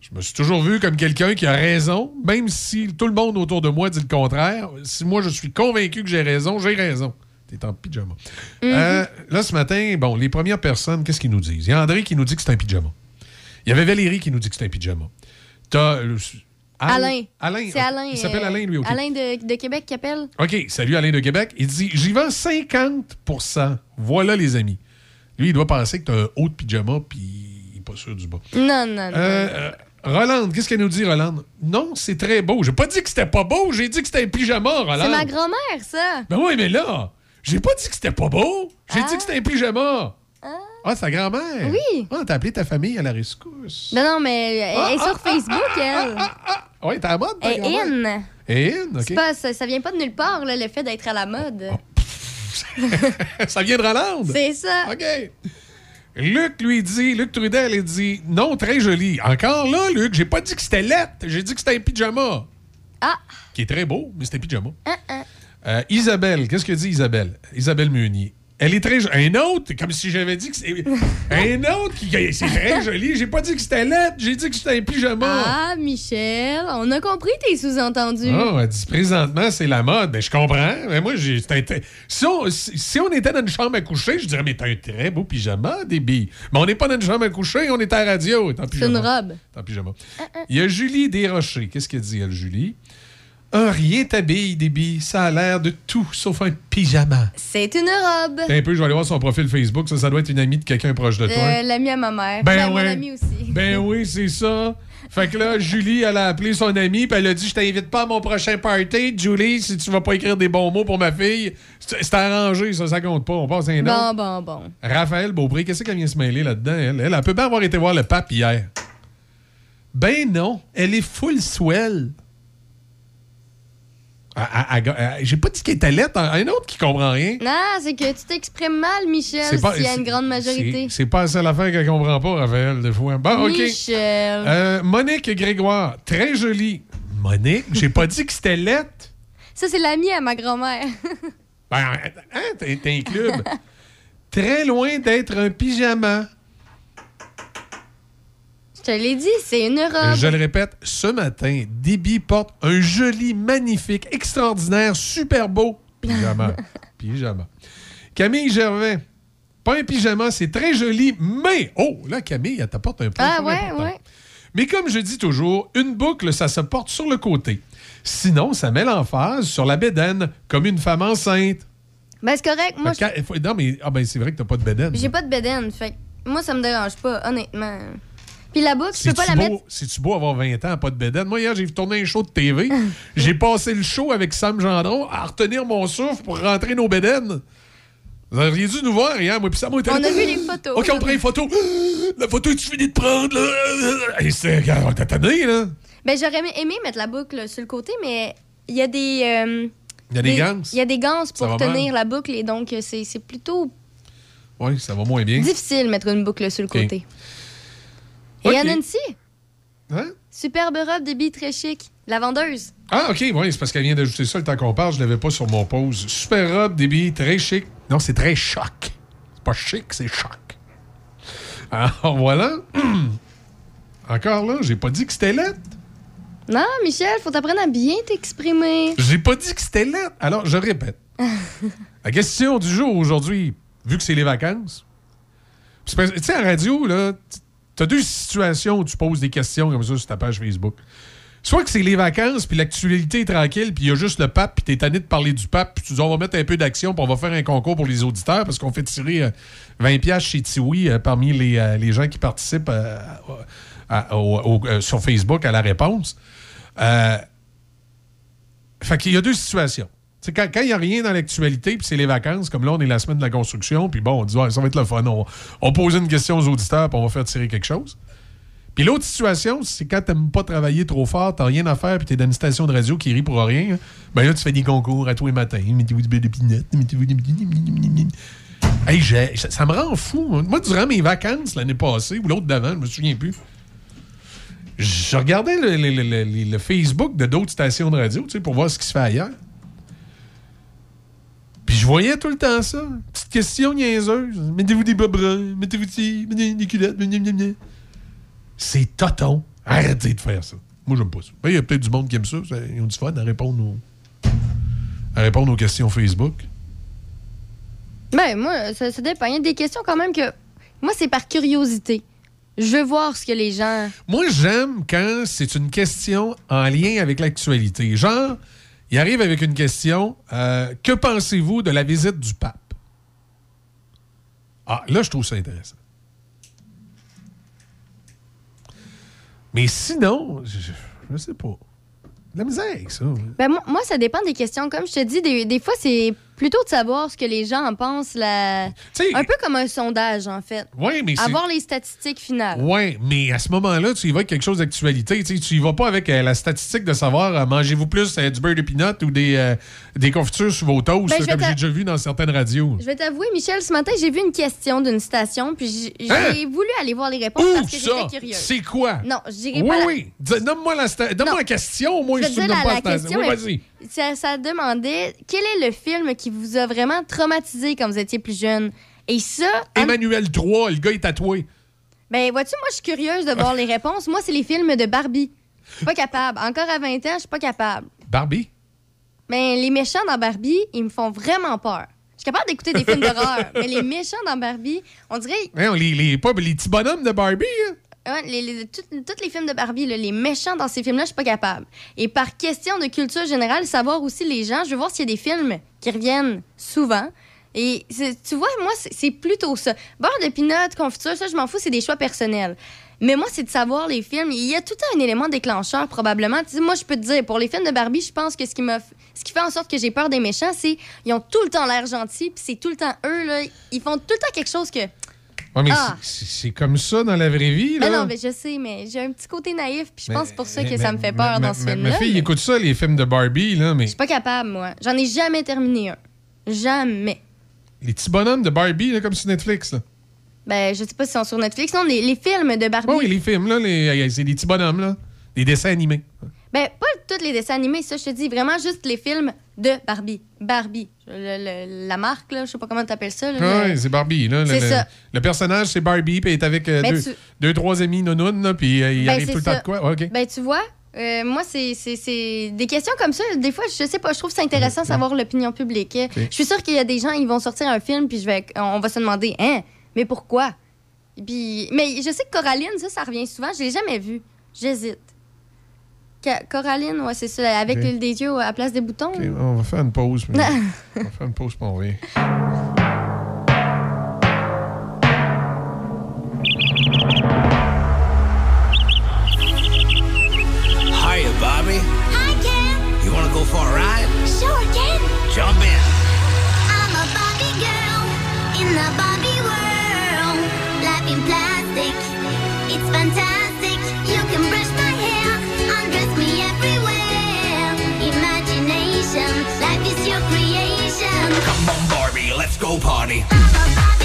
Je me suis toujours vu comme quelqu'un qui a raison, même si tout le monde autour de moi dit le contraire. Si moi, je suis convaincu que j'ai raison, j'ai raison. C'est en pyjama. Mm-hmm. Euh, là, ce matin, bon, les premières personnes, qu'est-ce qu'ils nous disent? Il y a André qui nous dit que c'est un pyjama. Il y avait Valérie qui nous dit que c'est un pyjama. T'as... Euh, Alain. Alain. C'est Alain. Il s'appelle euh, Alain, lui, OK. Alain de, de Québec qui appelle. OK. Salut, Alain de Québec. Il dit, j'y vends cinquante pour cent. Voilà, les amis. Lui, il doit penser que t'as un haut de pyjama, puis il n'est pas sûr du bas. Non, non, non. Euh, Rolande, qu'est-ce qu'elle nous dit, Rolande? Non, c'est très beau. J'ai pas dit que c'était pas beau. J'ai dit que c'était un pyjama, Rolande. C'est ma grand-mère, ça. Ben oui, mais là... J'ai pas dit que c'était pas beau. J'ai ah. dit que c'était un pyjama. Ah, ah ta grand-mère. Oui. Ah, t'as appelé ta famille à la rescousse. Non, non, mais elle ah, est ah, sur ah, Facebook, ah, elle. Ah, ah, ah, ah. Oui, t'es à la mode, ta grand-mère. In. In, OK. C'est pas, ça, ça vient pas de nulle part, là, le fait d'être à la mode. Oh, oh. Ça vient de Rolande. C'est ça. OK. Luc lui dit, Luc Trudel, il dit, non, très joli. Encore là, Luc, j'ai pas dit que c'était lettre. J'ai dit que c'était un pyjama. Ah. Qui est très beau, mais c'était un pyjama. Ah, ah. Euh, Isabelle, qu'est-ce que dit Isabelle? Isabelle Meunier. Elle est très jolie. Un autre, comme si j'avais dit que c'est... Un autre, qui... c'est très joli. J'ai pas dit que c'était lettre, j'ai dit que c'était un pyjama. Ah, Michel, on a compris tes sous-entendus. Oh, elle dit, présentement, c'est la mode. Ben, je comprends. Mais moi, j'ai... Si on... si on était dans une chambre à coucher, je dirais, mais t'as un très beau pyjama, débile. Mais on n'est pas dans une chambre à coucher, on est à la radio. T'as un pyjama. C'est une robe. T'as un pyjama. Il y a Julie Desrochers. Qu'est-ce qu'elle dit, elle, Julie? Un rien t'habille, Déby. Ça a l'air de tout, sauf un pyjama. C'est une robe. Un peu, je vais aller voir son profil Facebook. Ça, ça doit être une amie de quelqu'un proche de toi. Euh, l'amie à ma mère. Ben oui. Mon amie aussi. Ben oui, c'est ça. Fait que là, Julie, elle a appelé son amie, puis elle a dit, je t'invite pas à mon prochain party, Julie, si tu vas pas écrire des bons mots pour ma fille. C'est arrangé, ça, ça compte pas. On passe un autre. Bon, bon, bon. Raphaël Beaupré, qu'est-ce qu'elle vient se mêler là-dedans? Elle, elle, elle peut bien avoir été voir le pape hier. Ben non, elle est full swell. À, à, à, à, j'ai pas dit qu'elle était lettre. Un autre qui comprend rien. Non, c'est que tu t'exprimes mal, Michel, pas, s'il y a une grande majorité. C'est, c'est pas assez l'affaire qu'elle comprend pas, Raphaël, des fois. Bon, OK. Michel. Euh, Monique Grégoire, très jolie. Monique, j'ai pas dit que c'était lettre. Ça, c'est l'ami à ma grand-mère. Ben, hein, t'es, t'es un club. Très loin d'être un pyjama. Je te l'ai dit, c'est une robe. Je le répète, ce matin, Déby porte un joli, magnifique, extraordinaire, super beau pyjama. Pyjama. Camille Gervais, pas un pyjama, c'est très joli, mais... Oh, là, Camille, elle t'apporte un point. Ah ouais, important. Ouais. Mais comme je dis toujours, une boucle, ça se porte sur le côté. Sinon, ça met l'emphase sur la bédaine, comme une femme enceinte. Ben, c'est correct, moi... Fait, je... Non, mais ah, ben, c'est vrai que t'as pas de bédaine. J'ai là. Pas de bédaine, fait... Moi, ça me dérange pas, honnêtement. Puis la boucle, je peux pas la beau, mettre... C'est-tu beau avoir vingt ans, pas de bédaine? Moi, hier, j'ai tourné un show de T V. J'ai passé le show avec Sam Gendron à retenir mon souffle pour rentrer nos bédaines. Vous auriez dû nous voir hier, moi, puis ça m'a été... On a vu les photos. OK, on prend les photos. La photo que tu finis de prendre, là. Et c'est... T'as tanné, là. Ben, j'aurais aimé mettre la boucle sur le côté, mais il y a des... Euh... Il y a des, des ganses. Il y a des ganses pour tenir mal. La boucle, et donc c'est, c'est plutôt... Oui, ça va moins bien. Difficile de mettre une boucle sur le okay. côté. Et okay. Anansi. Hein? Superbe robe de billes très chic. La vendeuse. Ah, OK, oui, c'est parce qu'elle vient d'ajouter ça le temps qu'on parle. Je ne l'avais pas sur mon pause. Super robe de billes très chic. Non, c'est très choc. C'est pas chic, c'est choc. Alors, voilà. Encore là, j'ai pas dit que c'était laid. Non, Michel, faut t'apprendre à bien t'exprimer. J'ai pas dit que c'était laid. Alors, je répète. La question du jour aujourd'hui, vu que c'est les vacances, tu sais, en radio, là, t'as deux situations où tu poses des questions comme ça sur ta page Facebook. Soit que c'est les vacances, puis l'actualité est tranquille, puis il y a juste le pape, puis t'es tanné de parler du pape, puis tu dis on va mettre un peu d'action, puis on va faire un concours pour les auditeurs, parce qu'on fait tirer euh, vingt dollars chez Tiwi euh, parmi les, euh, les gens qui participent euh, à, au, au, euh, sur Facebook à la réponse. Euh, fait qu'il y a deux situations. T'sais, quand il n'y a rien dans l'actualité, puis c'est les vacances, comme là, on est la semaine de la construction, puis bon, on dit, ouais, ça va être le fun, on, on pose une question aux auditeurs, puis on va faire tirer quelque chose. Puis l'autre situation, c'est quand t'aimes pas travailler trop fort, t'as rien à faire, puis t'es dans une station de radio qui rit pour rien, hein, ben là, tu fais des concours à tous les matins. Mettez-vous des pinottes, mettez-vous des... Hey, j'ai, ça, ça me rend fou. Hein. Moi, durant mes vacances, l'année passée, ou l'autre d'avant, je me souviens plus, je regardais le, le, le, le, le Facebook de d'autres stations de radio, tu sais, pour voir ce qui se fait ailleurs. Puis je voyais tout le temps ça. Petite question niaiseuse. Mettez-vous des bobrins, mettez-vous des, des culottes. Blablabla. C'est tonton. Arrêtez de faire ça. Moi, j'aime pas ça. Il y a peut-être du monde qui aime ça. Ils ont du fun à répondre aux, à répondre aux questions Facebook. Ben, moi, ça, ça dépend. Il y a des questions quand même que... Moi, c'est par curiosité. Je veux voir ce que les gens... Moi, j'aime quand c'est une question en lien avec l'actualité. Genre... Il arrive avec une question. Euh, que pensez-vous de la visite du pape? Ah, là, je trouve ça intéressant. Mais sinon, je, je sais pas. De la misère avec ça. Ben, moi, moi, ça dépend des questions. Comme je te dis, des, des fois, c'est plutôt de savoir ce que les gens en pensent. La... Un peu comme un sondage, en fait. Oui, mais avoir c'est... les statistiques finales. Oui, mais à ce moment-là, tu y vas avec quelque chose d'actualité. T'sais, tu y vas pas avec euh, la statistique de savoir euh, mangez-vous plus euh, du beurre de pinot ou des, euh, des confitures sous vos toasts, ben, comme j'ai déjà vu dans certaines radios. Je vais t'avouer, Michel, ce matin, j'ai vu une question d'une station, puis j'ai, j'ai hein? voulu aller voir les réponses. Où, parce que j'étais curieux. C'est quoi? Non, je dirais oui, pas. Oui, la... oui. Donne-moi la, sta... Donne-moi la question, au moins. Je veux dire, la, la question, oui, vas-y. Ça, ça demandait quel est le film qui vous a vraiment traumatisé quand vous étiez plus jeune. Et ça... Emmanuel en... trois, le gars est tatoué. Ben, vois-tu, moi, je suis curieuse de voir les réponses. Moi, c'est les films de Barbie. Je suis pas capable. Encore à vingt ans, je suis pas capable. Barbie? Ben, les méchants dans Barbie, ils me font vraiment peur. Je suis capable d'écouter des films d'horreur, mais les méchants dans Barbie, on dirait... Ben, les, les, pas, les petits bonhommes de Barbie, hein? Ouais, les, les, tout, tous les films de Barbie, là, les méchants dans ces films-là, je suis pas capable. Et par question de culture générale, savoir aussi les gens, je veux voir s'il y a des films qui reviennent souvent. Et c'est, tu vois, moi, c'est, c'est plutôt ça. Beurre de pinot, confiture, ça, je m'en fous, c'est des choix personnels. Mais moi, c'est de savoir les films. Il y a tout un élément déclencheur, probablement. Tu sais, moi, je peux te dire, pour les films de Barbie, je pense que ce qui, m'a, ce qui fait en sorte que j'ai peur des méchants, c'est qu'ils ont tout le temps l'air gentils, puis c'est tout le temps eux, là, ils font tout le temps quelque chose que... Oui, mais ah. c'est, c'est comme ça dans la vraie vie. Là. Mais non, mais je sais, mais j'ai un petit côté naïf, puis je pense mais, pour ça que mais, ça me fait peur mais, dans ce mais, film-là. Ma fille mais... écoute ça, les films de Barbie, là, mais... Je suis pas capable, moi. J'en ai jamais terminé un. Jamais. Les petits bonhommes de Barbie, là, comme sur Netflix, là. Ben, je sais pas si ils sont sur Netflix. Non, les, les films de Barbie... Oui, les films, là, les, c'est des petits bonhommes, là. Des dessins animés. Ben, pas tous les dessins animés, ça, je te dis. Vraiment, juste les films de Barbie. Barbie. Le, le, la marque, là, je sais pas comment t'appelles ça. Là, ah, le... Oui, c'est Barbie. Là, c'est le, ça. Le personnage, c'est Barbie, puis il est avec euh, ben, deux, tu... deux, trois amis nounounes, puis euh, il ben, arrive tout le ça. Temps de quoi. Ouais, okay. Ben, tu vois, euh, moi, c'est, c'est, c'est des questions comme ça. Des fois, je sais pas, je trouve ça intéressant de savoir ouais. l'opinion publique. Okay. Je suis sûre qu'il y a des gens, ils vont sortir un film, puis je vais, on va se demander, hein, mais pourquoi? Puis, mais je sais que Coraline, ça, ça revient souvent. Je l'ai jamais vu. J'hésite. Coraline, ouais, c'est ça, avec okay. l'île des yeux à la place des boutons. Okay, on va faire une pause. Mais... on va faire une pause pour rien. Go for a ride? Sure, kid. Jump in. I'm a Barbie girl in the Barbie world. Life in plastic, it's fantastic. You can brush my hair, undress me everywhere. Imagination, life is your creation. Come on, Barbie, let's go party. I'm a Barbie.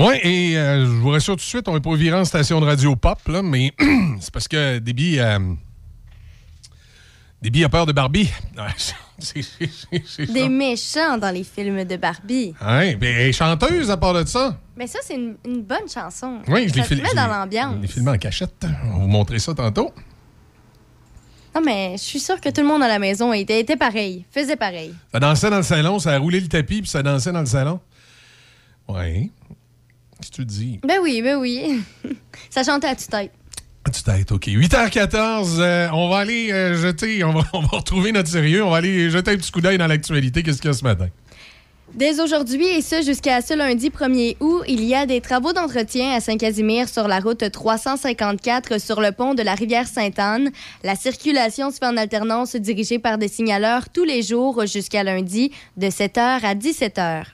Oui, et euh, je vous rassure tout de suite, on n'est pas viré en station de radio pop, là, mais c'est parce que Déby, euh, Déby a peur de Barbie. c'est, c'est, c'est, c'est Des ça. Méchants dans les films de Barbie. Oui, mais chanteuse à part de ça. Mais ça, c'est une, une bonne chanson. Oui, je l'ai filmé dans l'ambiance. Je l'ai filmé en cachette. On va vous montrer ça tantôt. Non, mais je suis sûre que tout le monde à la maison était, était pareil, faisait pareil. Ça dansait dans le salon, ça a roulé le tapis, puis ça dansait dans le salon. Oui. Si tu dis. Ben oui, ben oui. Ça chantait à tue-tête. À tue-tête, OK. huit heures quatorze, euh, on va aller euh, jeter, on va, on va retrouver notre sérieux, on va aller jeter un petit coup d'œil dans l'actualité. Qu'est-ce qu'il y a ce matin? Dès aujourd'hui, et ce jusqu'à ce lundi premier août, il y a des travaux d'entretien à Saint-Casimir sur la route trois cent cinquante-quatre sur le pont de la rivière Sainte-Anne. La circulation se fait en alternance dirigée par des signaleurs tous les jours jusqu'à lundi de sept heures à dix-sept heures.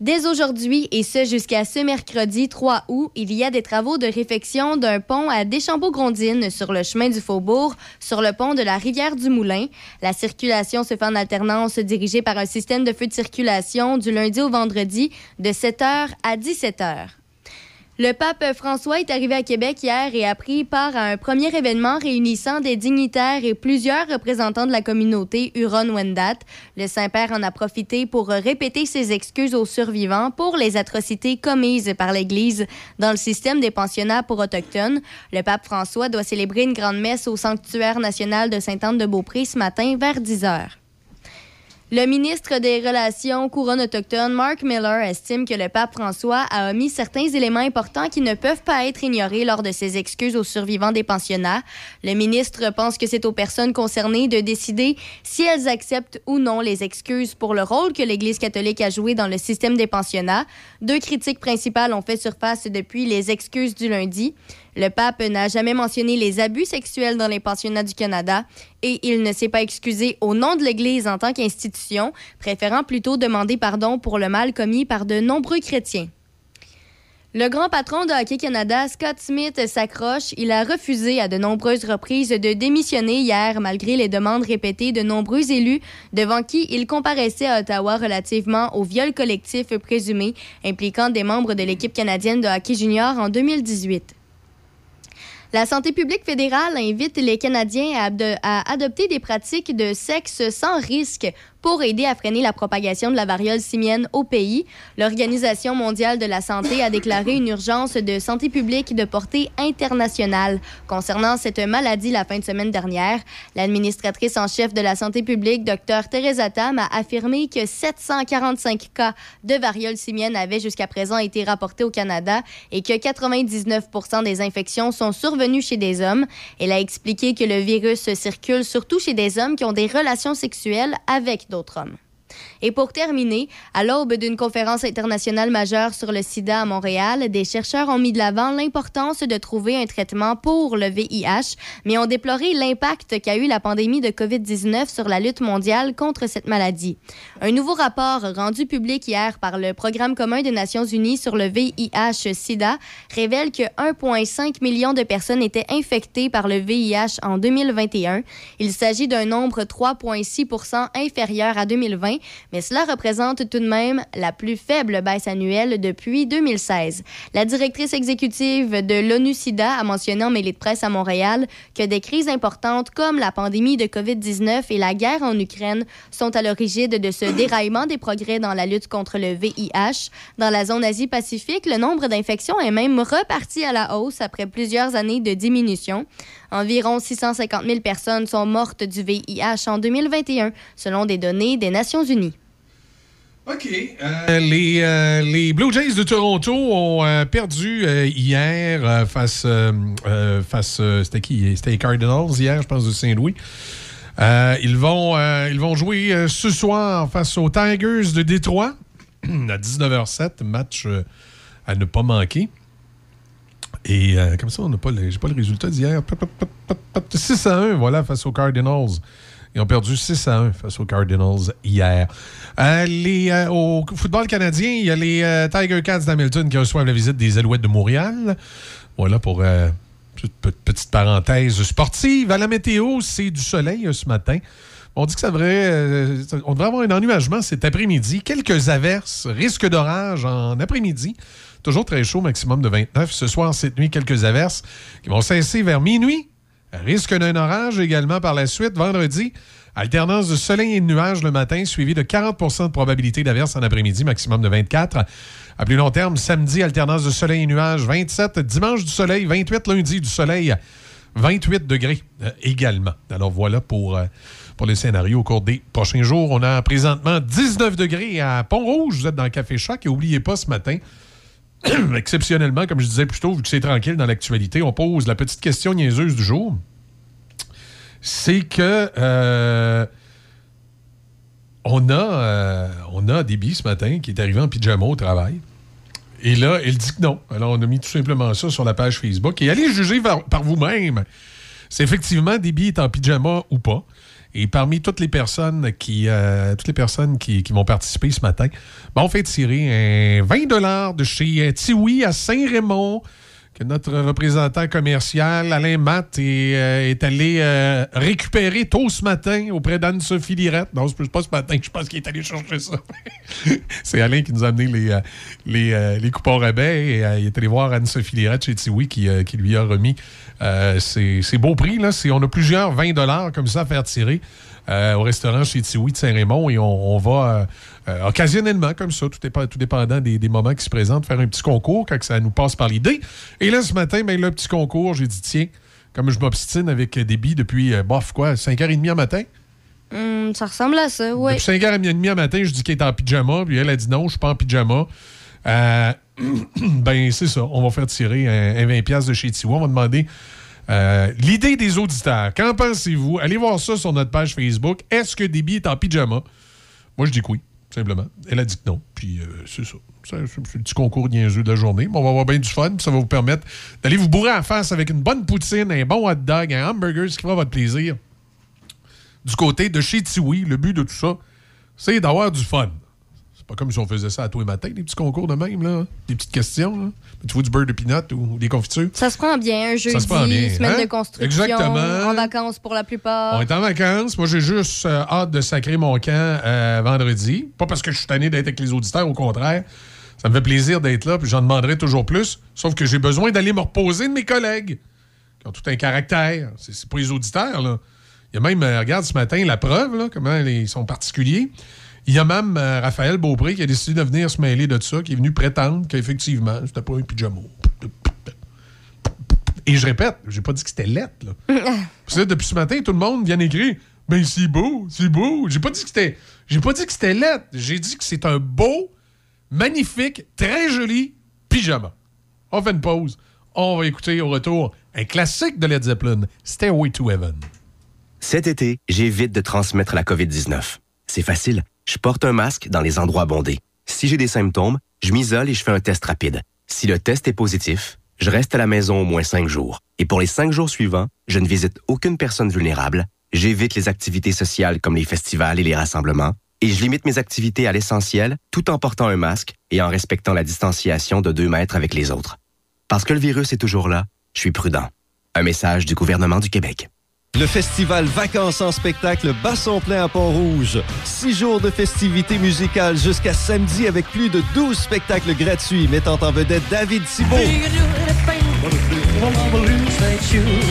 Dès aujourd'hui, et ce jusqu'à ce mercredi trois août, il y a des travaux de réfection d'un pont à Deschambault-Grondines sur le chemin du Faubourg, sur le pont de la rivière du Moulin. La circulation se fait en alternance dirigée par un système de feu de circulation du lundi au vendredi de sept heures à dix-sept heures. Le pape François est arrivé à Québec hier et a pris part à un premier événement réunissant des dignitaires et plusieurs représentants de la communauté Huron-Wendat. Le Saint-Père en a profité pour répéter ses excuses aux survivants pour les atrocités commises par l'Église dans le système des pensionnats pour Autochtones. Le pape François doit célébrer une grande messe au Sanctuaire national de Sainte-Anne-de-Beaupré ce matin vers dix heures. Le ministre des Relations couronnes autochtones, Mark Miller, estime que le pape François a omis certains éléments importants qui ne peuvent pas être ignorés lors de ses excuses aux survivants des pensionnats. Le ministre pense que c'est aux personnes concernées de décider si elles acceptent ou non les excuses pour le rôle que l'Église catholique a joué dans le système des pensionnats. Deux critiques principales ont fait surface depuis les excuses du lundi. Le pape n'a jamais mentionné les abus sexuels dans les pensionnats du Canada et il ne s'est pas excusé au nom de l'Église en tant qu'institution, préférant plutôt demander pardon pour le mal commis par de nombreux chrétiens. Le grand patron de Hockey Canada, Scott Smith, s'accroche. Il a refusé à de nombreuses reprises de démissionner hier, malgré les demandes répétées de nombreux élus, devant qui il comparaissait à Ottawa relativement au viol collectif présumé impliquant des membres de l'équipe canadienne de hockey junior en deux mille dix-huit. La santé publique fédérale invite les Canadiens à, ad- à adopter des pratiques de sexe sans risque pour aider à freiner la propagation de la variole simienne au pays. L'Organisation mondiale de la santé a déclaré une urgence de santé publique de portée internationale concernant cette maladie la fin de semaine dernière. L'administratrice en chef de la santé publique, Dr Theresa Tam, a affirmé que sept cent quarante-cinq cas de variole simienne avaient jusqu'à présent été rapportés au Canada et que quatre-vingt-dix-neuf pour cent des infections sont survenues chez des hommes. Elle a expliqué que le virus circule surtout chez des hommes qui ont des relations sexuelles avec d'autres hommes. Et pour terminer, à l'aube d'une conférence internationale majeure sur le sida à Montréal, des chercheurs ont mis de l'avant l'importance de trouver un traitement pour le V I H, mais ont déploré l'impact qu'a eu la pandémie de covid dix-neuf sur la lutte mondiale contre cette maladie. Un nouveau rapport rendu public hier par le Programme commun des Nations unies sur le V I H-sida révèle que un virgule cinq million de personnes étaient infectées par le V I H en deux mille vingt et un. Il s'agit d'un nombre trois virgule six pour cent inférieur à deux mille vingt, mais cela représente tout de même la plus faible baisse annuelle depuis deux mille seize. La directrice exécutive de l'ONU-SIDA a mentionné en mêlée de presse à Montréal que des crises importantes comme la pandémie de covid dix-neuf et la guerre en Ukraine sont à l'origine de ce déraillement des progrès dans la lutte contre le V I H. Dans la zone Asie-Pacifique, le nombre d'infections est même reparti à la hausse après plusieurs années de diminution. Environ six cent cinquante mille personnes sont mortes du V I H en deux mille vingt et un, selon des données des Nations unies. OK. Euh, les, euh, les Blue Jays de Toronto ont euh, perdu euh, hier euh, face... Euh, face euh, c'était qui? C'était les Cardinals hier, je pense, de Saint-Louis. Euh, ils, vont, euh, ils vont jouer euh, ce soir face aux Tigers de Détroit à dix-neuf heures zéro sept, match euh, à ne pas manquer. Et euh, comme ça, on n'a pas le, j'ai pas le résultat d'hier. six à un, voilà, face aux Cardinals. Ils ont perdu six à un face aux Cardinals hier. Euh, les, euh, au football canadien, il y a les euh, Tiger Cats d'Hamilton qui reçoivent la visite des Alouettes de Montréal. Voilà pour euh, une petite parenthèse sportive. À la météo, c'est du soleil euh, ce matin. On dit que ça devrait, euh, on devrait avoir un ennuagement cet après-midi. Quelques averses, risque d'orage en après-midi. Toujours très chaud, maximum de vingt-neuf. Ce soir, cette nuit, quelques averses qui vont cesser vers minuit. Risque d'un orage également par la suite. Vendredi, alternance de soleil et de nuages le matin, suivi de quarante pour cent de probabilité d'averse en après-midi, maximum de vingt-quatre. À plus long terme, samedi, alternance de soleil et nuages, vingt-sept. Dimanche, du soleil, vingt-huit. Lundi, du soleil, vingt-huit degrés euh, également. Alors voilà pour, euh, pour le scénario au cours des prochains jours. On a présentement dix-neuf degrés à Pont-Rouge. Vous êtes dans le Café Choc et n'oubliez pas ce matin... exceptionnellement, comme je disais plus tôt, vu que c'est tranquille dans l'actualité, on pose la petite question niaiseuse du jour. C'est que euh, on, a, euh, on a Déby ce matin qui est arrivé en pyjama au travail. Et là, elle dit que non. Alors, on a mis tout simplement ça sur la page Facebook. Et allez juger par, par vous-même si effectivement Déby est en pyjama ou pas. Et parmi toutes les personnes qui euh, toutes les personnes qui, qui vont participer ce matin, ben on fait tirer un vingt dollars de chez Tiwi à Saint-Raymond, que notre représentant commercial, Alain Matt, est, euh, est allé euh, récupérer tôt ce matin auprès d'Anne-Sophie Lirette. Non, c'est pas ce matin, je pense qu'il est allé chercher ça. C'est Alain qui nous a amené les, les, les coupons rabais. Et, euh, il est allé voir Anne-Sophie Lirette chez Tiwi qui, euh, qui lui a remis euh, ses, ses beaux prix. Là. C'est, on a plusieurs vingt dollars comme ça à faire tirer euh, au restaurant chez Tiwi de Saint-Raymond. Et on, on va... Euh, Euh, occasionnellement, comme ça, tout, dépa- tout dépendant des, des moments qui se présentent, faire un petit concours quand ça nous passe par l'idée. Et là, ce matin, ben, le petit concours, j'ai dit, tiens, comme je m'obstine avec Déby depuis, euh, bof, quoi, cinq heures trente le matin, Mmh, ça ressemble à ça, oui. Depuis cinq heures trente à matin, je dis qu'elle est en pyjama, puis elle a dit non, je suis pas en pyjama. Euh, ben, c'est ça, on va faire tirer un, un vingt dollars de chez Tiwa. On va demander euh, l'idée des auditeurs. Qu'en pensez-vous? Allez voir ça sur notre page Facebook. Est-ce que Debbie est en pyjama? Moi, je dis que oui, simplement. Elle a dit que non, puis euh, c'est ça. C'est un petit concours niaiseux de la journée, mais on va avoir bien du fun, puis ça va vous permettre d'aller vous bourrer en face avec une bonne poutine, un bon hot dog, un hamburger, ce qui fera votre plaisir. Du côté de chez Tiwi, le but de tout ça, c'est d'avoir du fun. C'est pas comme si on faisait ça à tous les matins, des petits concours de même, là, des petites questions. Là. Tu vois du beurre de peanut ou des confitures. Ça se prend bien, un jeudi, bien, semaine hein? de construction, exactement. En vacances pour la plupart. On est en vacances. Moi, j'ai juste euh, hâte de sacrer mon camp euh, vendredi. Pas parce que je suis tanné d'être avec les auditeurs, au contraire. Ça me fait plaisir d'être là, puis j'en demanderai toujours plus. Sauf que j'ai besoin d'aller me reposer de mes collègues qui ont tout un caractère. C'est, c'est pour les auditeurs, là. Il y a même, euh, regarde ce matin, la preuve, là, comment ils sont particuliers. Il y a même euh, Raphaël Beaupré qui a décidé de venir se mêler de ça, qui est venu prétendre qu'effectivement, c'était pas un pyjama. Et je répète, j'ai pas dit que c'était lettre. Parce que depuis ce matin, tout le monde vient écrire « Ben, c'est beau, c'est beau. » J'ai pas dit que c'était j'ai pas dit que c'était lettre. J'ai dit que c'est un beau, magnifique, très joli pyjama. On fait une pause. On va écouter au retour un classique de Led Zeppelin, « Stairway to Heaven ». Cet été, j'évite de transmettre la covid dix-neuf. C'est facile, je porte un masque dans les endroits bondés. Si j'ai des symptômes, je m'isole et je fais un test rapide. Si le test est positif, je reste à la maison au moins cinq jours. Et pour les cinq jours suivants, je ne visite aucune personne vulnérable, j'évite les activités sociales comme les festivals et les rassemblements, et je limite mes activités à l'essentiel tout en portant un masque et en respectant la distanciation de deux mètres avec les autres. Parce que le virus est toujours là, je suis prudent. Un message du gouvernement du Québec. Le festival Vacances en spectacle bat son plein à Pont-Rouge. Six jours de festivités musicales jusqu'à samedi avec plus de douze spectacles gratuits mettant en vedette David Thibault.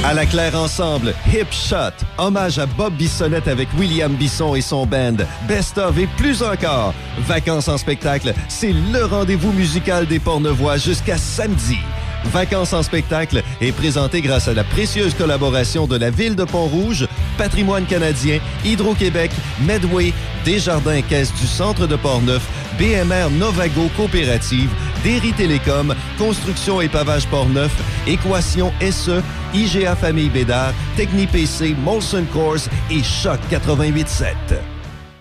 À la claire ensemble, Hip Shot, hommage à Bob Bissonnette avec William Bisson et son band, Best of et plus encore. Vacances en spectacle, c'est le rendez-vous musical des Portneuvois jusqu'à samedi. Vacances en spectacle est présenté grâce à la précieuse collaboration de la Ville de Pont-Rouge, Patrimoine canadien, Hydro-Québec, Medway, Desjardins Caisse du Centre de Portneuf, B M R Novago Coopérative, Derry Télécom, Construction et Pavage Portneuf, Équation S E, I G A Famille Bédard, TechniPC, Molson Coors et Choc quatre-vingt-huit sept.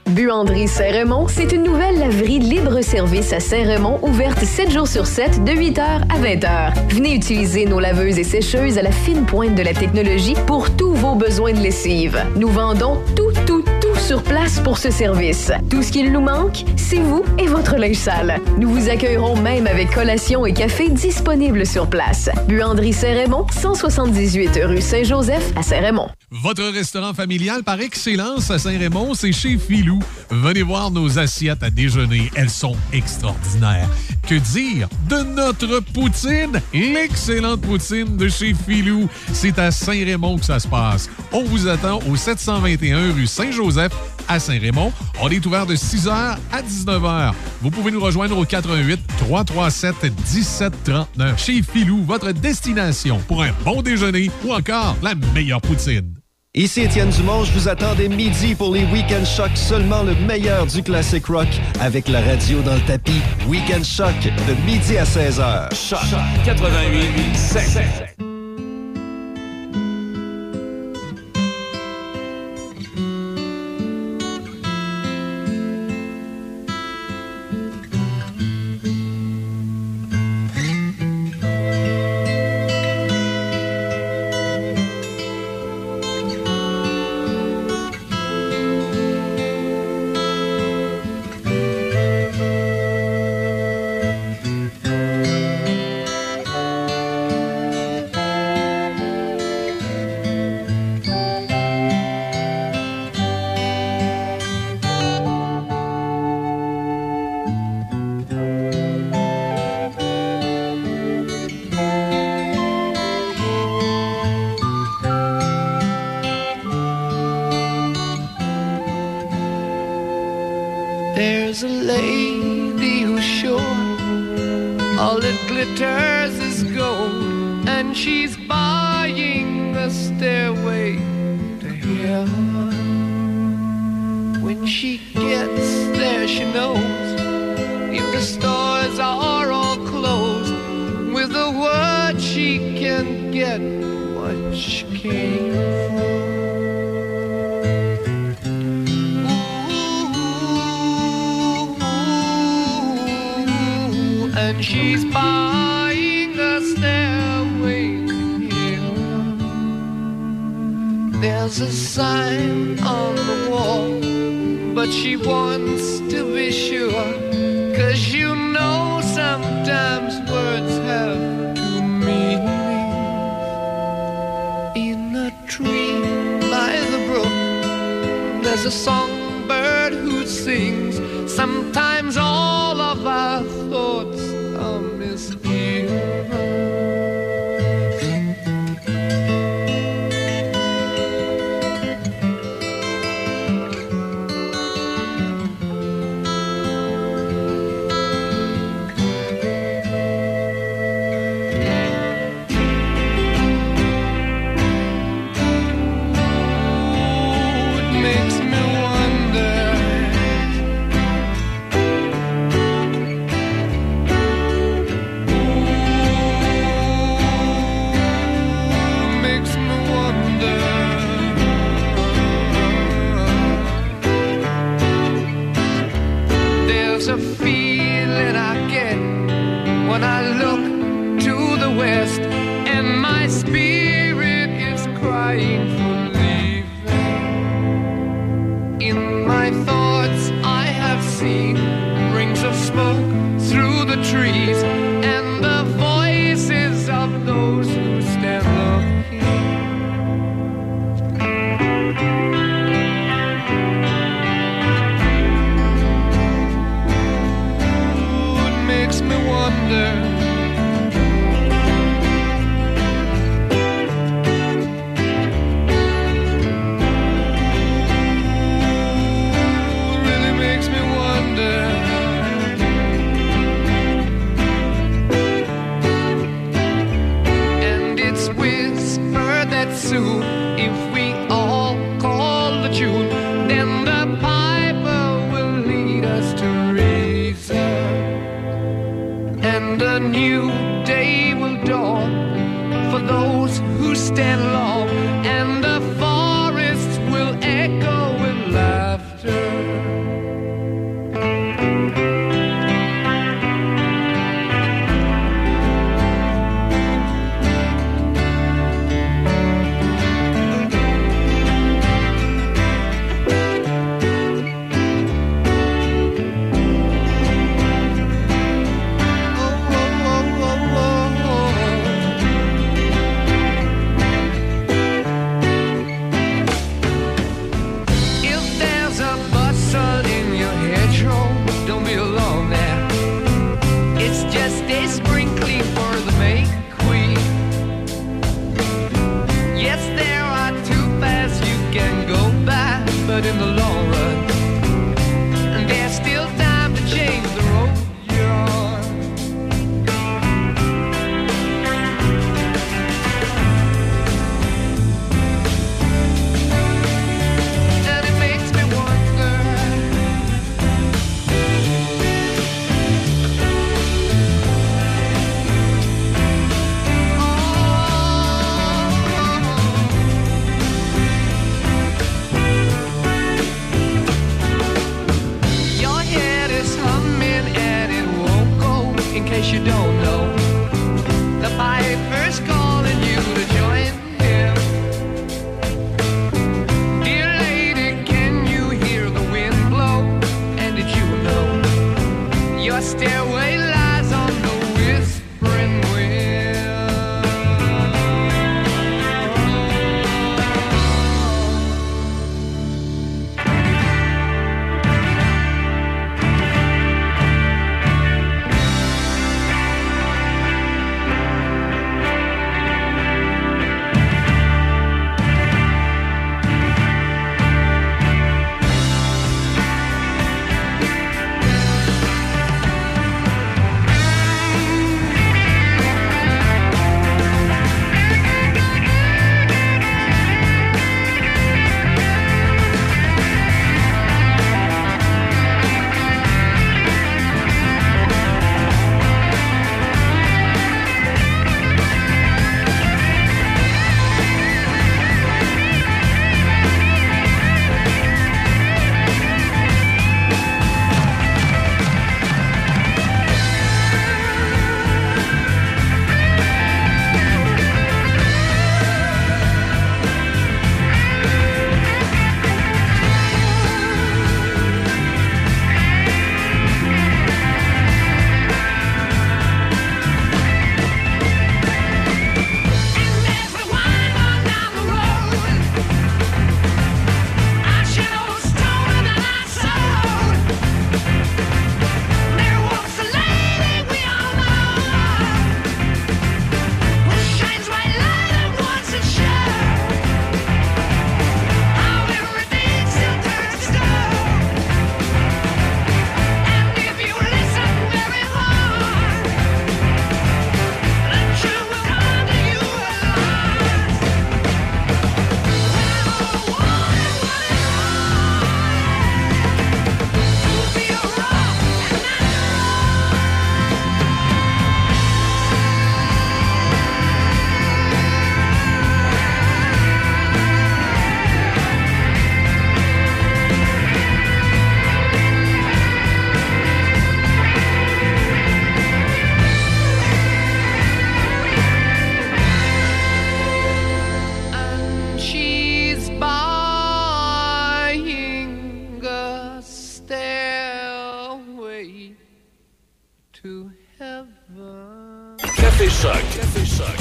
Buanderie Saint-Raymond, c'est une nouvelle laverie libre-service à Saint-Raymond, ouverte sept jours sur sept, de huit heures à vingt heures. Venez utiliser nos laveuses et sécheuses à la fine pointe de la technologie pour tous vos besoins de lessive. Nous vendons tout, tout, tout sur place pour ce service. Tout ce qu'il nous manque, c'est vous et votre linge sale. Nous vous accueillerons même avec collation et café disponibles sur place. Buanderie Saint-Raymond, cent soixante-dix-huit rue Saint-Joseph à Saint-Raymond. Votre restaurant familial par excellence à Saint-Raymond, c'est chez Filou. Venez voir nos assiettes à déjeuner. Elles sont extraordinaires. Que dire de notre poutine? L'excellente poutine de chez Filou. C'est à Saint-Raymond que ça se passe. On vous attend au sept cent vingt et un rue Saint-Joseph à Saint-Raymond. On est ouvert de six heures à dix-neuf heures. Vous pouvez nous rejoindre au quatre un huit, trois trois sept, un sept trois neuf. Chez Filou, votre destination pour un bon déjeuner ou encore la meilleure poutine. Ici Étienne Dumont, je vous attends dès midi pour les Weekend Choc, seulement le meilleur du classic rock, avec la radio dans le tapis. Weekend Choc, de midi à seize heures. Choc quatre-vingt-huit sept. Stairway to heaven. get what you came for. Ooh, ooh, ooh, and she's buying a stairway here. There's a sign on the wall, but she wants to be sure. 'Cause you know sometimes words have There's a songbird who sings. Sometimes all of our thoughts are misgiven. Café Choc. Café Choc.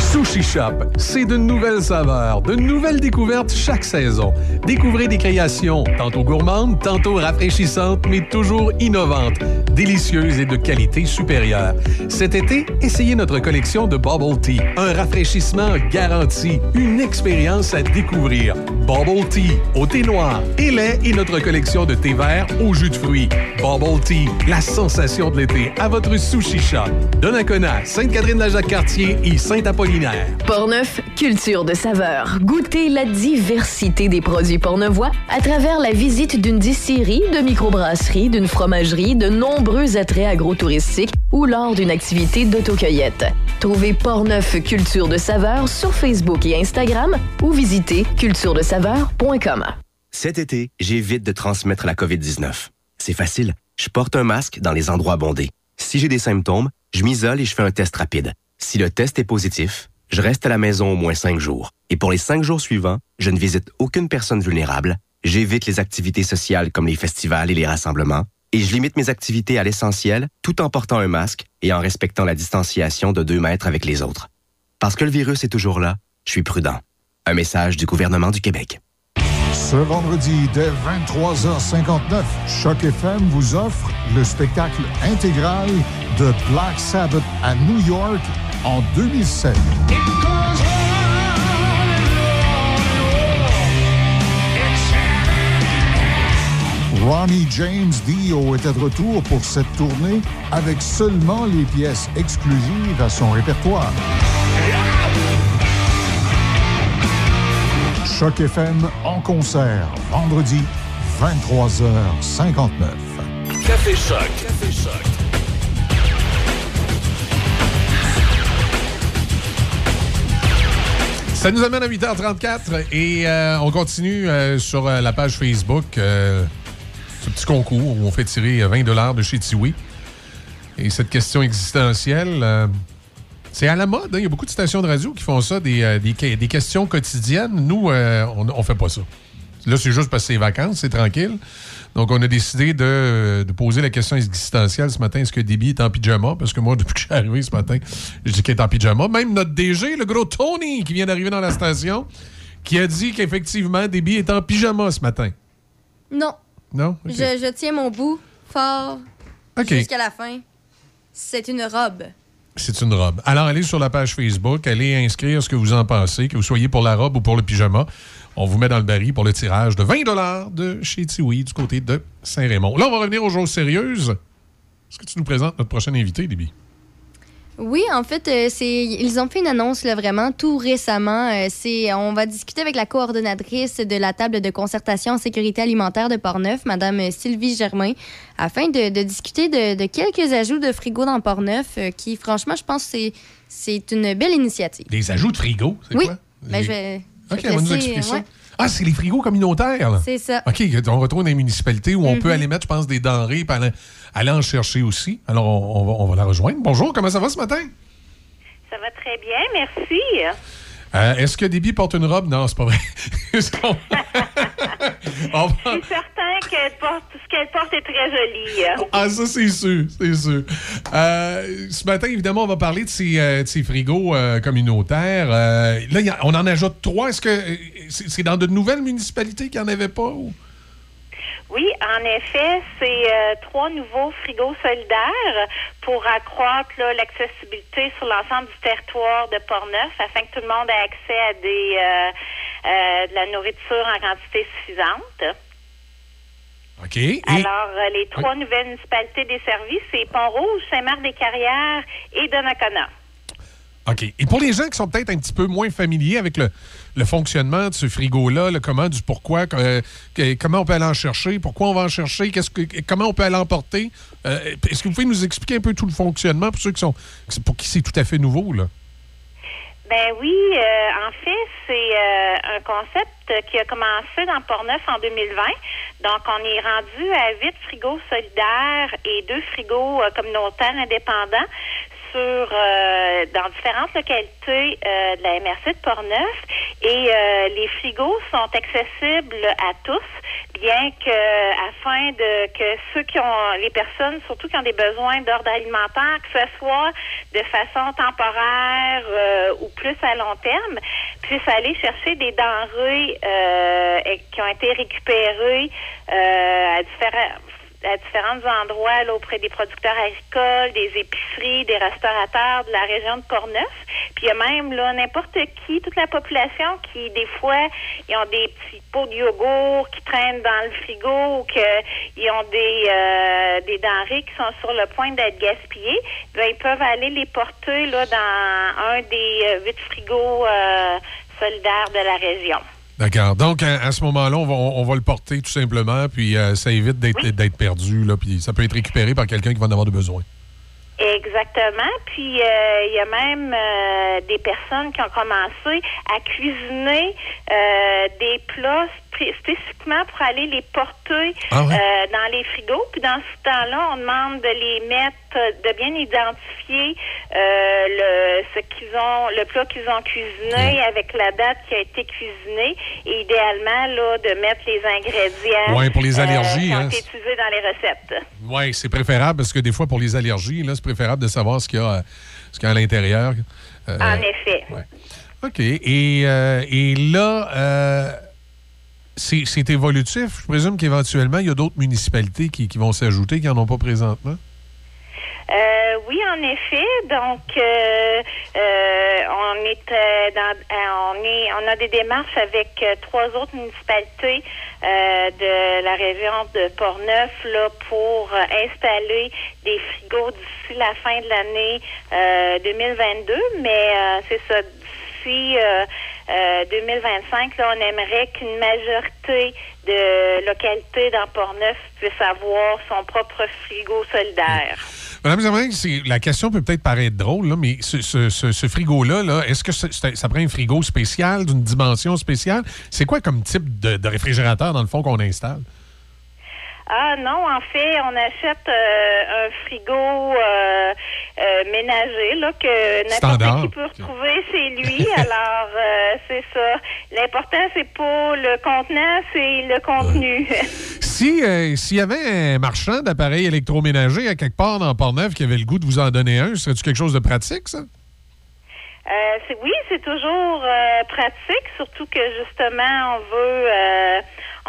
Sushi Shop, c'est de nouvelles saveurs, de nouvelles découvertes chaque saison. Découvrez des créations, tantôt gourmandes, tantôt rafraîchissantes, mais toujours innovantes, délicieuses et de qualité supérieure. Cet été, essayez notre collection de Bubble Tea. Un rafraîchissement garanti, une expérience à découvrir. Bubble Tea, au thé noir et lait et notre collection de thé vert au jus de fruits. Bubble Tea, la sensation de l'été à votre Sushi Shop. Donnacona, Sainte-Catherine-la-Jacques-Cartier et Saint-Apollinaire. Portneuf, culture de saveurs. Goûtez la diversité des produits portneuvois à travers la visite d'une distillerie, de microbrasserie, d'une fromagerie, de nombreux attraits agro-touristiques ou lors d'une activité d'autocueillette. Trouvez Portneuf Culture de Saveur sur Facebook et Instagram ou visitez culture de saveur point com. Cet été, j'évite de transmettre la covid dix-neuf. C'est facile, je porte un masque dans les endroits bondés. Si j'ai des symptômes, je m'isole et je fais un test rapide. Si le test est positif, je reste à la maison au moins cinq jours. Et pour les cinq jours suivants, je ne visite aucune personne vulnérable, j'évite les activités sociales comme les festivals et les rassemblements, et je limite mes activités à l'essentiel tout en portant un masque et en respectant la distanciation de deux mètres avec les autres. Parce que le virus est toujours là, je suis prudent. Un message du gouvernement du Québec. Ce vendredi, dès vingt-trois heures cinquante-neuf, Choc F M vous offre le spectacle intégral de Black Sabbath à New York en deux mille sept. Ronnie James Dio était de retour pour cette tournée avec seulement les pièces exclusives à son répertoire. Choc F M en concert, vendredi, vingt-trois heures cinquante-neuf. Café Choc. Café Choc. Ça nous amène à huit heures trente-quatre et euh, on continue euh, sur euh, la page Facebook euh, ce petit concours où on fait tirer vingt dollars de chez Tiwi. Et cette question existentielle, euh, c'est à la mode. Hein? Il y a beaucoup de stations de radio qui font ça, des, euh, des, des questions quotidiennes. Nous, euh, on ne fait pas ça. Là, c'est juste parce que c'est vacances, c'est tranquille. Donc, on a décidé de, de poser la question existentielle ce matin. Est-ce que Déby est en pyjama? Parce que moi, depuis que je suis arrivé ce matin, je dis qu'il est en pyjama. Même notre D G, le gros Tony, qui vient d'arriver dans la station, qui a dit qu'effectivement, Déby est en pyjama ce matin. Non. Non? Okay. Je, je tiens mon bout fort okay. Jusqu'à la fin. C'est une robe. C'est une robe. Alors, allez sur la page Facebook, allez inscrire ce que vous en pensez, que vous soyez pour la robe ou pour le pyjama. On vous met dans le baril pour le tirage de vingt dollars de chez Tiwi du côté de Saint-Raymond. Là, on va revenir aux choses sérieuses. Est-ce que tu nous présentes notre prochain invité, Déby? Oui, en fait, euh, c'est ils ont fait une annonce là, vraiment tout récemment. Euh, c'est on va discuter avec la coordonnatrice de la table de concertation en sécurité alimentaire de Portneuf, Mme Sylvie Germain, afin de, de discuter de, de quelques ajouts de frigo dans Portneuf, euh, qui, franchement, je pense que c'est, c'est une belle initiative. Des ajouts de frigo, c'est oui. quoi? Oui, ben, les... je vais... OK, on va nous expliquer ça. Ouais. Ah, c'est les frigos communautaires, là? C'est ça. OK, on retrouve dans les municipalités où on mm-hmm. peut aller mettre, je pense, des denrées et aller, aller en chercher aussi. Alors, on, on, va, on va la rejoindre. Bonjour, comment ça va ce matin? Ça va très bien, merci. Euh, est-ce que Déby porte une robe? Non, c'est pas vrai. Est-ce qu'on... on va... Je suis certain que ce qu'elle porte est très joli. Ah, ça, c'est sûr, c'est sûr. Euh, ce matin, évidemment, on va parler de ces, euh, de ces frigos euh, communautaires. Euh, là, y a, on en ajoute trois. Est-ce que c'est, c'est dans de nouvelles municipalités qu'il n'y en avait pas? Ou... Oui, en effet, c'est euh, trois nouveaux frigos solidaires pour accroître là, l'accessibilité sur l'ensemble du territoire de Portneuf afin que tout le monde ait accès à des, euh, euh, de la nourriture en quantité suffisante. OK. Et... Alors, euh, les trois okay. nouvelles municipalités desservies, c'est Pont-Rouge, Saint-Marc-des-Carrières et Donnacona. OK. Et pour les gens qui sont peut-être un petit peu moins familiers avec le, le fonctionnement de ce frigo-là, le comment, du pourquoi, euh, comment on peut aller en chercher, pourquoi on va en chercher, qu'est-ce que, comment on peut aller en porter, euh, est-ce que vous pouvez nous expliquer un peu tout le fonctionnement pour ceux qui sont, pour qui c'est tout à fait nouveau, là? Ben oui, euh, en fait, c'est euh, un concept qui a commencé dans Portneuf en deux mille vingt. Donc, on est rendu à huit frigos solidaires et deux frigos euh, communautaires indépendants sur euh, dans différentes localités euh, de la M R C de Portneuf. Et euh, les frigos sont accessibles à tous, bien que, afin de que ceux qui ont, les personnes, surtout qui ont des besoins d'ordre alimentaire, que ce soit de façon temporaire euh, ou plus à long terme, puissent aller chercher des denrées euh, qui ont été récupérées euh, à différents... à différents endroits, là, auprès des producteurs agricoles, des épiceries, des restaurateurs de la région de Portneuf. Puis il y a même, là, n'importe qui, toute la population qui, des fois, ils ont des petits pots de yogourt qui traînent dans le frigo ou qu'ils ont des euh, des denrées qui sont sur le point d'être gaspillées. Bien, ils peuvent aller les porter, là, dans un des huit frigos euh, solidaires de la région. D'accord. Donc, à, à ce moment-là, on va, on va le porter tout simplement, puis euh, ça évite d'être, oui. d'être perdu, là, puis ça peut être récupéré par quelqu'un qui va en avoir de besoin. Exactement. Puis, il euh, y a même euh, des personnes qui ont commencé à cuisiner euh, des plats spécifiquement pour aller les porter ah ouais. euh, dans les frigos. Puis dans ce temps-là, on demande de les mettre, de bien identifier euh, le ce qu'ils ont, le plat qu'ils ont cuisiné mmh. avec la date qui a été cuisinée et idéalement là de mettre les ingrédients ouais, pour les allergies, euh, qui ont hein, été utilisés dans les recettes. Oui, c'est préférable parce que des fois pour les allergies, là, c'est préférable de savoir ce qu'il y a, ce qu'il y a à l'intérieur. Euh, en effet. Ouais. OK. Et, euh, et là. Euh, C'est, c'est évolutif. Je présume qu'éventuellement, il y a d'autres municipalités qui, qui vont s'ajouter, qui n'en ont pas présentement. Euh, oui, en effet. Donc, euh, euh, on est dans, on est, on a des démarches avec trois autres municipalités euh, de la région de Portneuf là pour installer des frigos d'ici la fin de l'année euh, deux mille vingt-deux. Mais euh, c'est ça. D'ici euh, Euh, deux mille vingt-cinq, là, on aimerait qu'une majorité de localités dans Portneuf puisse avoir son propre frigo solidaire. Madame Zamarin, la question peut peut-être paraître drôle, là, mais ce, ce, ce, ce frigo-là, là, est-ce que ça, ça prend un frigo spécial, d'une dimension spéciale? C'est quoi comme type de, de réfrigérateur, dans le fond, qu'on installe? Ah non, en fait, on achète euh, un frigo euh, euh, ménager là que n'importe qui peut retrouver chez lui. Alors, euh, c'est ça. L'important, c'est pas le contenant, c'est le contenu. Ouais. si euh, s'il y avait un marchand d'appareils électroménagers à quelque part dans Portneuf qui avait le goût de vous en donner un, serait-tu quelque chose de pratique, ça? Euh, c'est, oui, c'est toujours euh, pratique, surtout que justement, on veut... Euh,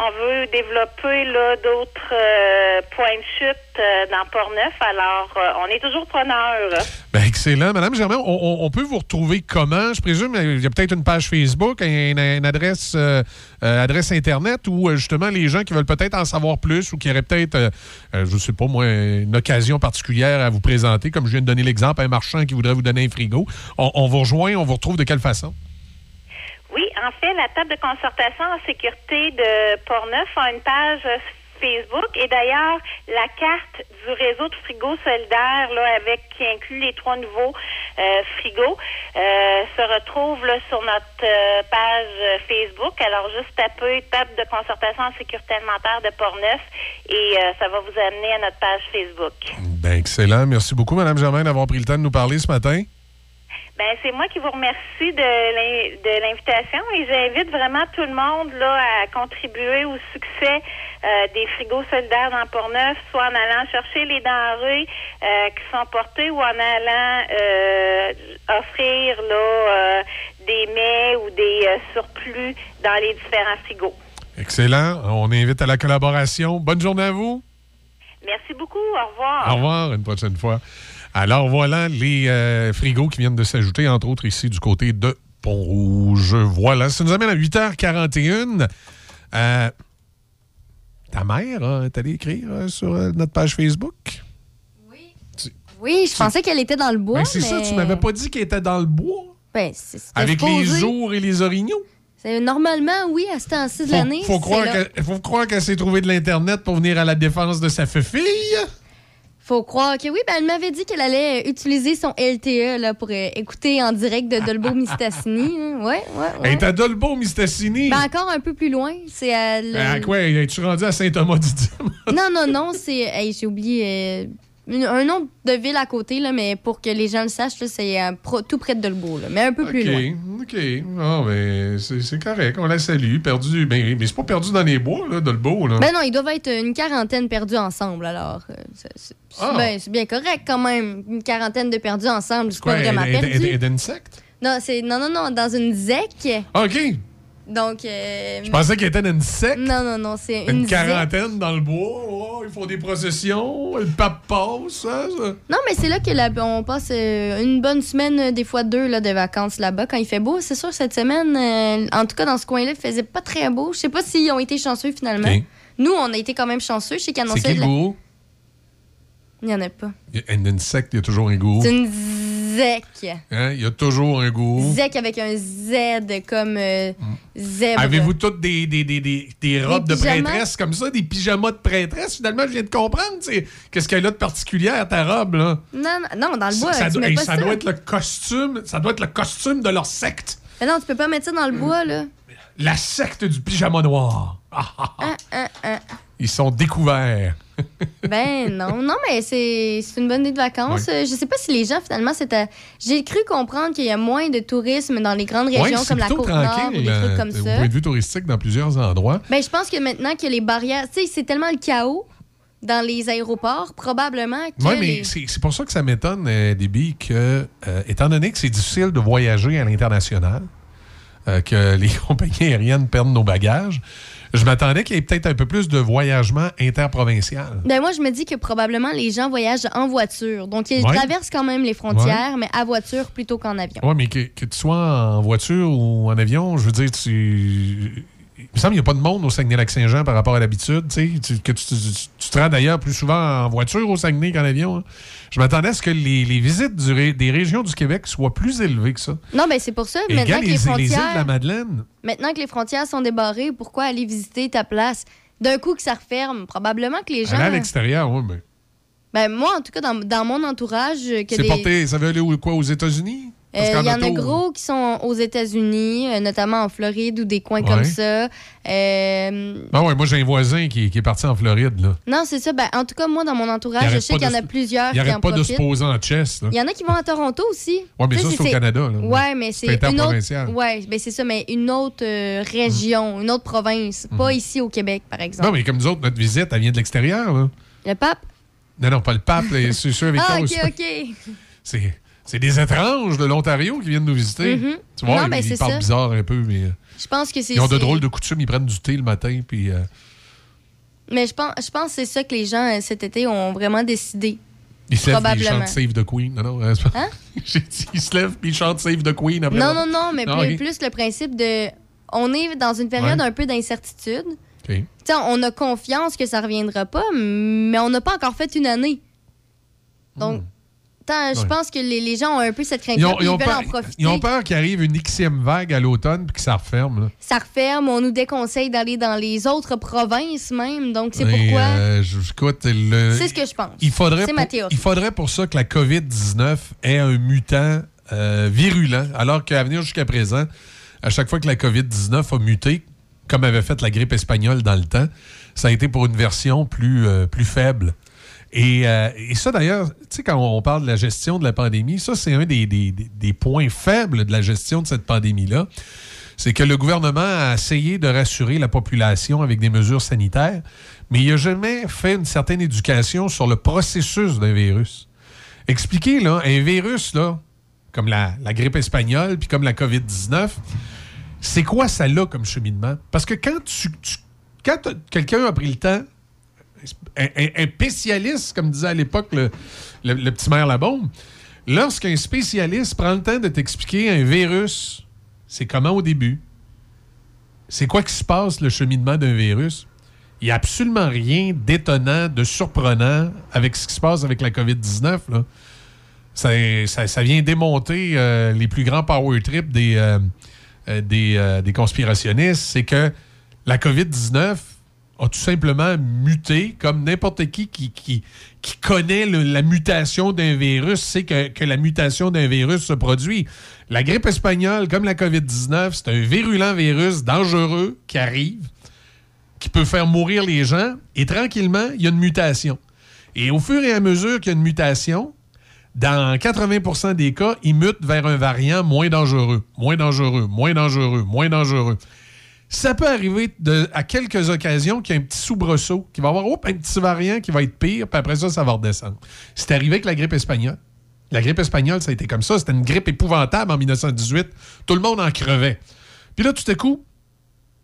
On veut développer là, d'autres euh, points de chute euh, dans Portneuf. Alors, euh, on est toujours preneurs. Ben excellent. Madame Germain, on, on peut vous retrouver comment? Je présume il y a peut-être une page Facebook, une, une adresse, euh, adresse Internet où, justement, les gens qui veulent peut-être en savoir plus ou qui auraient peut-être, euh, je ne sais pas moi, une occasion particulière à vous présenter, comme je viens de donner l'exemple, un marchand qui voudrait vous donner un frigo. On, on vous rejoint, on vous retrouve de quelle façon? Oui, en fait, la table de concertation en sécurité de Portneuf a une page Facebook et d'ailleurs, la carte du réseau de frigos solidaires là, avec, qui inclut les trois nouveaux euh, frigos euh, se retrouve là, sur notre euh, page Facebook. Alors, juste taper table de concertation en sécurité alimentaire de Portneuf et euh, ça va vous amener à notre page Facebook. Ben, excellent. Merci beaucoup, Mme Germain, d'avoir pris le temps de nous parler ce matin. Ben, c'est moi qui vous remercie de, l'in- de l'invitation et j'invite vraiment tout le monde là, à contribuer au succès euh, des frigos solidaires dans Portneuf, soit en allant chercher les denrées euh, qui sont portées ou en allant euh, offrir là, euh, des mets ou des euh, surplus dans les différents frigos. Excellent. On invite à la collaboration. Bonne journée à vous. Merci beaucoup. Au revoir. Au revoir. Une prochaine fois. Alors voilà les euh, frigos qui viennent de s'ajouter, entre autres ici du côté de Pont-Rouge. Voilà, ça nous amène à huit heures quarante et un. Euh, ta mère hein, est allée écrire euh, sur euh, notre page Facebook? Oui. Tu... Oui, je tu... pensais qu'elle était dans le bois. Ben, c'est mais... ça, tu m'avais pas dit qu'elle était dans le bois? Ben, c'est ce que avec les dit. Ours et les orignaux? C'est, normalement, oui, à ce temps-ci de l'année. Faut, faut, croire que, faut croire qu'elle s'est trouvée de l'Internet pour venir à la défense de sa fille. Faut croire que oui, ben elle m'avait dit qu'elle allait utiliser son L T E là, pour euh, écouter en direct de Dolbeau-Mistassini. Hein. Ouais, ouais, ouais. Elle est à Dolbeau-Mistassini. Ben encore un peu plus loin. C'est à, le... ben à quoi? Es-tu rendue à Saint-Thomas-du-Diable? Non, non, non. C'est, hey, j'ai oublié. Euh... une, un nom de ville à côté, là, mais pour que les gens le sachent, là, c'est euh, pro, tout près de Dolbeau, là, mais un peu plus okay. loin. OK, oh, ben, c'est, c'est correct, on la salue. Perdu, ben, mais c'est pas perdu dans les bois, là, Dolbeau. Là. Ben non, ils doivent être une quarantaine perdus ensemble, alors. C'est, c'est, ah. ben, c'est bien correct, quand même. Une quarantaine de perdus ensemble, c'est quoi, pas vraiment perdu. Et d'un secte? Non, c'est, non, non, non, dans une zec. OK. Donc, euh, je pensais qu'il était une secte. Non, non, non, c'est une Une quarantaine zec. Dans le bois. Oh, ils font des processions. Le pape passe. Hein, ça. Non, mais c'est là qu'on passe euh, une bonne semaine, des fois deux, là, de vacances là-bas quand il fait beau. C'est sûr, cette semaine, euh, en tout cas, dans ce coin-là, il faisait pas très beau. Je sais pas s'ils ont été chanceux, finalement. Okay. Nous, on a été quand même chanceux. Je sais qu'ils annonçaient... C'est qui, gourou? Il n'y en a pas. Une secte, il y a toujours un gourou. C'est une zec. Hein? Il y a toujours un gourou. Zec avec un Z comme euh, zèbre. Avez-vous toutes des, des, des, des, des robes des de prêtresse comme ça, des pyjamas de prêtresse? Finalement, je viens de comprendre. T'sais. Qu'est-ce qu'elle a de particulière, ta robe? Là? Non, non, non, dans le bois, ça, ça, tu do- mets hey, pas ça. Ça doit être le costume, ça doit être le costume de leur secte. Mais non, tu peux pas mettre ça dans le bois, là. La secte du pyjama noir. Ah, ah, ah. Ah, ah, ah. Ils sont découverts. Ben non, non, mais c'est, c'est une bonne idée de vacances. Ouais. Je sais pas si les gens, finalement, c'était... J'ai cru comprendre qu'il y a moins de tourisme dans les grandes régions, ouais, comme la Côte-Nord, ou des trucs comme ça. Au point de vue touristique, dans plusieurs endroits. Ben, je pense que maintenant que les barrières... Tu sais, c'est tellement le chaos dans les aéroports, probablement que... Oui, mais les... c'est, c'est pour ça que ça m'étonne, euh, Déby, que, euh, étant donné que c'est difficile de voyager à l'international, euh, que les compagnies aériennes perdent nos bagages... Je m'attendais qu'il y ait peut-être un peu plus de voyagement interprovincial. Ben moi, je me dis que probablement les gens voyagent en voiture. Donc, ils ouais. traversent quand même les frontières, ouais. mais à voiture plutôt qu'en avion. Oui, mais que, que tu sois en voiture ou en avion, je veux dire, tu... il me semble qu'il n'y a pas de monde au Saguenay-Lac-Saint-Jean par rapport à l'habitude. Tu, que tu, tu, tu te rends d'ailleurs plus souvent en voiture au Saguenay qu'en avion. Hein. Je m'attendais à ce que les, les visites du ré, des régions du Québec soient plus élevées que ça. Non, mais ben c'est pour ça. Et maintenant gars, que les, les frontières... les îles de la Madeleine... Maintenant que les frontières sont débarrées, pourquoi aller visiter ta place? D'un coup que ça referme, probablement que les gens... Aller à l'extérieur, oui, mais... Ben moi, en tout cas, dans, dans mon entourage... Que c'est des... porté... Ça veut aller où, quoi, aux États-Unis? Il euh, y en auto... a gros qui sont aux États-Unis, euh, notamment en Floride ou des coins ouais. comme ça. Euh... Ah ouais, moi, j'ai un voisin qui, qui est parti en Floride. Là. Non, c'est ça. Ben, en tout cas, moi, dans mon entourage, je sais qu'il y en a plusieurs qui en profitent. Il n'arrête pas de se poser en chess. Il y en a qui vont à Toronto aussi. Oui, mais ça, c'est, c'est au Canada. Oui, ouais, mais c'est, c'est une autre... Ouais, ben, c'est ça, mais une autre euh, région, mmh. une autre province. Mmh. Pas ici au Québec, par exemple. Non, mais comme nous autres, notre visite, elle vient de l'extérieur. Là. Le pape? Non, non, pas le pape. C'est sûr avec toi. Ah, OK, OK. C'est... C'est des étranges de l'Ontario qui viennent nous visiter. Mm-hmm. Tu vois, non, ils, ben, ils parlent ça. Bizarre un peu, mais je pense que c'est, ils ont de c'est... drôles de coutumes. Ils prennent du thé le matin, puis. Euh... Mais je pense, je pense que c'est ça que les gens cet été ont vraiment décidé. Ils se lèvent, ils chantent Save the Queen. Non, non, c'est pas... Hein? J'ai dit, ils se lèvent, puis ils chantent Save the Queen. Après non, non, non, mais non, plus, okay. plus le principe de, on est dans une période ouais. un peu d'incertitude. Okay. T'sais, on a confiance que ça reviendra pas, mais on n'a pas encore fait une année. Donc. Mm. Je pense ouais. que les, les gens ont un peu cette crainte-là, ils, ils, ils veulent peur, en profiter. Ils ont peur qu'il arrive une Xème vague à l'automne et que ça referme. Là. Ça referme. On nous déconseille d'aller dans les autres provinces même. Donc, c'est et pourquoi... Euh, écoute, le... C'est ce que je pense. Il faudrait c'est pour, ma théorie. Il faudrait pour ça que la covid dix-neuf ait un mutant euh, virulent, alors qu'à venir jusqu'à présent, à chaque fois que la covid dix-neuf a muté, comme avait fait la grippe espagnole dans le temps, ça a été pour une version plus, euh, plus faible. Et, euh, et ça, d'ailleurs, tu sais, quand on parle de la gestion de la pandémie, ça, c'est un des, des, des points faibles de la gestion de cette pandémie-là. C'est que le gouvernement a essayé de rassurer la population avec des mesures sanitaires, mais il n'a jamais fait une certaine éducation sur le processus d'un virus. Expliquez, là, un virus, là, comme la, la grippe espagnole puis comme la covid dix-neuf, c'est quoi ça, là, comme cheminement? Parce que quand, tu, tu, quand quelqu'un a pris le temps... Un, un, un spécialiste, comme disait à l'époque le, le, le petit maire Labaume, lorsqu'un spécialiste prend le temps de t'expliquer un virus, c'est comment au début? C'est quoi qui se passe, le cheminement d'un virus? Il n'y a absolument rien d'étonnant, de surprenant avec ce qui se passe avec la covid dix-neuf. Là. Ça, ça, ça vient démonter euh, les plus grands power trips des, euh, des, euh, des conspirationnistes. C'est que la covid dix-neuf a tout simplement muté, comme n'importe qui qui, qui, qui connaît le, la mutation d'un virus sait que, que la mutation d'un virus se produit. La grippe espagnole, comme la covid dix-neuf, c'est un virulent virus dangereux qui arrive, qui peut faire mourir les gens, et tranquillement, il y a une mutation. Et au fur et à mesure qu'il y a une mutation, dans quatre-vingts pour cent des cas, ils mutent vers un variant moins dangereux, moins dangereux, moins dangereux, moins dangereux. Ça peut arriver de, à quelques occasions qu'il y a un petit soubresaut, qu'il va y avoir oh, un petit variant qui va être pire, puis après ça, ça va redescendre. C'est arrivé avec la grippe espagnole. La grippe espagnole, ça a été comme ça. C'était une grippe épouvantable en dix-neuf cent dix-huit. Tout le monde en crevait. Puis là, tout à coup,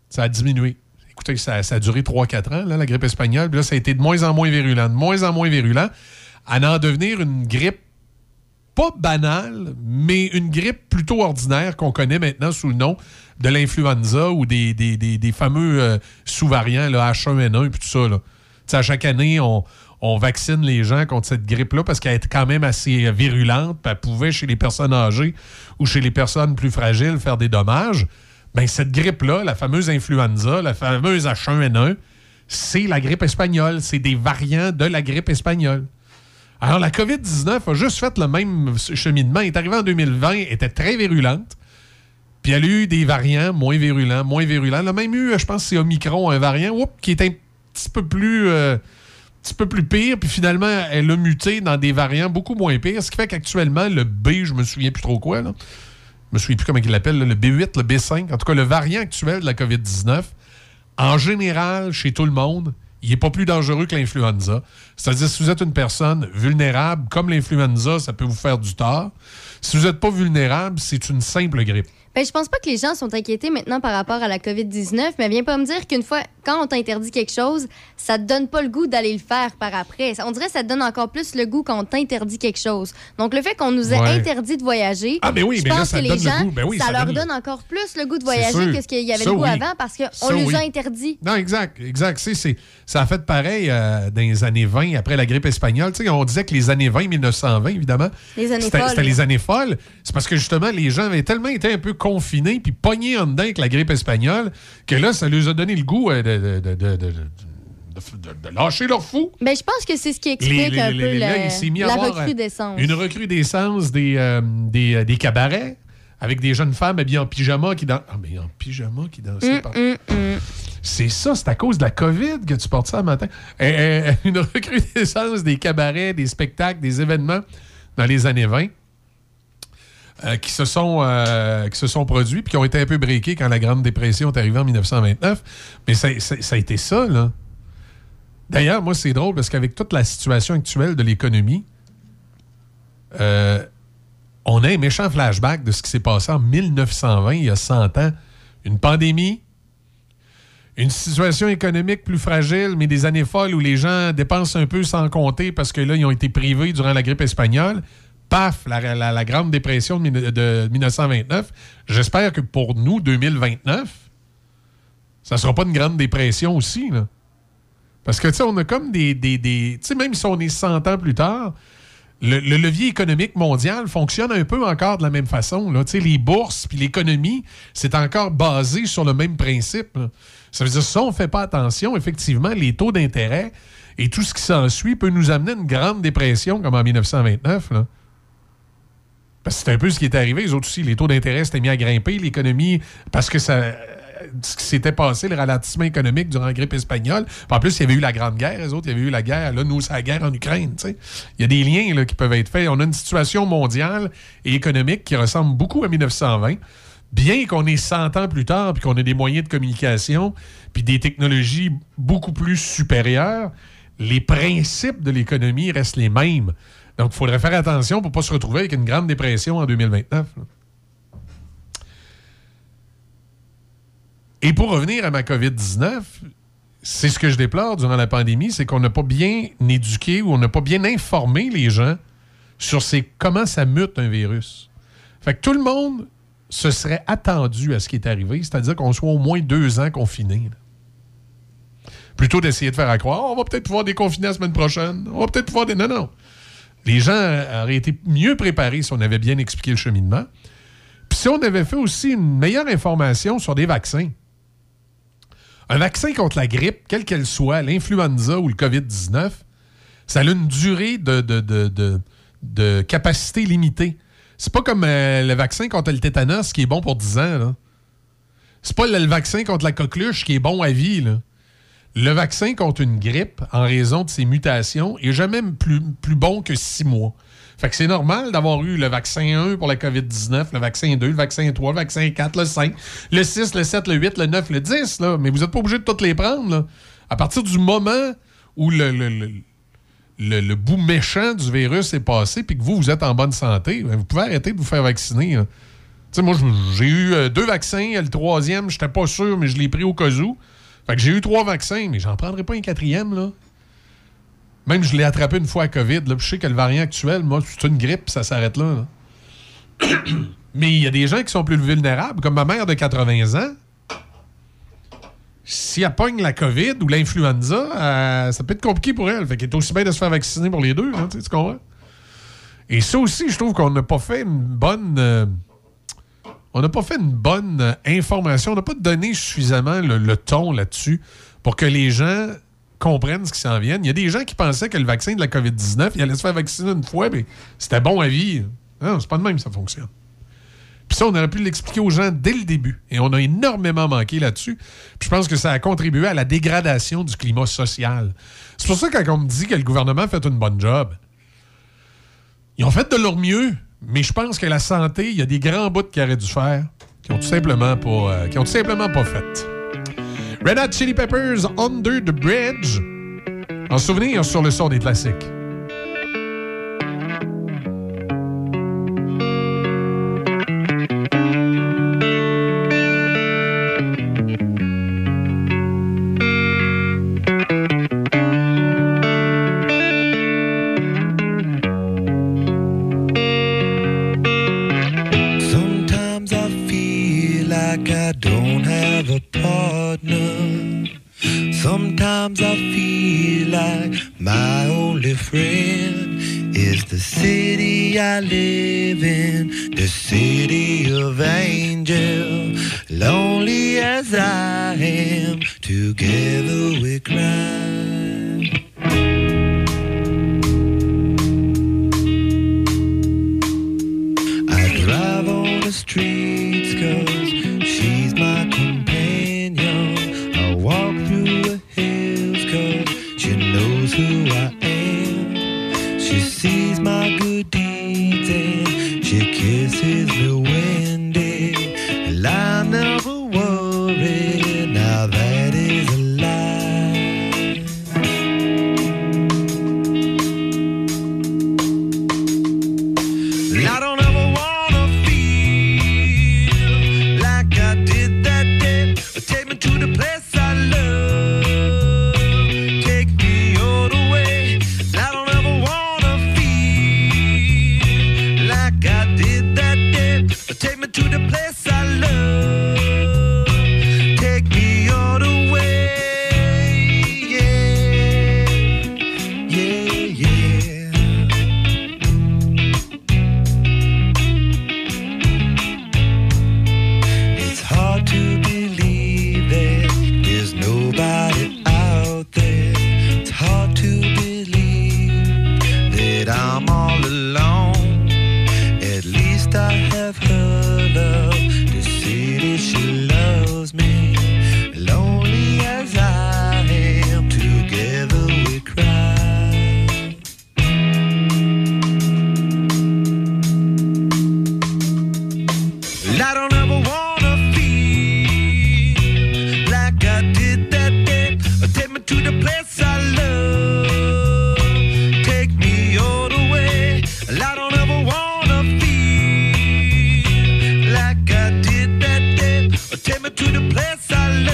ça a diminué. Écoutez, ça, ça a duré trois à quatre ans, là, la grippe espagnole. Puis là, ça a été de moins en moins virulent, de moins en moins virulent, à en devenir une grippe pas banale, mais une grippe plutôt ordinaire qu'on connaît maintenant sous le nom de l'influenza ou des, des, des, des fameux euh, sous-variants là, H un N un et tout ça. Là. À chaque année, on, on vaccine les gens contre cette grippe-là parce qu'elle est quand même assez virulente, puis elle pouvait, chez les personnes âgées ou chez les personnes plus fragiles, faire des dommages. Bien, cette grippe-là, la fameuse influenza, la fameuse H un N un, c'est la grippe espagnole. C'est des variants de la grippe espagnole. Alors, la COVID dix-neuf a juste fait le même cheminement. Elle est arrivée en deux mille vingt, elle était très virulente. Puis elle a eu des variants moins virulents, moins virulents. Elle a même eu, je pense que c'est Omicron, un variant whoop, qui est un petit peu plus euh, un petit peu plus pire. Puis finalement, elle a muté dans des variants beaucoup moins pires. Ce qui fait qu'actuellement, le B, je me souviens plus trop quoi, là. Je me souviens plus comment il l'appelle, là, le B huit, le B cinq. En tout cas, le variant actuel de la COVID dix-neuf, en général, chez tout le monde, il n'est pas plus dangereux que l'influenza. C'est-à-dire, si vous êtes une personne vulnérable, comme l'influenza, ça peut vous faire du tort. Si vous n'êtes pas vulnérable, c'est une simple grippe. Bien, je pense pas que les gens sont inquiétés maintenant par rapport à la COVID dix-neuf, mais viens pas me dire qu'une fois, quand on t'interdit quelque chose, ça te donne pas le goût d'aller le faire par après. On dirait que ça te donne encore plus le goût quand on t'interdit quelque chose. Donc, le fait qu'on nous ait ouais. interdit de voyager, ah, mais oui, je mais pense là, que les gens, le ben oui, ça, ça leur donne, donne encore plus le goût de voyager que ce qu'il y avait ça, le goût oui. avant parce qu'on ça, nous oui. a interdit. Non, exact. exact. C'est, c'est, ça a fait pareil euh, dans les années vingt, après la grippe espagnole. Tu sais, on disait que les années vingt, mille neuf cent vingt, évidemment, les années c'était, folles, c'était les années folles. C'est parce que, justement, les gens avaient tellement été un peu confinés puis pognés en dedans avec la grippe espagnole que là, ça leur a donné le goût euh, de, de, de, de, de, de lâcher leur fou. Mais je pense que c'est ce qui explique les, les, un les, peu les, là, le, la recrudescence. Une recrudescence des, euh, des, des cabarets avec des jeunes femmes habillées en pyjama qui dansent. Ah, mais en pyjama qui dansaient. Mm, par... mm, mm. C'est ça, c'est à cause de la COVID que tu portes ça le matin. Euh, une recrudescence des cabarets, des spectacles, des événements dans les années vingt. Euh, qui se sont euh, qui se sont produits puis qui ont été un peu breakés quand la Grande Dépression est arrivée en dix-neuf cent vingt-neuf. Mais ça, ça, ça a été ça, là. D'ailleurs, moi, c'est drôle parce qu'avec toute la situation actuelle de l'économie, euh, on a un méchant flashback de ce qui s'est passé en mille neuf cent vingt, il y a cent ans. Une pandémie, une situation économique plus fragile, mais des années folles où les gens dépensent un peu sans compter parce que là, ils ont été privés durant la grippe espagnole. Paf, la, la, la Grande Dépression de, de mille neuf cent vingt-neuf. J'espère que pour nous, deux mille vingt-neuf, ça ne sera pas une Grande Dépression aussi, là. Parce que, tu sais, on a comme des... des, des tu sais, même si on est cent ans plus tard, le, le levier économique mondial fonctionne un peu encore de la même façon, là. Tu sais, les bourses puis l'économie, c'est encore basé sur le même principe, là. Ça veut dire, si on ne fait pas attention, effectivement, les taux d'intérêt et tout ce qui s'ensuit peut nous amener à une Grande Dépression, comme en mille neuf cent vingt-neuf, là. Parce que c'est un peu ce qui est arrivé. Les autres aussi, les taux d'intérêt s'étaient mis à grimper. L'économie, parce que ça, ce qui s'était passé, le ralentissement économique durant la grippe espagnole. En plus, il y avait eu la Grande Guerre. Les autres, il y avait eu la guerre. Là, nous, c'est la guerre en Ukraine. T'sais. Il y a des liens là, qui peuvent être faits. On a une situation mondiale et économique qui ressemble beaucoup à mille neuf cent vingt. Bien qu'on ait cent ans plus tard puis qu'on ait des moyens de communication puis des technologies beaucoup plus supérieures, les principes de l'économie restent les mêmes. Donc, il faudrait faire attention pour ne pas se retrouver avec une Grande Dépression en deux mille vingt-neuf. Et pour revenir à ma COVID dix-neuf, c'est ce que je déplore durant la pandémie, c'est qu'on n'a pas bien éduqué ou on n'a pas bien informé les gens sur ces, comment ça mute un virus. Fait que tout le monde se serait attendu à ce qui est arrivé, c'est-à-dire qu'on soit au moins deux ans confinés, là. Plutôt d'essayer de faire à croire, oh, on va peut-être pouvoir déconfiner la semaine prochaine, on va peut-être pouvoir... Des... Non, non. Les gens auraient été mieux préparés si on avait bien expliqué le cheminement. Puis si on avait fait aussi une meilleure information sur des vaccins. Un vaccin contre la grippe, quelle qu'elle soit, l'influenza ou le COVID dix-neuf, ça a une durée de, de, de, de, de capacité limitée. C'est pas comme euh, le vaccin contre le tétanos qui est bon pour dix ans, là. C'est pas le, le vaccin contre la coqueluche qui est bon à vie, là. le vaccin contre une grippe, en raison de ses mutations, est jamais plus, plus bon que six mois. Fait que c'est normal d'avoir eu le vaccin un pour la covid dix-neuf, le vaccin deux, le vaccin trois, le vaccin quatre, le cinq, le six, le sept, le huit, le neuf, le dix. Là. Mais vous n'êtes pas obligé de toutes les prendre. Là. À partir du moment où le, le, le, le, le bout méchant du virus est passé puis que vous, vous êtes en bonne santé, vous pouvez arrêter de vous faire vacciner. Tu sais, moi, j'ai eu deux vaccins. Le troisième, j'étais pas sûr, mais je l'ai pris au cas où. Fait que j'ai eu trois vaccins, mais j'en prendrai pas un quatrième, là. Même je l'ai attrapé une fois à COVID. Là, je sais que le variant actuel, moi, c'est une grippe, ça s'arrête là. là. Mais il y a des gens qui sont plus vulnérables, comme ma mère de quatre-vingts ans. Si elle pogne la COVID ou l'influenza, euh, ça peut être compliqué pour elle. Fait qu'il est aussi bien de se faire vacciner pour les deux, hein, tu comprends? Et ça aussi, je trouve qu'on n'a pas fait une bonne... Euh, on n'a pas fait une bonne information. On n'a pas donné suffisamment le, le ton là-dessus pour que les gens... comprennent ce qui s'en vient. Il y a des gens qui pensaient que le vaccin de la covid dix-neuf, il allait se faire vacciner une fois, mais c'était bon à vie. Non, c'est pas de même que ça fonctionne. Puis ça, on aurait pu l'expliquer aux gens dès le début. Et on a énormément manqué là-dessus. Puis je pense que ça a contribué à la dégradation du climat social. C'est pour ça que quand on me dit que le gouvernement fait une bonne job, ils ont fait de leur mieux, mais je pense que la santé, il y a des grands bouts qu'ils auraient dû faire, qui ont tout simplement pas, euh, qui ont tout simplement pas fait. Red Hot Chili Peppers, Under the Bridge. En souvenir sur le son des classiques. To the place I love.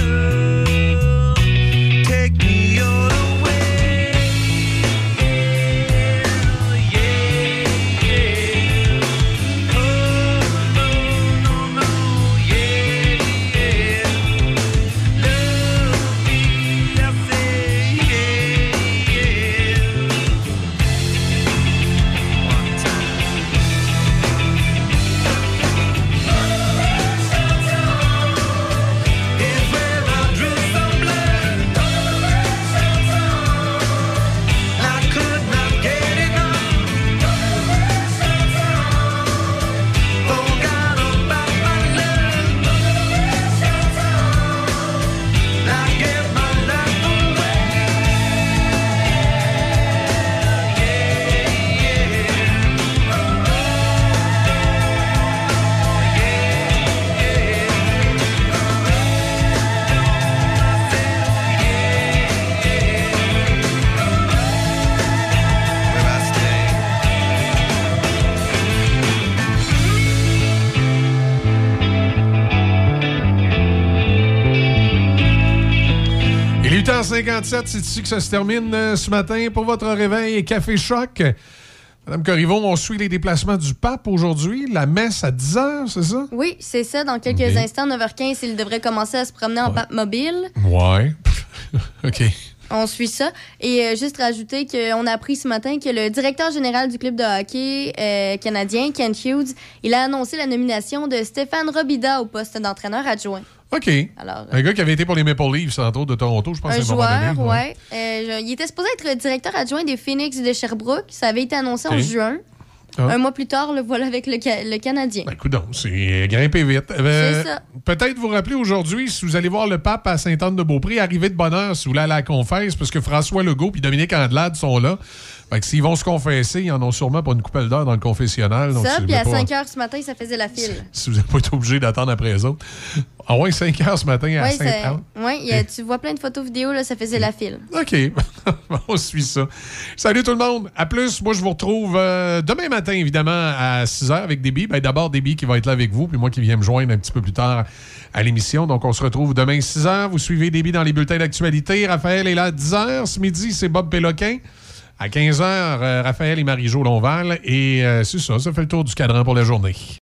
huit heures cinquante-sept, c'est ici que ça se termine ce matin pour votre réveil Café Choc. Madame Corriveau, on suit les déplacements du pape aujourd'hui. La messe à dix heures, c'est ça? Oui, c'est ça. Dans quelques okay. instants, neuf heures quinze, il devrait commencer à se promener en ouais. pape mobile. Ouais. OK. On suit ça. Et euh, juste rajouter qu'on a appris ce matin que le directeur général du club de hockey euh, canadien, Ken Hughes, il a annoncé la nomination de Stéphane Robida au poste d'entraîneur adjoint. OK. Alors, un gars qui avait été pour les Maple Leafs, entre autres, de Toronto, je pense. Un joueur, oui. Ouais. Euh, il était supposé être directeur adjoint des Phoenix de Sherbrooke. Ça avait été annoncé okay. en juin. Ah. Un mois plus tard, le voilà avec le, ca- le Canadien. Ben, écoute donc, c'est grimpé vite. Euh, c'est ça. Peut-être vous rappeler aujourd'hui, si vous allez voir le pape à Sainte-Anne-de-Beaupré, arrivez de bonne heure si vous voulez aller à la confesse, parce que François Legault et Dominique Andelade sont là. Fait que s'ils vont se confesser, ils en ont sûrement pour une coupelle d'heure dans le confessionnal. Donc ça, puis à pas... cinq heures ce matin, ça faisait la file. Si vous n'êtes pas été obligé d'attendre après les autres. Ah ouais, cinq heures ce matin à ouais, Sainte-Anne. Oui, et... tu vois plein de photos vidéos, là, ça faisait la file. OK, on suit ça. Salut tout le monde, à plus. Moi, je vous retrouve euh, demain matin, évidemment, à six heures avec Déby. Ben, d'abord, Déby qui va être là avec vous, puis moi qui viens me joindre un petit peu plus tard à l'émission. Donc, on se retrouve demain à six heures. Vous suivez Déby dans les bulletins d'actualité. Raphaël est là à dix heures. Ce midi, c'est Bob Péloquin. À quinze heures, euh, Raphaël et Marie-Jo Lonval. Et euh, c'est ça, ça fait le tour du cadran pour la journée.